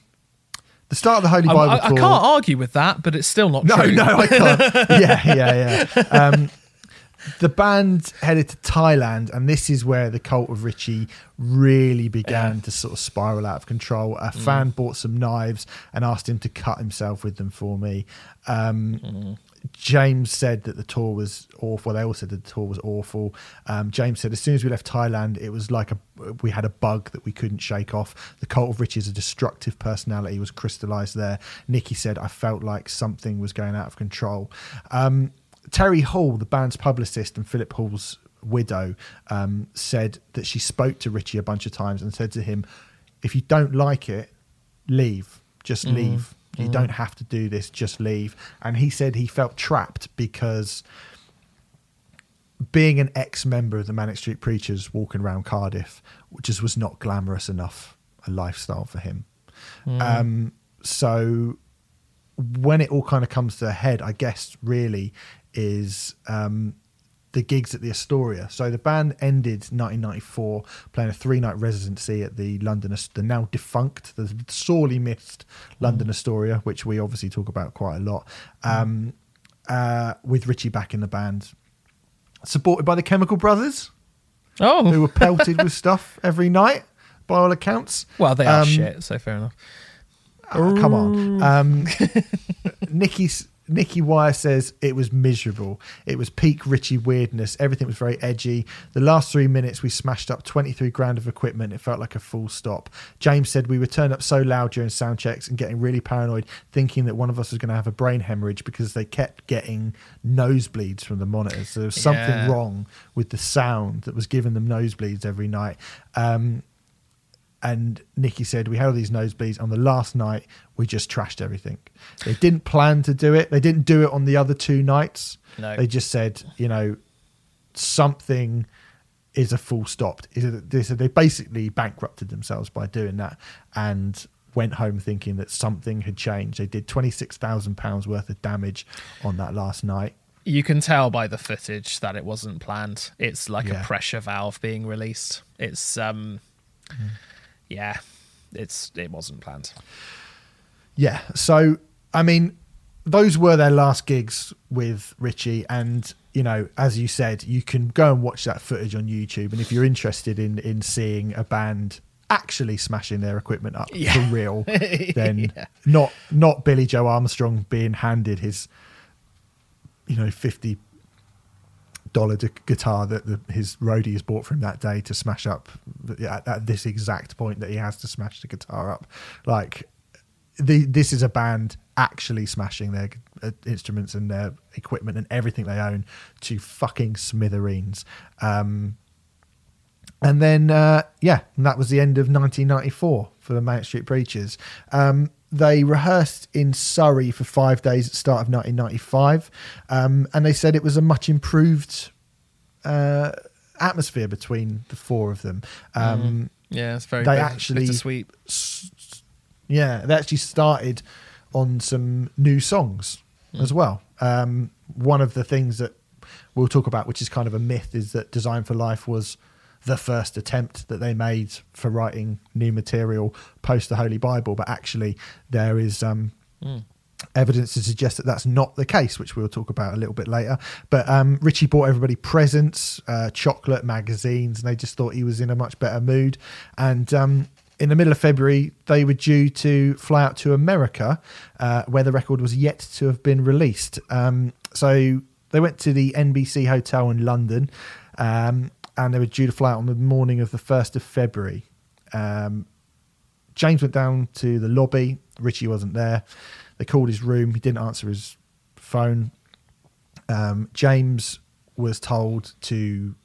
start of the Holy Bible I can't argue with that, but it's still not true. No, I can't. Yeah. The band headed to Thailand, and this is where the cult of Richey really began to sort of spiral out of control. A fan bought some knives and asked him to cut himself with them for me. James said that the tour was awful. They all said that the tour was awful. James said as soon as we left Thailand, it was like we had a bug that we couldn't shake off. The cult of Richey's a destructive personality was crystallised there. Nicky said, I felt like something was going out of control. Terry Hall, the band's publicist and Philip Hall's widow, said that she spoke to Richey a bunch of times and said to him, if you don't like it, leave. Just leave. You don't have to do this. Just leave. And he said he felt trapped because being an ex-member of the Manic Street Preachers walking around Cardiff just was not glamorous enough a lifestyle for him. So when it all kind of comes to a head, I guess, really, is the gigs at the Astoria. So the band ended 1994 playing a 3-night residency at the now defunct, the sorely missed London Astoria, which we obviously talk about quite a lot, with Richey back in the band, supported by the Chemical Brothers, who were pelted with stuff every night, by all accounts. Well, they are shit, so fair enough. Come on. Nicky Wire says it was miserable. It was peak Richey weirdness. Everything was very edgy. The last 3 minutes, we smashed up 23 grand of equipment. It felt like a full stop. James said we were turned up so loud during sound checks and getting really paranoid, thinking that one of us was going to have a brain hemorrhage because they kept getting nosebleeds from the monitors. So there was something wrong with the sound that was giving them nosebleeds every night. And Nicky said, we had all these nosebleeds. On the last night, we just trashed everything. They didn't plan to do it. They didn't do it on the other two nights. No. They just said, you know, something is a full stop. They said they basically bankrupted themselves by doing that and went home thinking that something had changed. They did £26,000 worth of damage on that last night. You can tell by the footage that it wasn't planned. It's like a pressure valve being released. It's... it wasn't planned. Yeah, so I mean, those were their last gigs with Richey, and you know, as you said, you can go and watch that footage on YouTube. And if you're interested in seeing a band actually smashing their equipment up for real, then not Billy Joe Armstrong being handed his, you know, $50 guitar that his roadie has bought from that day to smash up at this exact point that he has to smash the guitar up. Like, this is a band actually smashing their instruments and their equipment and everything they own to fucking smithereens. And then, and that was the end of 1994 for the Manic Street Preachers. They rehearsed in Surrey for 5 days at the start of 1995, and they said it was a much improved atmosphere between the four of them. Yeah, it's very bittersweet. They actually started on some new songs as well. One of the things that we'll talk about, which is kind of a myth, is that Design for Life was the first attempt that they made for writing new material post the Holy Bible. But actually there is evidence to suggest that that's not the case, which we'll talk about a little bit later. But Richey bought everybody presents, chocolate, magazines, and they just thought he was in a much better mood. And in the middle of February, they were due to fly out to America, where the record was yet to have been released. So they went to the NBC Hotel in London, and they were due to fly out on the morning of the 1st of February. James went down to the lobby. Richey wasn't there. They called his room. He didn't answer his phone. James was told to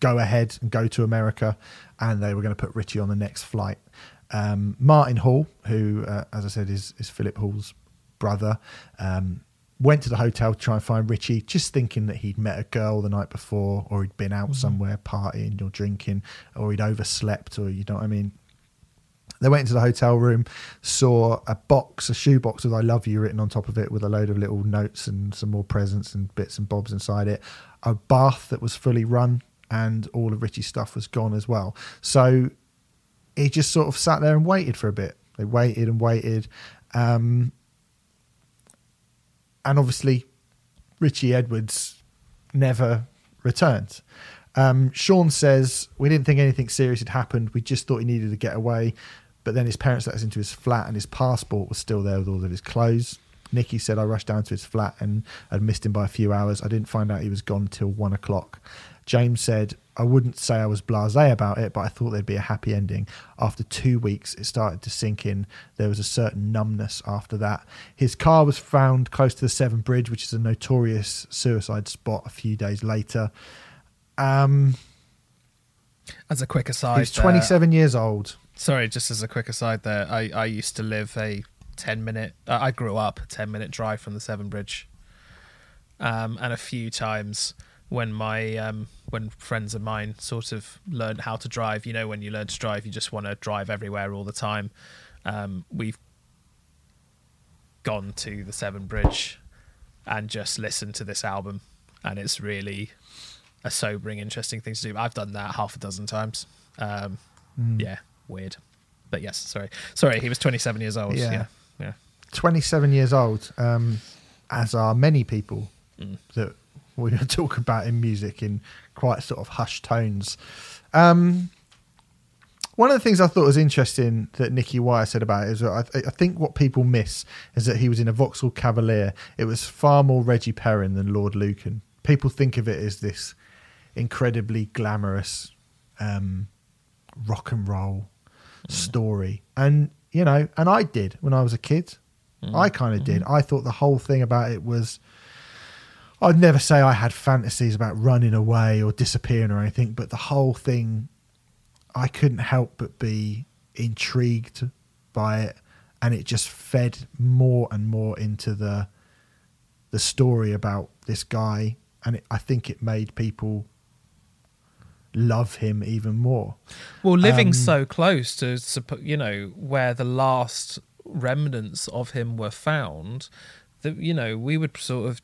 go ahead and go to America, and they were going to put Richey on the next flight. Martin Hall, who, as I said, is Philip Hall's brother, went to the hotel to try and find Richey, just thinking that he'd met a girl the night before, or he'd been out somewhere partying or drinking, or he'd overslept, or you know what I mean. They went into the hotel room, saw a shoebox with "I love you" written on top of it, with a load of little notes and some more presents and bits and bobs inside it, a bath that was fully run, and all of Richey's stuff was gone as well. So he just sort of sat there and waited for a bit. They waited and waited. And obviously, Richey Edwards never returned. Sean says, we didn't think anything serious had happened. We just thought he needed to get away. But then his parents let us into his flat, and his passport was still there with all of his clothes. Nicky said, I rushed down to his flat and had missed him by a few hours. I didn't find out he was gone till 1:00. James said, I wouldn't say I was blasé about it, but I thought there'd be a happy ending. After 2 weeks, it started to sink in. There was a certain numbness after that. His car was found close to the Severn Bridge, which is a notorious suicide spot, a few days later. As a quick aside, he was 27 years old. Sorry, just as a quick aside there, I used to live a 10-minute... I grew up a 10-minute drive from the Severn Bridge. And a few times... when friends of mine sort of learned how to drive, you know, when you learn to drive, you just want to drive everywhere all the time. We've gone to the Severn Bridge and just listened to this album, and it's really a sobering, interesting thing to do. I've done that half a dozen times. Yeah, weird. But yes, sorry, he was 27 years old. Yeah. 27 years old, as are many people that... we're going to talk about in music in quite sort of hushed tones. One of the things I thought was interesting that Nicky Wire said about it is that I think what people miss is that he was in a Vauxhall Cavalier. It was far more Reggie Perrin than Lord Lucan. People think of it as this incredibly glamorous rock and roll story. And, you know, and I did when I was a kid. I kind of did. I thought the whole thing about it was... I'd never say I had fantasies about running away or disappearing or anything, but the whole thing, I couldn't help but be intrigued by it, and it just fed more and more into the story about this guy, and I think it made people love him even more. Well, living so close to, you know, where the last remnants of him were found, that, you know, we would sort of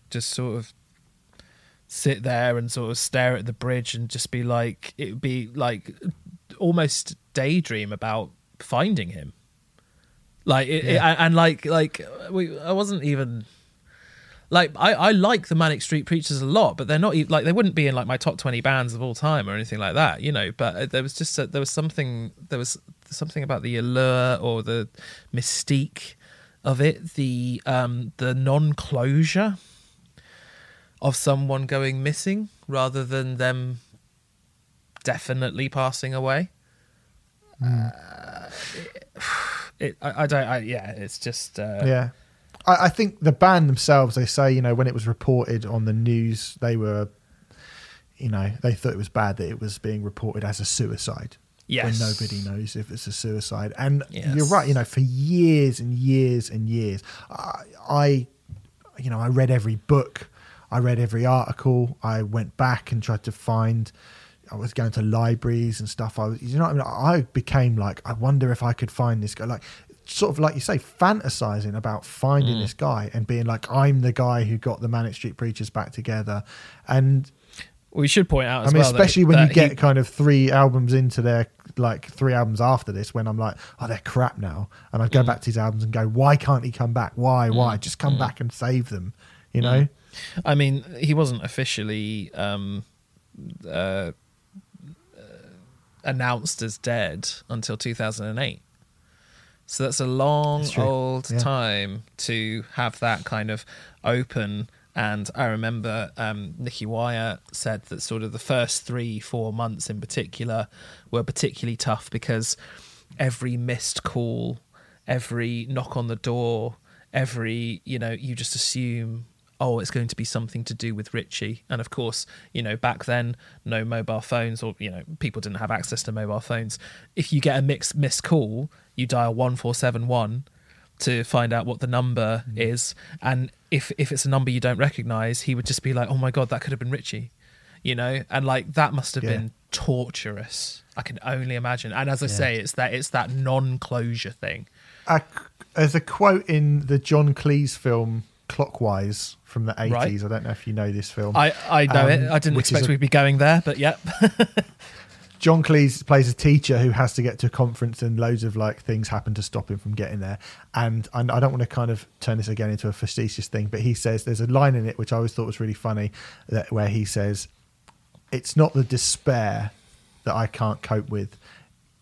sit there and sort of stare at the bridge and just be like, it would be like almost daydream about finding him. Like, I wasn't even like, I like the Manic Street Preachers a lot, but they're not like, they wouldn't be in like my top 20 bands of all time or anything like that, you know, but there was just something about the allure or the mystique of it, the non-closure of someone going missing rather than them definitely passing away. I think the band themselves, they say, you know, when it was reported on the news, they were, you know, they thought it was bad that it was being reported as a suicide. Yes. When nobody knows if it's a suicide. And Yes. You're right, you know, for years and years and years, I read every book, I read every article, I went back and tried to find, I was going to libraries and stuff. I became like, I wonder if I could find this guy. Like, sort of like you say, fantasizing about finding this guy and being like, I'm the guy who got the Manic Street Preachers back together. And we should point out as well, especially when you get kind of three albums into their, like, three albums after this, when I'm like, oh, they're crap now. And I'd go back to his albums and go, why can't he come back? Why? Just come back and save them, you know? I mean, he wasn't officially announced as dead until 2008. So that's a long, old time to have that kind of open. And I remember Nicky Wire said that sort of the first 3-4 months in particular were particularly tough because every missed call, every knock on the door, every, you know, you just assume, oh, it's going to be something to do with Richey. And of course, you know, back then, no mobile phones, or, you know, people didn't have access to mobile phones. If you get a missed call, you dial 1471 to find out what the number is. And if it's a number you don't recognise, he would just be like, oh my God, that could have been Richey, you know? And like, that must have been torturous. I can only imagine. And as I say, it's that non-closure thing. There's a quote in the John Cleese film, Clockwise, from the 80s. Right. I don't know if you know this film. I know it. I didn't expect we'd be going there, but yep. John Cleese plays a teacher who has to get to a conference and loads of like things happen to stop him from getting there. And I don't want to kind of turn this again into a facetious thing, but he says, there's a line in it which I always thought was really funny, that where he says, it's not the despair that I can't cope with.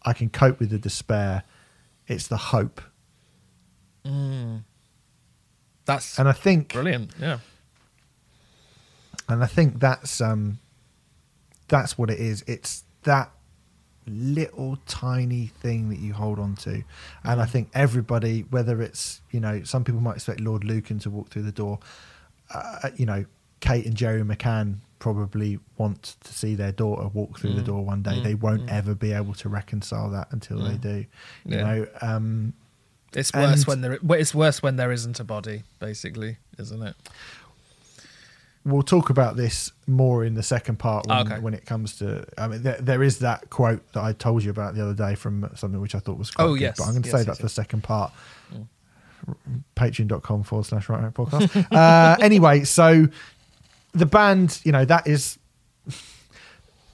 I can cope with the despair. It's the hope. And I think brilliant, yeah. And I think that's what it is. It's that little tiny thing that you hold on to, and I think everybody, whether it's, you know, some people might expect Lord Lucan to walk through the door, you know, Kate and Jerry McCann probably want to see their daughter walk through the door one day. They won't ever be able to reconcile that until they do. You know. It's worse when there isn't a body, basically, isn't it? We'll talk about this more in the second part when it comes to... I mean, there is that quote that I told you about the other day from something which I thought was quite good, but I'm going to save that for the second part. Patreon.com/RightHackPodcast. Anyway, so the band, you know, that is...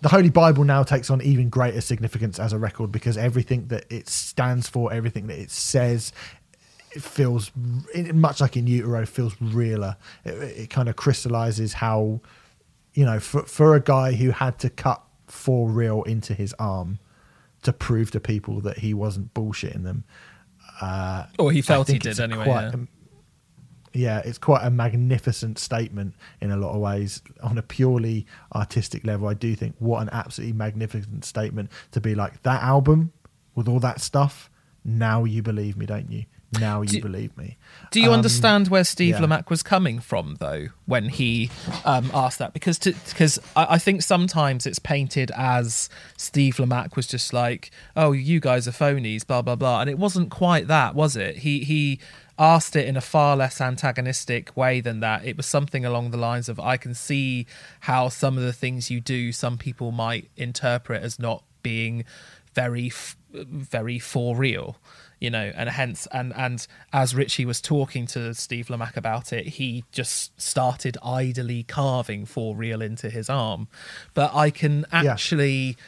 The Holy Bible now takes on even greater significance as a record because everything that it stands for, everything that it says, it feels much like In Utero, feels realer. It kind of crystallizes how, you know, for a guy who had to cut 4 real into his arm to prove to people that he wasn't bullshitting them, or he felt he did anyway. Yeah, it's quite a magnificent statement in a lot of ways. On a purely artistic level, I do think what an absolutely magnificent statement to be like, that album with all that stuff, now you believe me, don't you? Now you believe me. Do you understand where Steve Lamacq was coming from, though, when he asked that? Because I think sometimes it's painted as Steve Lamacq was just like, oh, you guys are phonies, blah, blah, blah. And it wasn't quite that, was it? He asked it in a far less antagonistic way than that. It was something along the lines of, I can see how some of the things you do, some people might interpret as not being very for real. You know, and hence, and as Richey was talking to Steve Lamacq about it, he just started idly carving for real into his arm. But I can actually,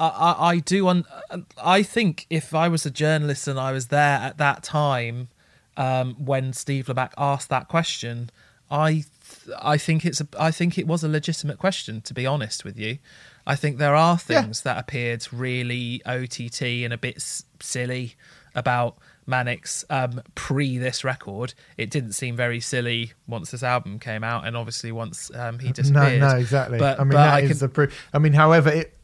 I think if I was a journalist and I was there at that time when Steve Lamacq asked that question, I think it was a legitimate question, to be honest with you. I think there are things that appeared really OTT and a bit silly about Manic's pre this record. It didn't seem very silly once this album came out, and obviously once he disappeared. No, exactly. But, I mean, that is the proof. I mean, however it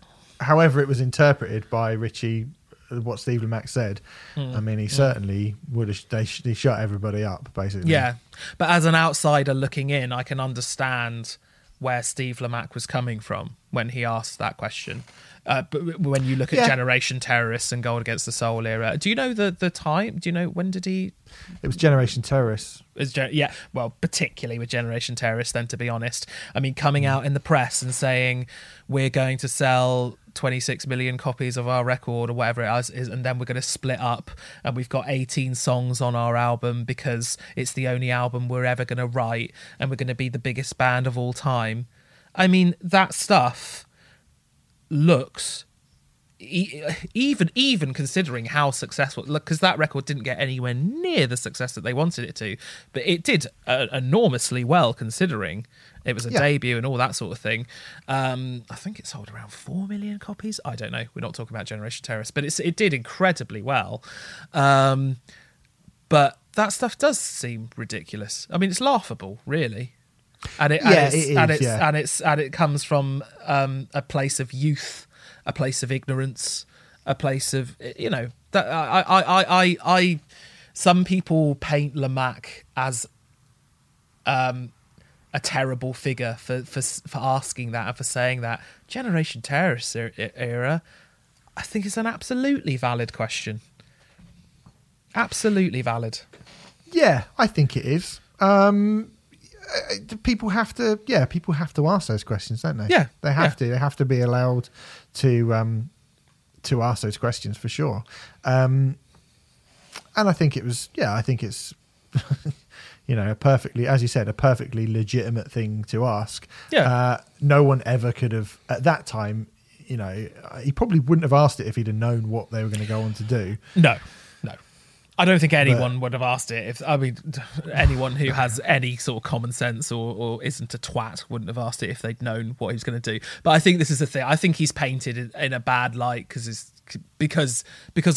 was interpreted by Richey, what Steve Lamacq said. I mean, he certainly would have. He shut everybody up, basically. Yeah, but as an outsider looking in, I can understand where Steve Lamacq was coming from when he asked that question. But when you look at Generation Terrorists and Gold Against the Soul era, do you know the time? Do you know when did he? It was Generation Terrorists. Well, particularly with Generation Terrorists, then, to be honest. I mean, coming out in the press and saying, we're going to sell 26 million copies of our record or whatever it is, and then we're going to split up, and we've got 18 songs on our album because it's the only album we're ever going to write, and we're going to be the biggest band of all time. I mean, that stuff looks, even considering how successful, because that record didn't get anywhere near the success that they wanted it to, but it did enormously well considering it was a debut and all that sort of thing. I think it sold around 4 million copies. I don't know. We're not talking about Generation Terrorists, but it did incredibly well. But that stuff does seem ridiculous. I mean, it's laughable, really. And it comes from a place of youth, a place of ignorance, a place of, you know, that I some people paint Lamacq as a terrible figure for asking that and for saying that. Generation Terrorist era, I think, is an absolutely valid question. Absolutely valid. Yeah, I think it is. People have to ask those questions, don't they? Yeah, they have to. They have to be allowed to ask those questions, for sure. And I think it was, I think it's, you know, a perfectly legitimate thing to ask. Yeah, no one ever could have at that time. You know, he probably wouldn't have asked it if he'd have known what they were going to go on to do. No. I don't think anyone would have asked it. Anyone who has any sort of common sense or isn't a twat wouldn't have asked it if they'd known what he was going to do. But I think this is the thing. I think he's painted in a bad light because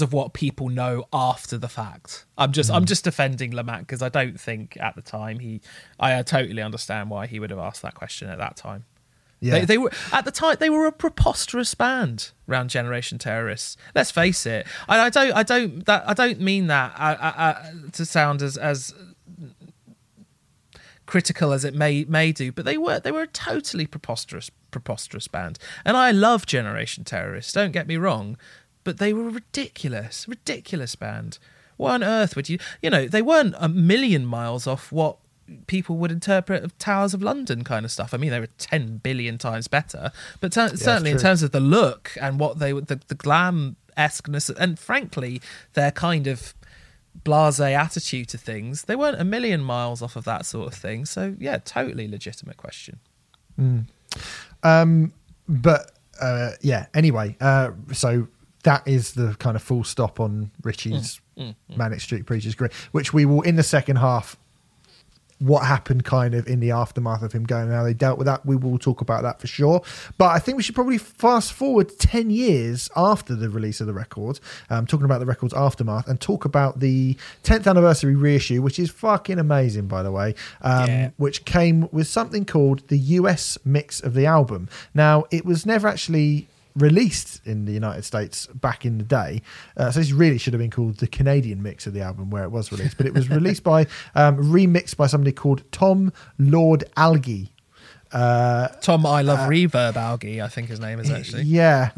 of what people know after the fact. I'm just defending Lamacq because I don't think at the time I totally understand why he would have asked that question at that time. Yeah. They were at the time. They were a preposterous band round Generation Terrorists. Let's face it. I don't mean that to sound as critical as it may do, but they were a totally preposterous band. And I love Generation Terrorists. Don't get me wrong, but they were a ridiculous band. Why on earth would you know? They weren't a million miles off what people would interpret of Towers of London kind of stuff. I mean, they were 10 billion times better, but certainly in terms of the look and what they would, the glam-esque-ness, and frankly, their kind of blasé attitude to things, they weren't a million miles off of that sort of thing. So, yeah, totally legitimate question. So that is the kind of full stop on Richey's Manic Street Preachers career, which we will, in the second half, what happened kind of in the aftermath of him going and how they dealt with that. We will talk about that for sure. But I think we should probably fast forward 10 years after the release of the record, talking about the record's aftermath, and talk about the 10th anniversary reissue, which is fucking amazing, by the way, which came with something called the US mix of the album. Now, it was never actually released in the United States back in the day. So this really should have been called the Canadian mix of the album where it was released. But it was released by, remixed by somebody called Tom Lord Alge. Tom I Love Reverb Alge, I think his name is actually. Yeah.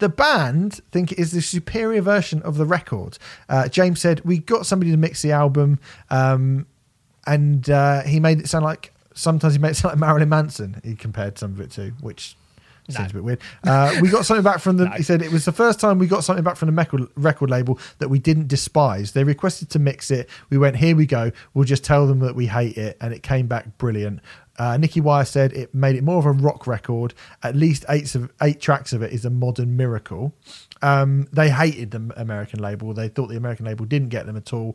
The band think it is the superior version of the record. James said, we got somebody to mix the album, and he made it sound like, sometimes he made it sound like Marilyn Manson. He compared some of it to, which seems a bit weird. We got something back from the... He said, it was the first time we got something back from the record label that we didn't despise. They requested to mix it. We went, here we go. We'll just tell them that we hate it. And it came back brilliant. Nicky Wire said it made it more of a rock record. At least eight tracks of it is a modern miracle. They hated the American label. They thought the American label didn't get them at all.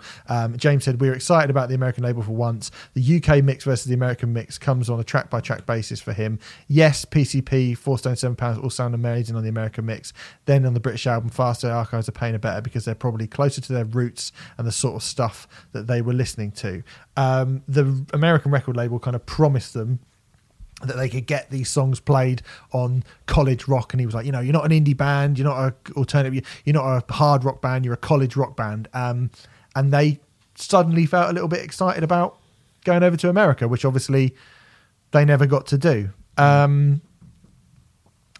James said, we were excited about the American label for once. The UK mix versus the American mix comes on a track-by-track basis for him. Yes, PCP, 4 Stone 7 Pounds all sound amazing on the American mix. Then on the British album, Faster Archives of Pain are better because they're probably closer to their roots and the sort of stuff that they were listening to. The American record label kind of promised them that they could get these songs played on college rock, and he was like, you know, you're not an indie band, you're not an alternative, you're not a hard rock band, you're a college rock band. And they suddenly felt a little bit excited about going over to America, which obviously they never got to do.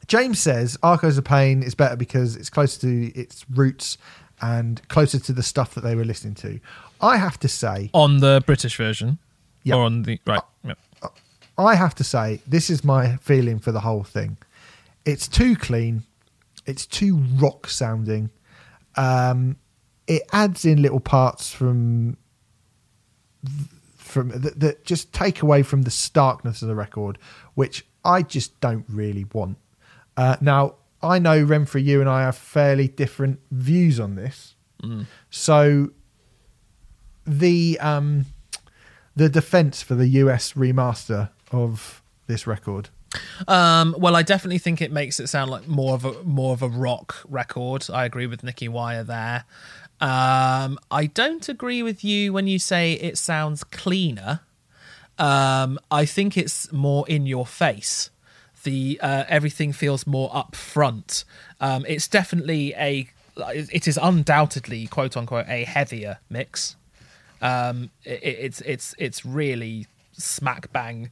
James says Archives of Pain is better because it's closer to its roots and closer to the stuff that they were listening to. I have to say, on the British version, yep. Or on the right, yep. I have to say, this is my feeling for the whole thing. It's too clean. It's too rock sounding. It adds in little parts from that just take away from the starkness of the record, which I just don't really want. Now, I know, Renfrey, you and I have fairly different views on this. Mm. So the defense for the US remaster of this record. Well, I definitely think it makes it sound like more of a rock record. I agree with Nicky Wire there. I don't agree with you when you say it sounds cleaner. I think it's more in your face. The everything feels more upfront. It's definitely it is undoubtedly, quote unquote, a heavier mix. It's really smack bang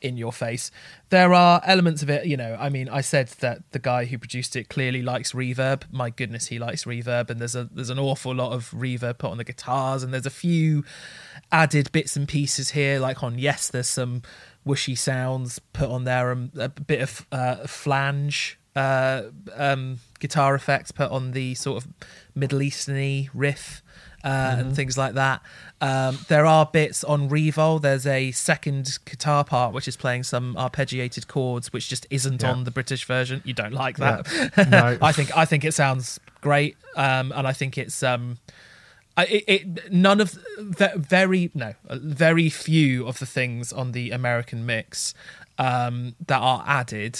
in your face. There are elements of it, you know, I mean, I said that the guy who produced it clearly likes reverb. My goodness, he likes reverb, and there's an awful lot of reverb put on the guitars, and there's a few added bits and pieces here, like on Yes, there's some whooshy sounds put on there, and a bit of flange guitar effects put on the sort of Middle Eastern-y riff. And things like that. There are bits on Revol. There's a second guitar part which is playing some arpeggiated chords, which just isn't on the British version. You don't like that? Yeah. No. I think it sounds great, and I think it's very few of the things on the American mix that are added,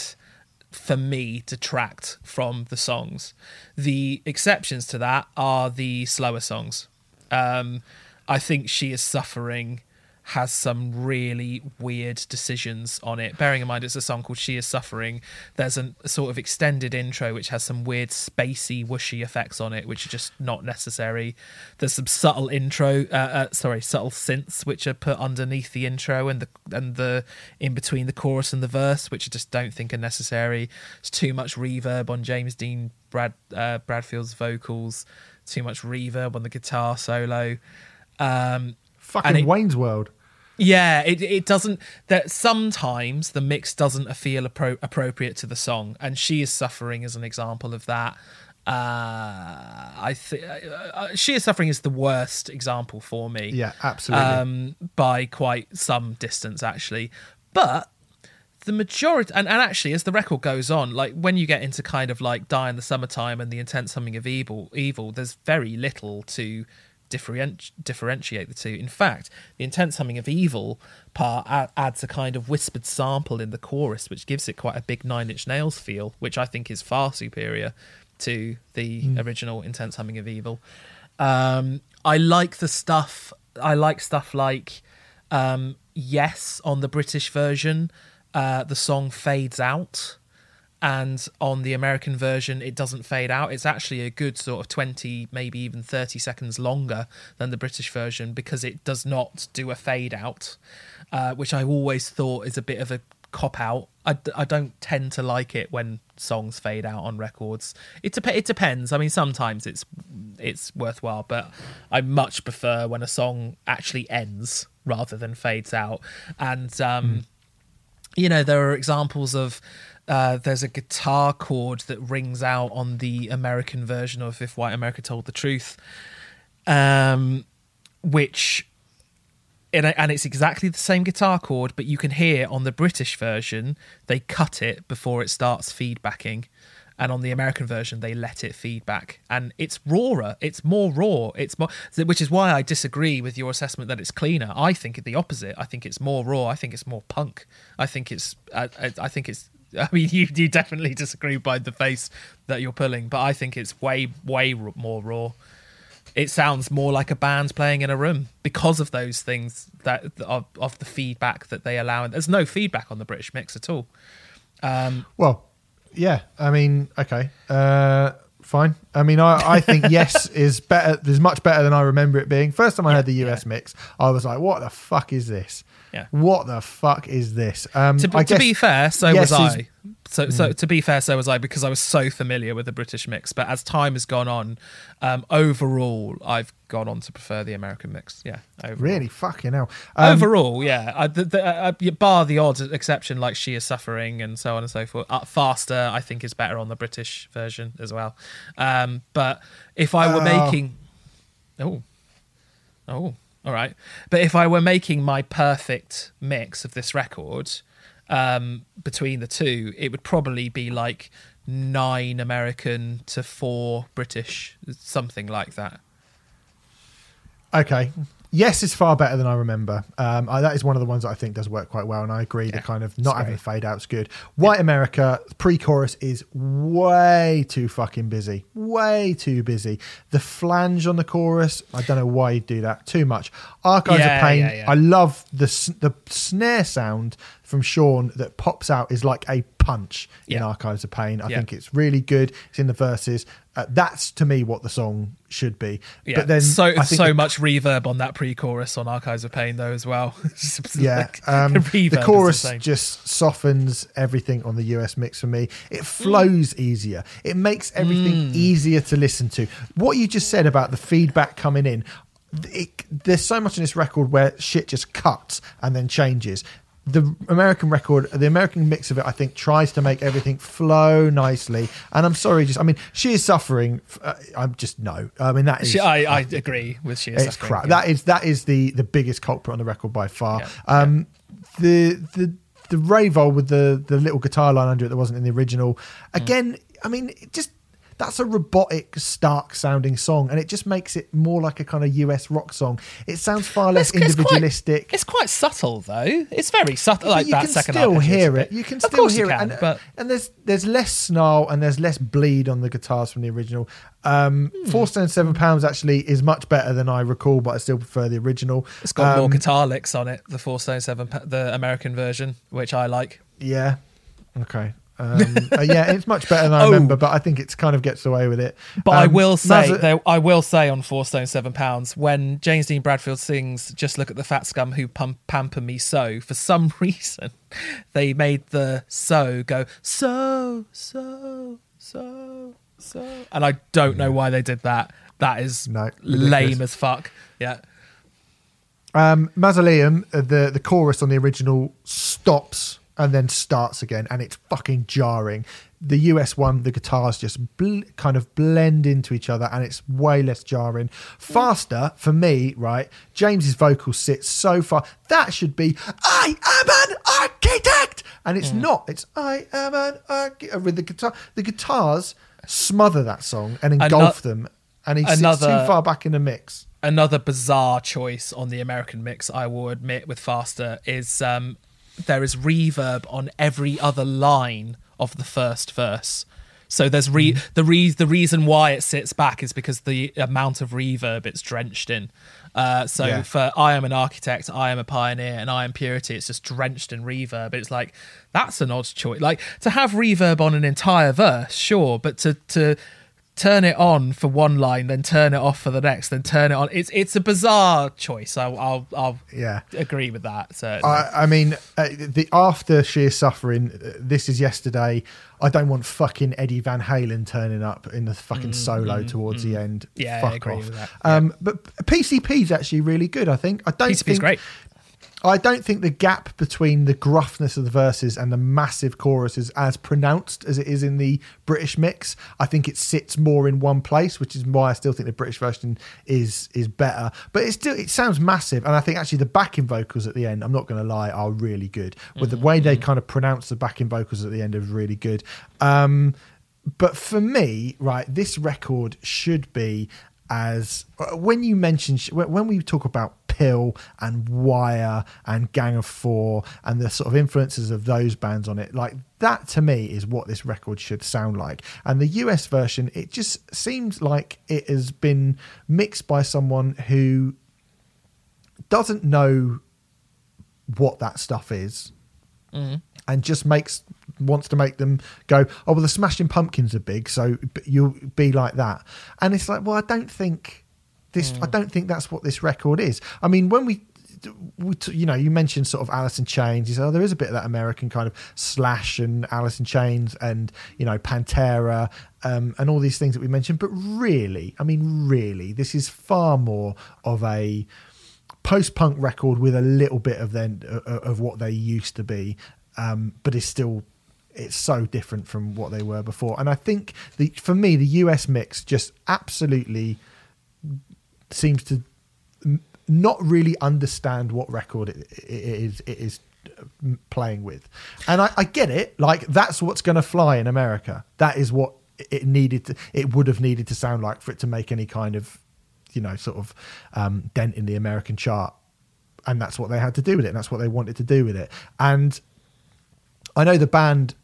for me, detract from the songs. The exceptions to that are the slower songs. I think She Is Suffering has some really weird decisions on it. Bearing in mind it's a song called She Is Suffering, there's a sort of extended intro which has some weird spacey, whooshy effects on it, which are just not necessary. There's some subtle synths which are put underneath the intro and the in between the chorus and the verse, which I just don't think are necessary. It's too much reverb on James Dean Bradfield's vocals, too much reverb on the guitar solo. Fucking Wayne's World. Yeah, it doesn't. That sometimes the mix doesn't feel appropriate to the song, and She Is Suffering is an example of that. I think She Is Suffering is the worst example for me. Yeah, absolutely. By quite some distance, actually. But the majority, and actually, as the record goes on, like when you get into kind of like Die in the Summertime and The Intense Humming of Evil, there's very little to differentiate the two. In fact, the Intense Humming of Evil part adds a kind of whispered sample in the chorus, which gives it quite a big Nine Inch Nails feel, which I think is far superior to the original Intense Humming of Evil. I like stuff like Yes on the British version. The song fades out. And on the American version, it doesn't fade out. It's actually a good sort of 20, maybe even 30 seconds longer than the British version because it does not do a fade out, which I always thought is a bit of a cop out. I don't tend to like it when songs fade out on records. It depends. I mean, sometimes it's worthwhile, but I much prefer when a song actually ends rather than fades out. And, you know, there are examples of... there's a guitar chord that rings out on the American version of If White America Told the Truth, and it's exactly the same guitar chord, but you can hear on the British version, they cut it before it starts feedbacking. And on the American version, they let it feedback. And it's rawer. It's more raw. Which is why I disagree with your assessment that it's cleaner. I think the opposite. I think it's more raw. I think it's more punk. I mean, you definitely disagree by the face that you're pulling, but I think it's way, way more raw. It sounds more like a band playing in a room because of those things that of the feedback that they allow. And there's no feedback on the British mix at all. Well, yeah, I mean, okay, fine. I mean, I think yes is better. Is much better than I remember it being. First time I heard the US mix, I was like, "What the fuck is this?" Yeah. What the fuck is this? To be fair, so yes was I. To be fair, so was I, because I was so familiar with the British mix. But as time has gone on, overall, I've gone on to prefer the American mix. Yeah, overall. Really, fucking hell. Overall, yeah, bar the odd exception like She Is Suffering and so on and so forth. Faster, I think, is better on the British version as well. But if I were making, all right. But if I were making my perfect mix of this record, between the two, it would probably be like 9 American to 4 British, something like that. Okay. Yes is far better than I remember. That is one of the ones that I think does work quite well, and I agree the kind of not having a fade out's good. White America, pre-chorus is way too fucking busy. Way too busy. The flange on the chorus, I don't know why you do that. Too much. Archives of Pain, I love the snare sound from Sean that pops out is like a punch in Archives of Pain. I think it's really good. It's in the verses. That's to me what the song should be. Yeah. But then so much reverb on that pre-chorus on Archives of Pain though as well. The chorus just softens everything on the US mix for me. It flows easier. It makes everything easier to listen to. What you just said about the feedback coming in, there's so much in this record where shit just cuts and then changes. The American mix of it, I think, tries to make everything flow nicely. And I'm sorry, She Is Suffering. I'm just no. I mean, that is. I agree with She Is Suffering. It's crap. Yeah. That is the biggest culprit on the record by far. Yeah. The Ravol with the little guitar line under it that wasn't in the original. Again, I mean, it just. That's a robotic, stark-sounding song, and it just makes it more like a kind of US rock song. It sounds far less individualistic. It's quite subtle, though. It's very subtle. Like that second half. You can still hear it. You can still hear it. And there's less snarl and there's less bleed on the guitars from the original. 4 Stone 7 Pounds actually is much better than I recall, but I still prefer the original. It's got more guitar licks on it. The 4 Stone 7, the American version, which I like. Yeah. Okay. It's much better than I remember, but I think it kind of gets away with it. But I will say on 4 Stone 7 Pounds, when James Dean Bradfield sings "Just Look at the Fat Scum Who Pamper Me So," for some reason they made the "so" go so, and I don't know why they did that. That is lame as fuck. Yeah. Mausoleum, the chorus on the original stops and then starts again, and it's fucking jarring. The US one, the guitars just kind of blend into each other, and it's way less jarring. Faster, for me, right, James's vocal sits so far. That should be, "I am an architect!" And it's not. It's, "I am an architect," with the guitar. The guitars smother that song and engulf them, and he sits too far back in the mix. Another bizarre choice on the American mix, I will admit, with Faster, is... there is reverb on every other line of the first verse. So there's the reason why it sits back is because the amount of reverb it's drenched in. For I Am an Architect, I Am a Pioneer, and I Am Purity, it's just drenched in reverb. It's like, that's an odd choice. Like, to have reverb on an entire verse, sure, but to turn it on for one line, then turn it off for the next, then turn it on. It's a bizarre choice. I'll agree with that. Certainly. I mean, after Sheer Suffering, This Is Yesterday. I don't want fucking Eddie Van Halen turning up in the fucking solo towards the end. Yeah, fuck I agree off. With that. Yeah. But PCP's actually really good. I think PCP's great. I don't think the gap between the gruffness of the verses and the massive chorus is as pronounced as it is in the British mix. I think it sits more in one place, which is why I still think the British version is better. But it sounds massive, and I think actually the backing vocals at the end, I'm not going to lie, are really good. With the way they kind of pronounce the backing vocals at the end is really good. But for me, right, this record should be as... When we talk about Hill and Wire and Gang of Four and the sort of influences of those bands on it, like that to me is what this record should sound like. And the US version, it just seems like it has been mixed by someone who doesn't know what that stuff is and just wants to make them go, oh well, the Smashing Pumpkins are big, so you'll be like that. And it's like, well, I don't think that's what this record is. I mean, when we you mentioned sort of Alice in Chains. You said, oh, there is a bit of that American kind of Slash and Alice in Chains and, you know, Pantera and all these things that we mentioned. But really, this is far more of a post-punk record with a little bit of of what they used to be, but it's still... It's so different from what they were before. And I think, for me, the US mix just absolutely... seems to not really understand what record it is playing with. And I get it. Like, that's what's going to fly in America. That is what it would have needed to sound like for it to make any kind of, you know, sort of dent in the American chart. And that's what they had to do with it. And that's what they wanted to do with it. And I know the band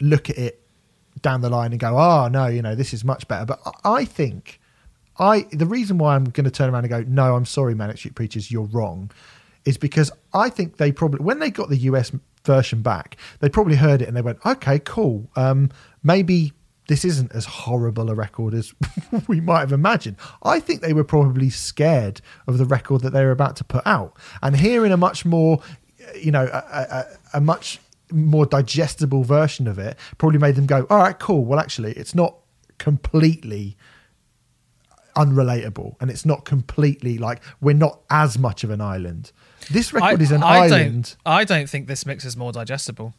look at it down the line and go, oh no, you know, this is much better. But I think... the reason why I'm going to turn around and go, no, I'm sorry, Manic Street Preachers, you're wrong, is because I think they probably, when they got the US version back, they probably heard it and they went, okay, cool. Maybe this isn't as horrible a record as we might have imagined. I think they were probably scared of the record that they were about to put out. And hearing a much more, you know, a much more digestible version of it probably made them go, all right, cool. Well, actually, it's not completely... unrelatable, and it's not completely like we're not as much of an island. This record is an island. I don't think this mix is more digestible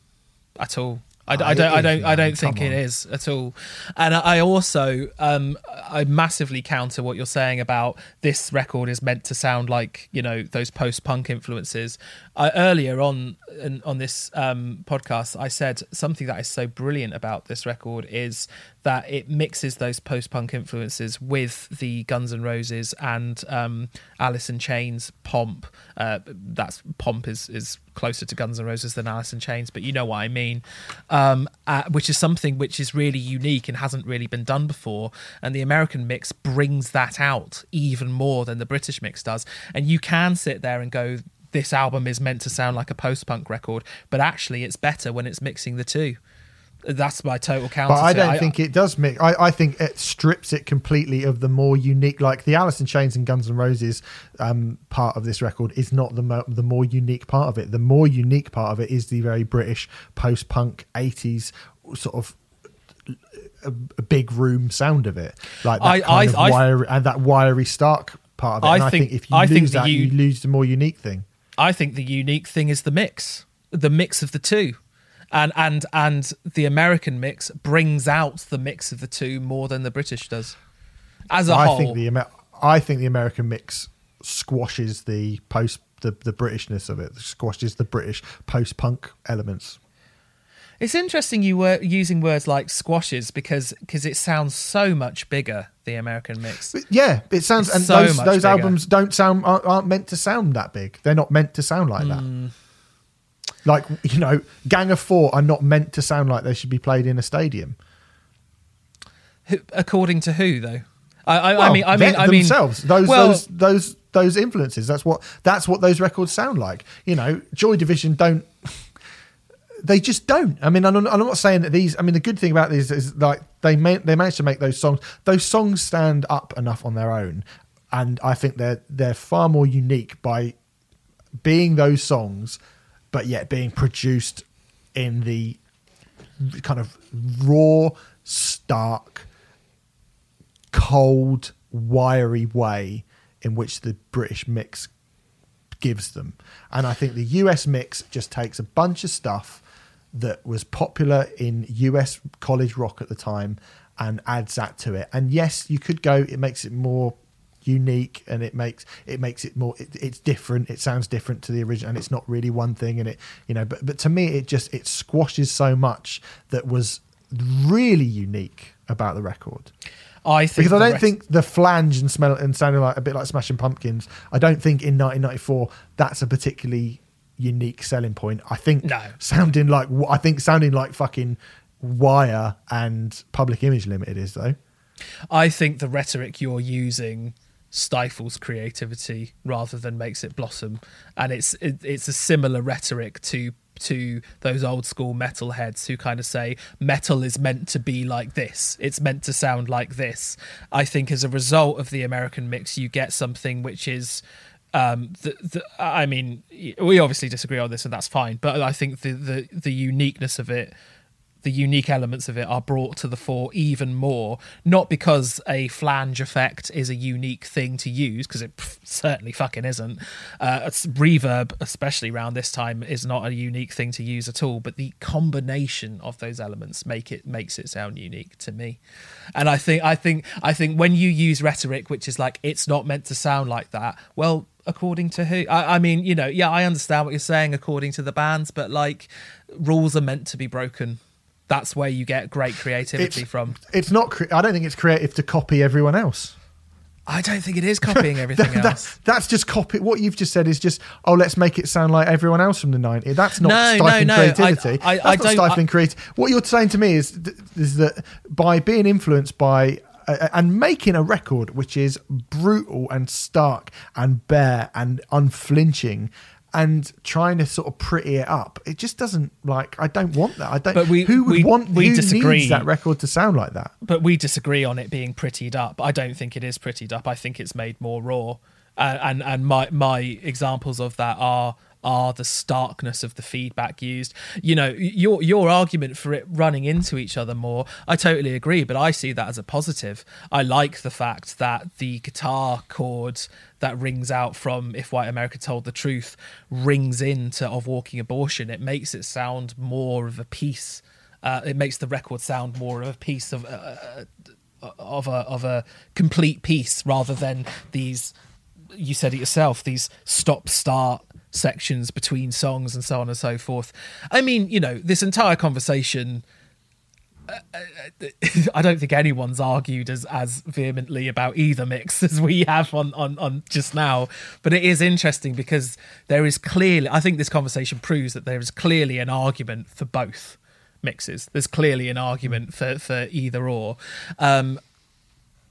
at all. I don't think it is at all. And I also I massively counter what you're saying about this record is meant to sound like, you know, those post-punk influences. Earlier on this podcast, I said something that is so brilliant about this record is that it mixes those post-punk influences with the Guns N' Roses and Alice in Chains pomp. Pomp is closer to Guns N' Roses than Alice in Chains, but you know what I mean, which is something which is really unique and hasn't really been done before. And the American mix brings that out even more than the British mix does. And you can sit there and go, this album is meant to sound like a post-punk record, but actually it's better when it's mixing the two. That's my total counter. But I don't think it does mix. I think it strips it completely of the more unique, like the Alice in Chains and Guns N' Roses part of this record is not the more unique part of it. The more unique part of it is the very British post-punk 80s sort of a big room sound of it. Like that that wiry Stark part of it. I think if you lose that, you lose the more unique thing. I think the unique thing is the mix of the two. And the American mix brings out the mix of the two more than the British does. As a whole, I think the American mix squashes the Britishness of it. Squashes the British post-punk elements. It's interesting you were using words like squashes because it sounds so much bigger, the American mix. Yeah, it sounds it's and so those albums aren't meant to sound that big. They're not meant to sound like that. Like, you know, Gang of Four are not meant to sound like they should be played in a stadium. According to who, though? I mean those influences. That's what those records sound like. You know, Joy Division don't. They just don't. I mean, I'm not saying that these. I mean, the good thing about these is like they managed to make those songs. Those songs stand up enough on their own, and I think they're far more unique by being those songs, but yet being produced in the kind of raw, stark, cold, wiry way in which the British mix gives them. And I think the US mix just takes a bunch of stuff that was popular in US college rock at the time and adds that to it. And yes, you could go, it makes it more unique and it's different, it sounds different to the original, and it's not really one thing, and it, you know, but to me it squashes so much that was really unique about the record. I think because I don't think the flange and smell and sounding like a bit like Smashing Pumpkins, I don't think in 1994 that's a particularly unique selling point. I think sounding like fucking Wire and Public Image Limited is, though. I think the rhetoric you're using stifles creativity rather than makes it blossom, and it's a similar rhetoric to those old school metalheads who kind of say metal is meant to be like this, it's meant to sound like this. I think as a result of the American mix, you get something which is I mean, we obviously disagree on this, and that's fine, but I think the uniqueness of it, the unique elements of it are brought to the fore even more, not because a flange effect is a unique thing to use, because it certainly fucking isn't. Reverb, especially around this time, is not a unique thing to use at all, but the combination of those elements makes it sound unique to me. And I think when you use rhetoric, which is like, it's not meant to sound like that, well, according to who? I mean, you know, yeah, I understand what you're saying, according to the bands, but like, rules are meant to be broken. That's where you get great creativity from. It's not. I don't think it's creative to copy everyone else. I don't think it is copying everything else. That's just copy. What you've just said is just, oh, let's make it sound like everyone else from the 90s. That's not creativity. What you're saying to me is that by being influenced by and making a record which is brutal and stark and bare and unflinching, and trying to sort of pretty it up, it just doesn't, like, I don't want that. I don't. But who needs that record to sound like that? But we disagree on it being prettied up. I don't think it is prettied up. I think it's made more raw. And my examples of that are the starkness of the feedback used. You know, your argument for it running into each other more, I totally agree, but I see that as a positive. I like the fact that the guitar chord that rings out from If White America Told the Truth rings into Of Walking Abortion. It makes it sound more of a piece. It makes the record sound more of a piece of a complete piece, rather than these, you said it yourself, these stop-start sections between songs and so on and so forth. I mean, you know, this entire conversation, I don't think anyone's argued as vehemently about either mix as we have on just now, but it is interesting because there is clearly, I think this conversation proves that there is clearly an argument for both mixes. There's clearly an argument for either or. And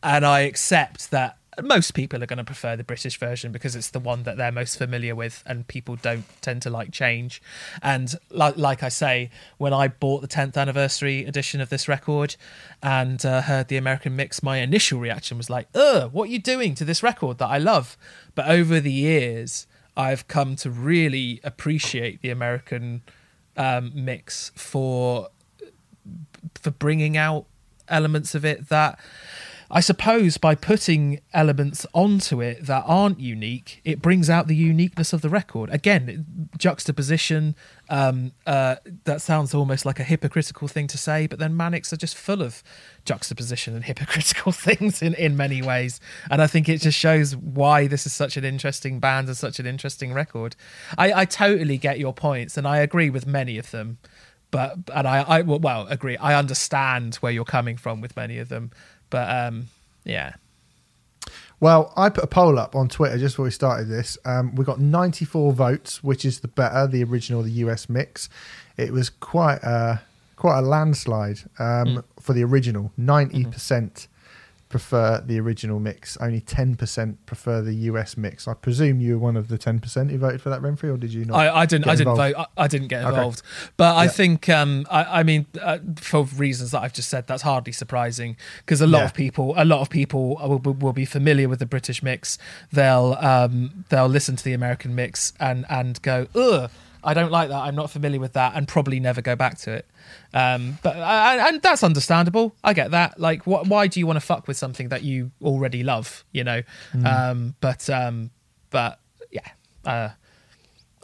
I accept that most people are going to prefer the British version because it's the one that they're most familiar with, and people don't tend to like change. And like I say, when I bought the 10th anniversary edition of this record and heard the American mix, my initial reaction was like, ugh, what are you doing to this record that I love? But over the years, I've come to really appreciate the American mix for bringing out elements of it that, I suppose, by putting elements onto it that aren't unique, it brings out the uniqueness of the record. Again, juxtaposition, that sounds almost like a hypocritical thing to say, but then Manics are just full of juxtaposition and hypocritical things in many ways. And I think it just shows why this is such an interesting band and such an interesting record. I totally get your points, and I agree with many of them. But I agree. I understand where you're coming from with many of them. But yeah. Well, I put a poll up on Twitter just before we started this. We got 94 votes, which is the better, the original, the US mix. It was quite quite a landslide for the original. 90% prefer the original mix. Only 10% prefer the US mix. I presume you were one of the 10% who voted for that, Renfrey, or did you not? I didn't vote. I didn't get involved. Okay. But I think, I mean, for reasons that I've just said, that's hardly surprising because a lot of people will be familiar with the British mix. They'll listen to the American mix and go, ugh, I don't like that. I'm not familiar with that, and probably never go back to it. But that's understandable. I get that. Like, why do you want to fuck with something that you already love? You know. I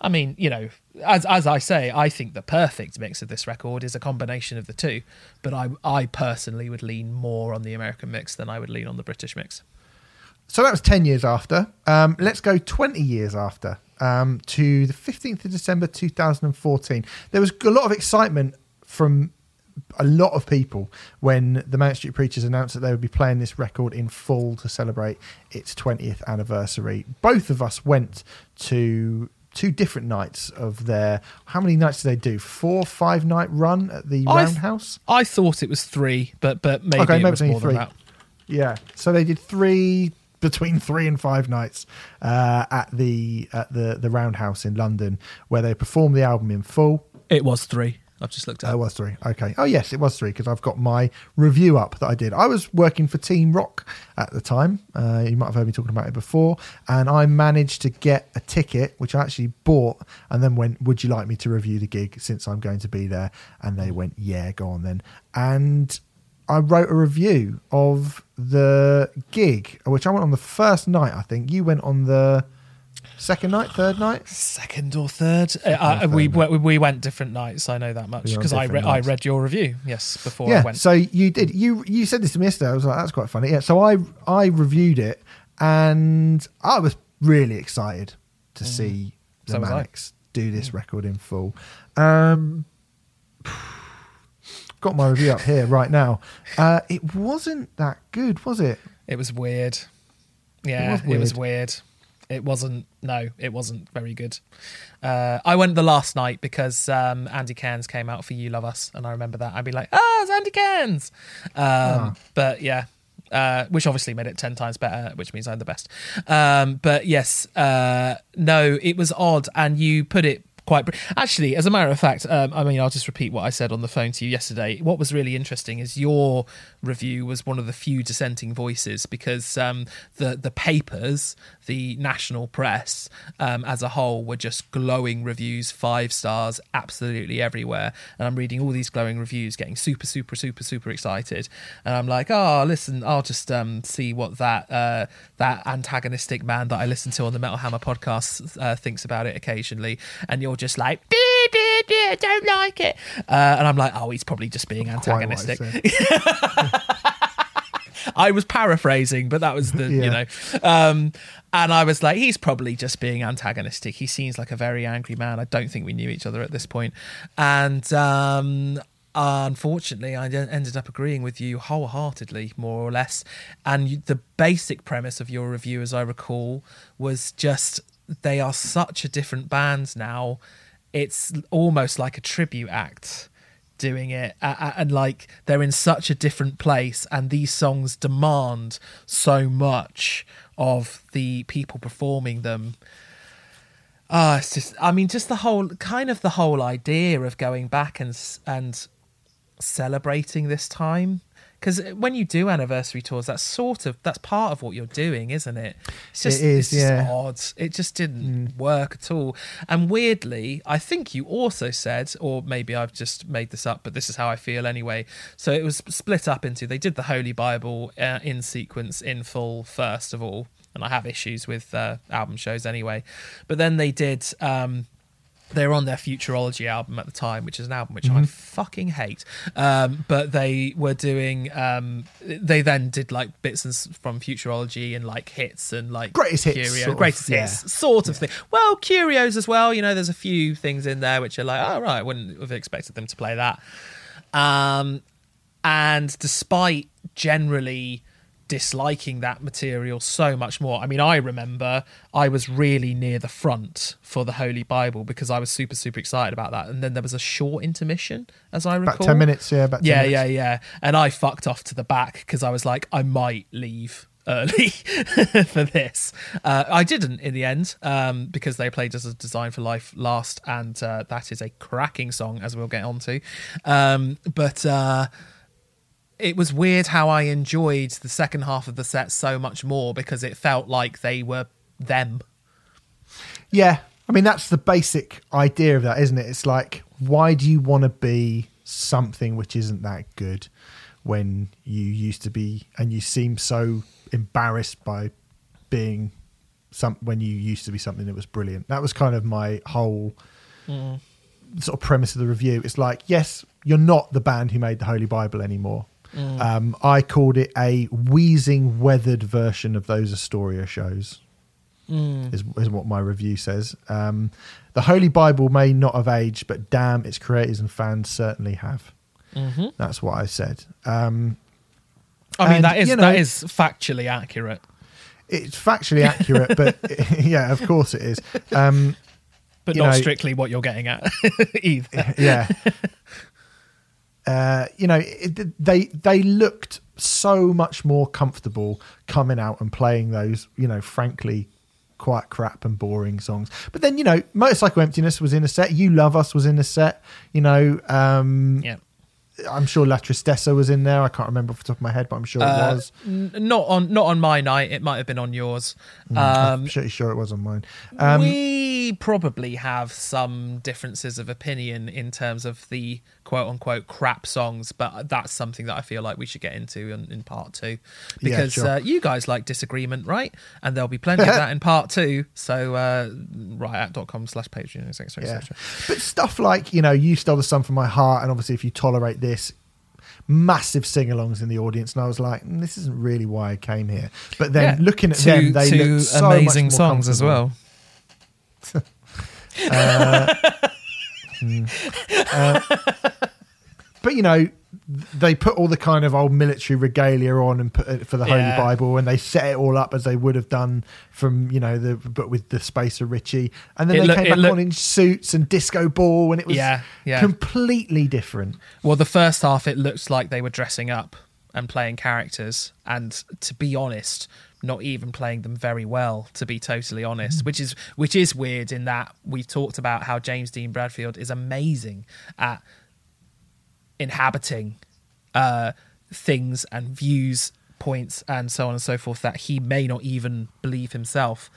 mean, you know, as I say, I think the perfect mix of this record is a combination of the two. But I personally would lean more on the American mix than I would lean on the British mix. So that was 10 years after. Let's go 20 years after, to the 15th of December 2014. There was a lot of excitement from a lot of people when the Manic Street Preachers announced that they would be playing this record in full to celebrate its 20th anniversary. Both of us went to two different nights of their... How many nights did they do? 4-5 night run at the Roundhouse? I thought it was 3, but maybe it was more than that. Yeah, so they did 3... between 3 and 5 nights at the Roundhouse in London, where they performed the album in full. It was 3. I've just looked at it. It was 3. Okay. Oh, yes, it was 3, because I've got my review up that I did. I was working for Team Rock at the time. You might have heard me talking about it before. And I managed to get a ticket, which I actually bought, and then went, would you like me to review the gig since I'm going to be there? And they went, yeah, go on then. And I wrote a review of the gig, which I went on the first night, I think. You went on the second night, third night? Second or third. We went different nights, I know that much, because I read your review, yes, before I went. Yeah, so you did. You said this to me yesterday. I was like, that's quite funny. Yeah, so I reviewed it, and I was really excited to see the Manics do this record in full. Got my review up here right now. It wasn't that good, was it? It was weird. Yeah, it was weird. It wasn't very good. I went the last night because Andy Cairns came out for You Love Us, and I remember that. I'd be like, it's Andy Cairns! But yeah, which obviously made it 10 times better, which means I'm the best. But yes, no, it was odd, and you put it actually, as a matter of fact, I mean, I'll just repeat what I said on the phone to you yesterday. What was really interesting is your review was one of the few dissenting voices, because the papers, the national press as a whole, were just glowing reviews, 5 stars, absolutely everywhere. And I'm reading all these glowing reviews, getting super, super, super, super excited. And I'm like, listen, I'll just see what that antagonistic man that I listen to on the Metal Hammer podcast thinks about it occasionally. And you're just like, I don't like it. And I'm like, he's probably just being antagonistic. I was paraphrasing, but that was the, you know. And I was like, he's probably just being antagonistic. He seems like a very angry man. I don't think we knew each other at this point. And unfortunately, I ended up agreeing with you wholeheartedly, more or less. And the basic premise of your review, as I recall, was just... they are such a different band now. It's almost like a tribute act doing it. And like, they're in such a different place, and these songs demand so much of the people performing them. It's just, I mean, just the whole idea of going back and celebrating this time. Because when you do anniversary tours, that's part of what you're doing, isn't it? It's just odd. It just didn't work at all. And weirdly, I think you also said, or maybe I've just made this up, but this is how I feel anyway. So it was split up into, they did the Holy Bible in sequence, in full, first of all. And I have issues with album shows anyway. But then they did... they were on their Futurology album at the time, which is an album which I fucking hate. But they were doing... they then did like bits from Futurology and like hits and like... Greatest Hits. Greatest Hits sort of thing. Well, Curios as well. You know, there's a few things in there which are like, right, I wouldn't have expected them to play that. And despite generally disliking that material so much more. I mean, I remember I was really near the front for The Holy Bible because I was super, super excited about that. And then there was a short intermission, as I recall. About 10 minutes, yeah. About 10 minutes. Yeah. And I fucked off to the back because I was like, I might leave early for this. I didn't in the end because they played as a Design for Life last, and that is a cracking song, as we'll get on to. It was weird how I enjoyed the second half of the set so much more because it felt like they were them. Yeah. I mean, that's the basic idea of that, isn't it? It's like, why do you want to be something which isn't that good when you used to be, and you seem so embarrassed by being when you used to be something that was brilliant? That was kind of my whole sort of premise of the review. It's like, yes, you're not the band who made The Holy Bible anymore. I called it a wheezing, weathered version of those Astoria shows, is what my review says. The Holy Bible may not have aged, but damn, its creators and fans certainly have. Mm-hmm. That's what I said. I mean, that is factually accurate. It's factually accurate, but yeah, of course it is. But not strictly what you're getting at either. Yeah. They looked so much more comfortable coming out and playing those, frankly, quite crap and boring songs. But then, Motorcycle Emptiness was in a set. You Love Us was in a set. Yeah. I'm sure La Tristessa was in there. I can't remember off the top of my head, but I'm sure it was. Not on my night. It might have been on yours. I'm pretty sure it was on mine. We probably have some differences of opinion in terms of the quote-unquote crap songs, but that's something that I feel like we should get into in part two. Because you guys like disagreement, right? And there'll be plenty of that in part two. So rightact.com/Patreon, etc. But stuff like, You Stole the Sun From My Heart, and obviously If You Tolerate This, massive sing-alongs in the audience, and I was like, this isn't really why I came here. But then looking at them, they look so amazing much more songs as well. But they put all the kind of old military regalia on and put it for the Holy Bible, and they set it all up as they would have done from but with the Spacer Richey, and then they came back on in suits and disco ball, and it was completely different. Well, the first half it looked like they were dressing up and playing characters, and to be honest, not even playing them very well, to be totally honest, which is weird in that we've talked about how James Dean Bradfield is amazing at inhabiting things and views, points, and so on and so forth that he may not even believe himself.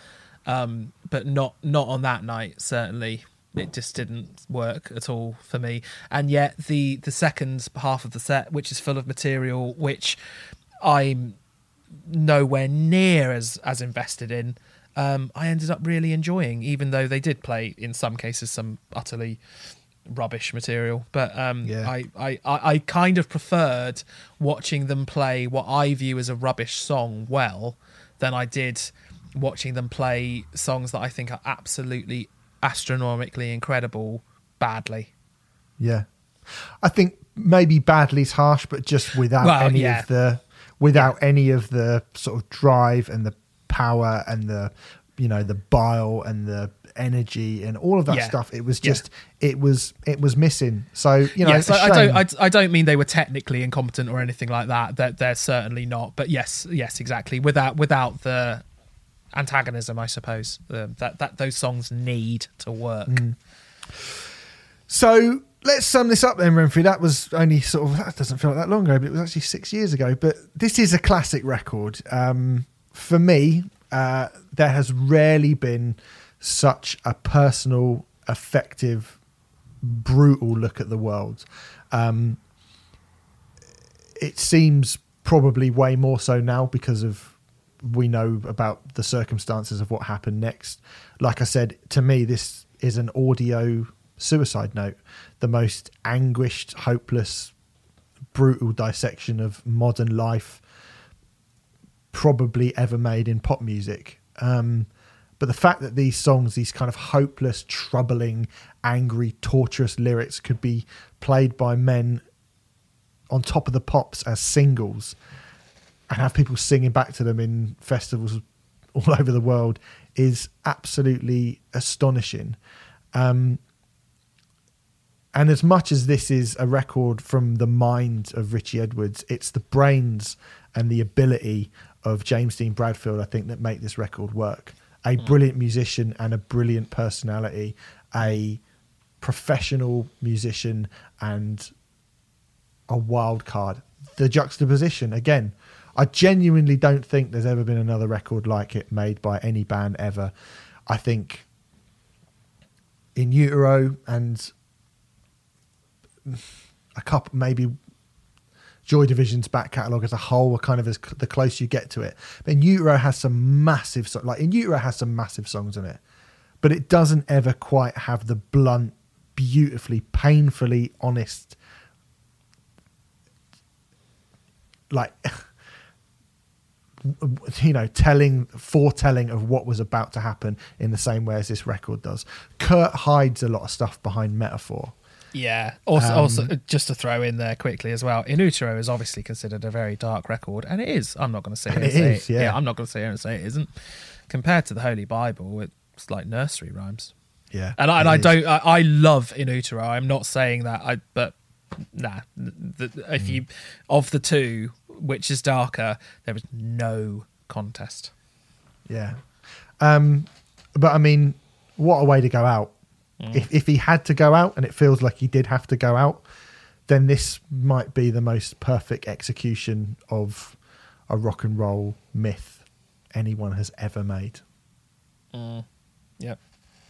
But not on that night, certainly. It just didn't work at all for me. And yet the second half of the set, which is full of material, which I'm nowhere near as invested in, I ended up really enjoying, even though they did play in some cases some utterly rubbish material, but I kind of preferred watching them play what I view as a rubbish song well than I did watching them play songs that I think are absolutely astronomically incredible badly. I think maybe badly's harsh, but just without any of the sort of drive and the power and the, the bile and the energy and all of that stuff. It was just, it was missing. So, so I don't mean they were technically incompetent or anything like that. They're certainly not. But yes, exactly. Without the antagonism, I suppose, that those songs need to work. So let's sum this up then, Renfrey. That was only that doesn't feel like that long ago, but it was actually 6 years ago. But this is a classic record. For me, there has rarely been such a personal, effective, brutal look at the world. It seems probably way more so now because of we know about the circumstances of what happened next. Like I said, to me, this is an audio suicide note, the most anguished, hopeless, brutal dissection of modern life probably ever made in pop music. But the fact that these songs, these kind of hopeless, troubling, angry, torturous lyrics could be played by men on top of the pops as singles and have people singing back to them in festivals all over the world is absolutely astonishing. And as much as this is a record from the mind of Richey Edwards, it's the brains and the ability of James Dean Bradfield, I think, that make this record work. A brilliant musician and a brilliant personality, a professional musician and a wild card. The juxtaposition, again, I genuinely don't think there's ever been another record like it made by any band ever. I think In Utero and a couple, maybe Joy Division's back catalogue as a whole, are kind of as the closer you get to it. But In Utero has some massive, songs in it, but it doesn't ever quite have the blunt, beautifully, painfully honest, like you know, foretelling of what was about to happen in the same way as this record does. Kurt hides a lot of stuff behind metaphor. Yeah. Also, just to throw in there quickly as well, In Utero is obviously considered a very dark record, and it is. I'm not going to sit here and say it. Yeah, I'm not going to sit here and say it isn't. Compared to the Holy Bible, it's like nursery rhymes. Yeah. I love In Utero. I'm not saying that. If you of the two, which is darker, there is no contest. Yeah. But I mean, what a way to go out. If he had to go out, and it feels like he did have to go out, then this might be the most perfect execution of a rock and roll myth anyone has ever made.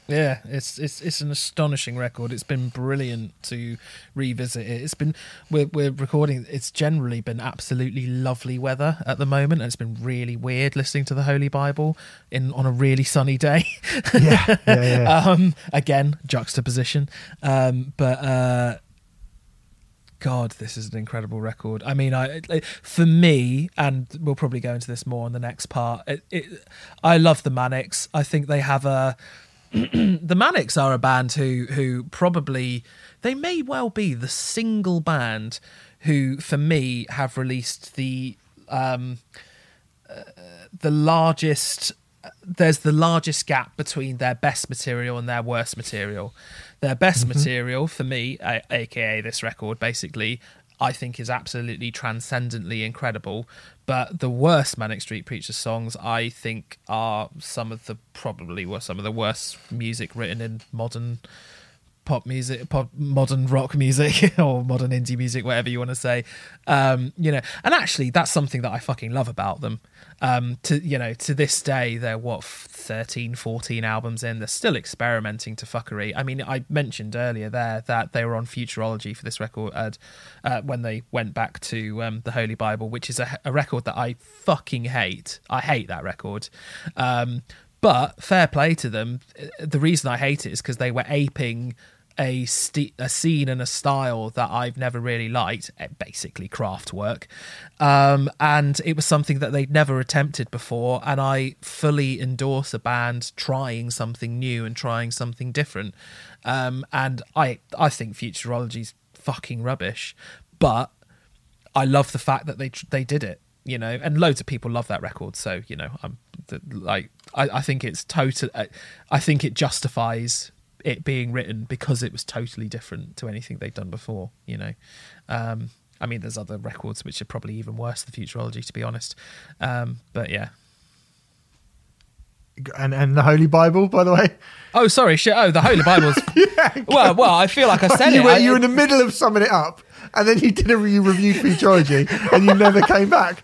Yeah, it's an astonishing record. It's been brilliant to revisit it. It's been we're recording. It's generally been absolutely lovely weather at the moment, and it's been really weird listening to the Holy Bible on a really sunny day. Yeah. Again, juxtaposition. God, this is an incredible record. I mean, for me, and we'll probably go into this more in the next part. I love the Manics. I think they have a. The Manics are a band who probably, they may well be the single band who, for me, have released the largest. There's the largest gap between their best material and their worst material. Their best material, for me, aka this record, basically, I think is absolutely transcendently incredible. But the worst Manic Street Preachers songs, I think, are probably were some of the worst music written in modern pop music, modern rock music, or modern indie music, whatever you want to say. And actually, that's something that I fucking love about them. To this day, they're 13, 14 albums in. They're still experimenting to fuckery. I mean, I mentioned earlier there that they were on Futurology for this record when they went back to the Holy Bible, which is a record that I fucking hate. I hate that record. But fair play to them. The reason I hate it is because they were aping a scene and a style that I've never really liked, basically craft work. And it was something that they'd never attempted before. And I fully endorse a band trying something new and trying something different. And I think Futurology's fucking rubbish, but I love the fact that they did it. You know, and loads of people love that record. So, you know, I think it's total. I think it justifies it being written because it was totally different to anything they'd done before. You know, I mean, there's other records which are probably even worse than Futurology, to be honest. But yeah. And the Holy Bible, by the way. Oh, sorry, shit. Oh, the Holy Bible's. Yeah, well, I feel like I said it. You were in the middle of summing it up, and then you reviewed Futurology, and you never came back.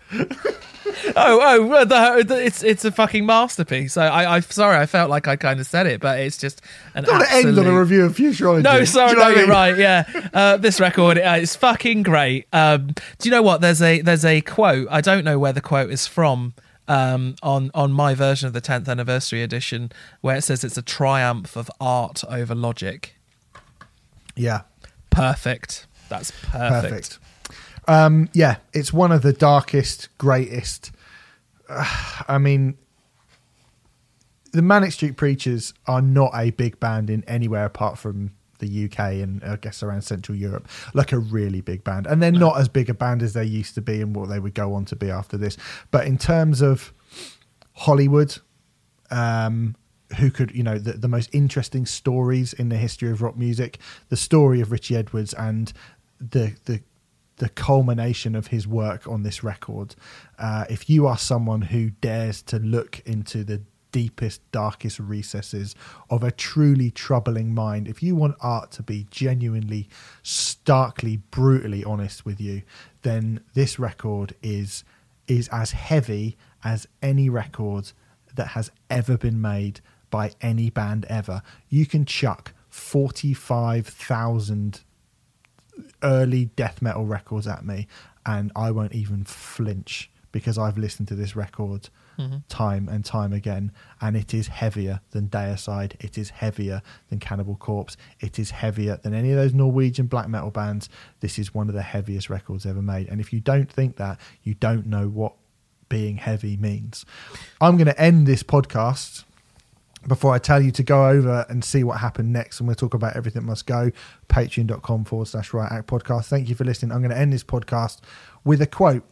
It's a fucking masterpiece. So I'm sorry, I felt like I kind of said it, but it's just an absolute. Don't absolute... end on a review of Futurology. No, sorry, no, you're right. Yeah, this record is fucking great. Do you know what? There's a quote. I don't know where the quote is from. On my version of the 10th anniversary edition, where it says it's a triumph of art over logic. Yeah. Perfect. That's perfect. Yeah, it's one of the darkest, greatest. I mean, the Manic Street Preachers are not a big band in anywhere apart from the UK and I guess around Central Europe, like a really big band. And they're not as big a band as they used to be and what they would go on to be after this. But in terms of Hollywood, who could, you know, the most interesting stories in the history of rock music, the story of Richey Edwards and the culmination of his work on this record. If you are someone who dares to look into the deepest, darkest recesses of a truly troubling mind, if you want art to be genuinely, starkly, brutally honest with you, then this record is as heavy as any record that has ever been made by any band ever. You can chuck 45,000 early death metal records at me and I won't even flinch, because I've listened to this record time and time again, and it is heavier than Deicide, it is heavier than Cannibal Corpse, it is heavier than any of those Norwegian black metal bands. This is one of the heaviest records ever made, and if you don't think that, you don't know what being heavy means. I'm going to end this podcast before I tell you to go over and see what happened next, and we'll talk about Everything Must Go, patreon.com/Riot Act podcast. Thank you for listening. I'm going to end this podcast with a quote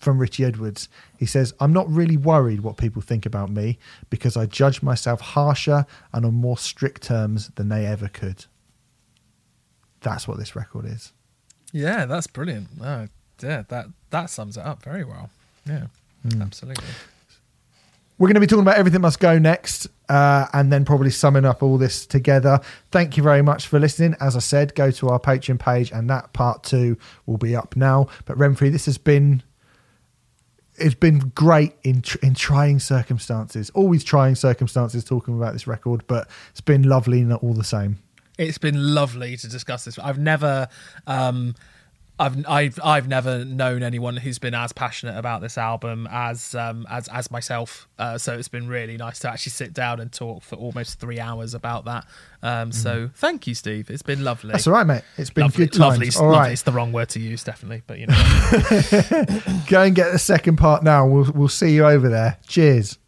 from Richey Edwards. He says, "I'm not really worried what people think about me, because I judge myself harsher and on more strict terms than they ever could." That's what this record is. Yeah, that's brilliant. Oh, yeah, that sums it up very well. Yeah, absolutely. We're going to be talking about Everything Must Go next, and then probably summing up all this together. Thank you very much for listening. As I said, go to our Patreon page, and that part 2 will be up now. But Renfrey, this has been... It's been great in trying circumstances, always trying circumstances, talking about this record, but it's been lovely all the same. It's been lovely to discuss this. I've never... I've never known anyone who's been as passionate about this album as myself. So it's been really nice to actually sit down and talk for almost 3 hours about that. So thank you, Steve. It's been lovely. That's all right, mate. It's been lovely, good times. Lovely. It's the wrong word to use, definitely, but you know. Go and get the second part now. We'll see you over there. Cheers.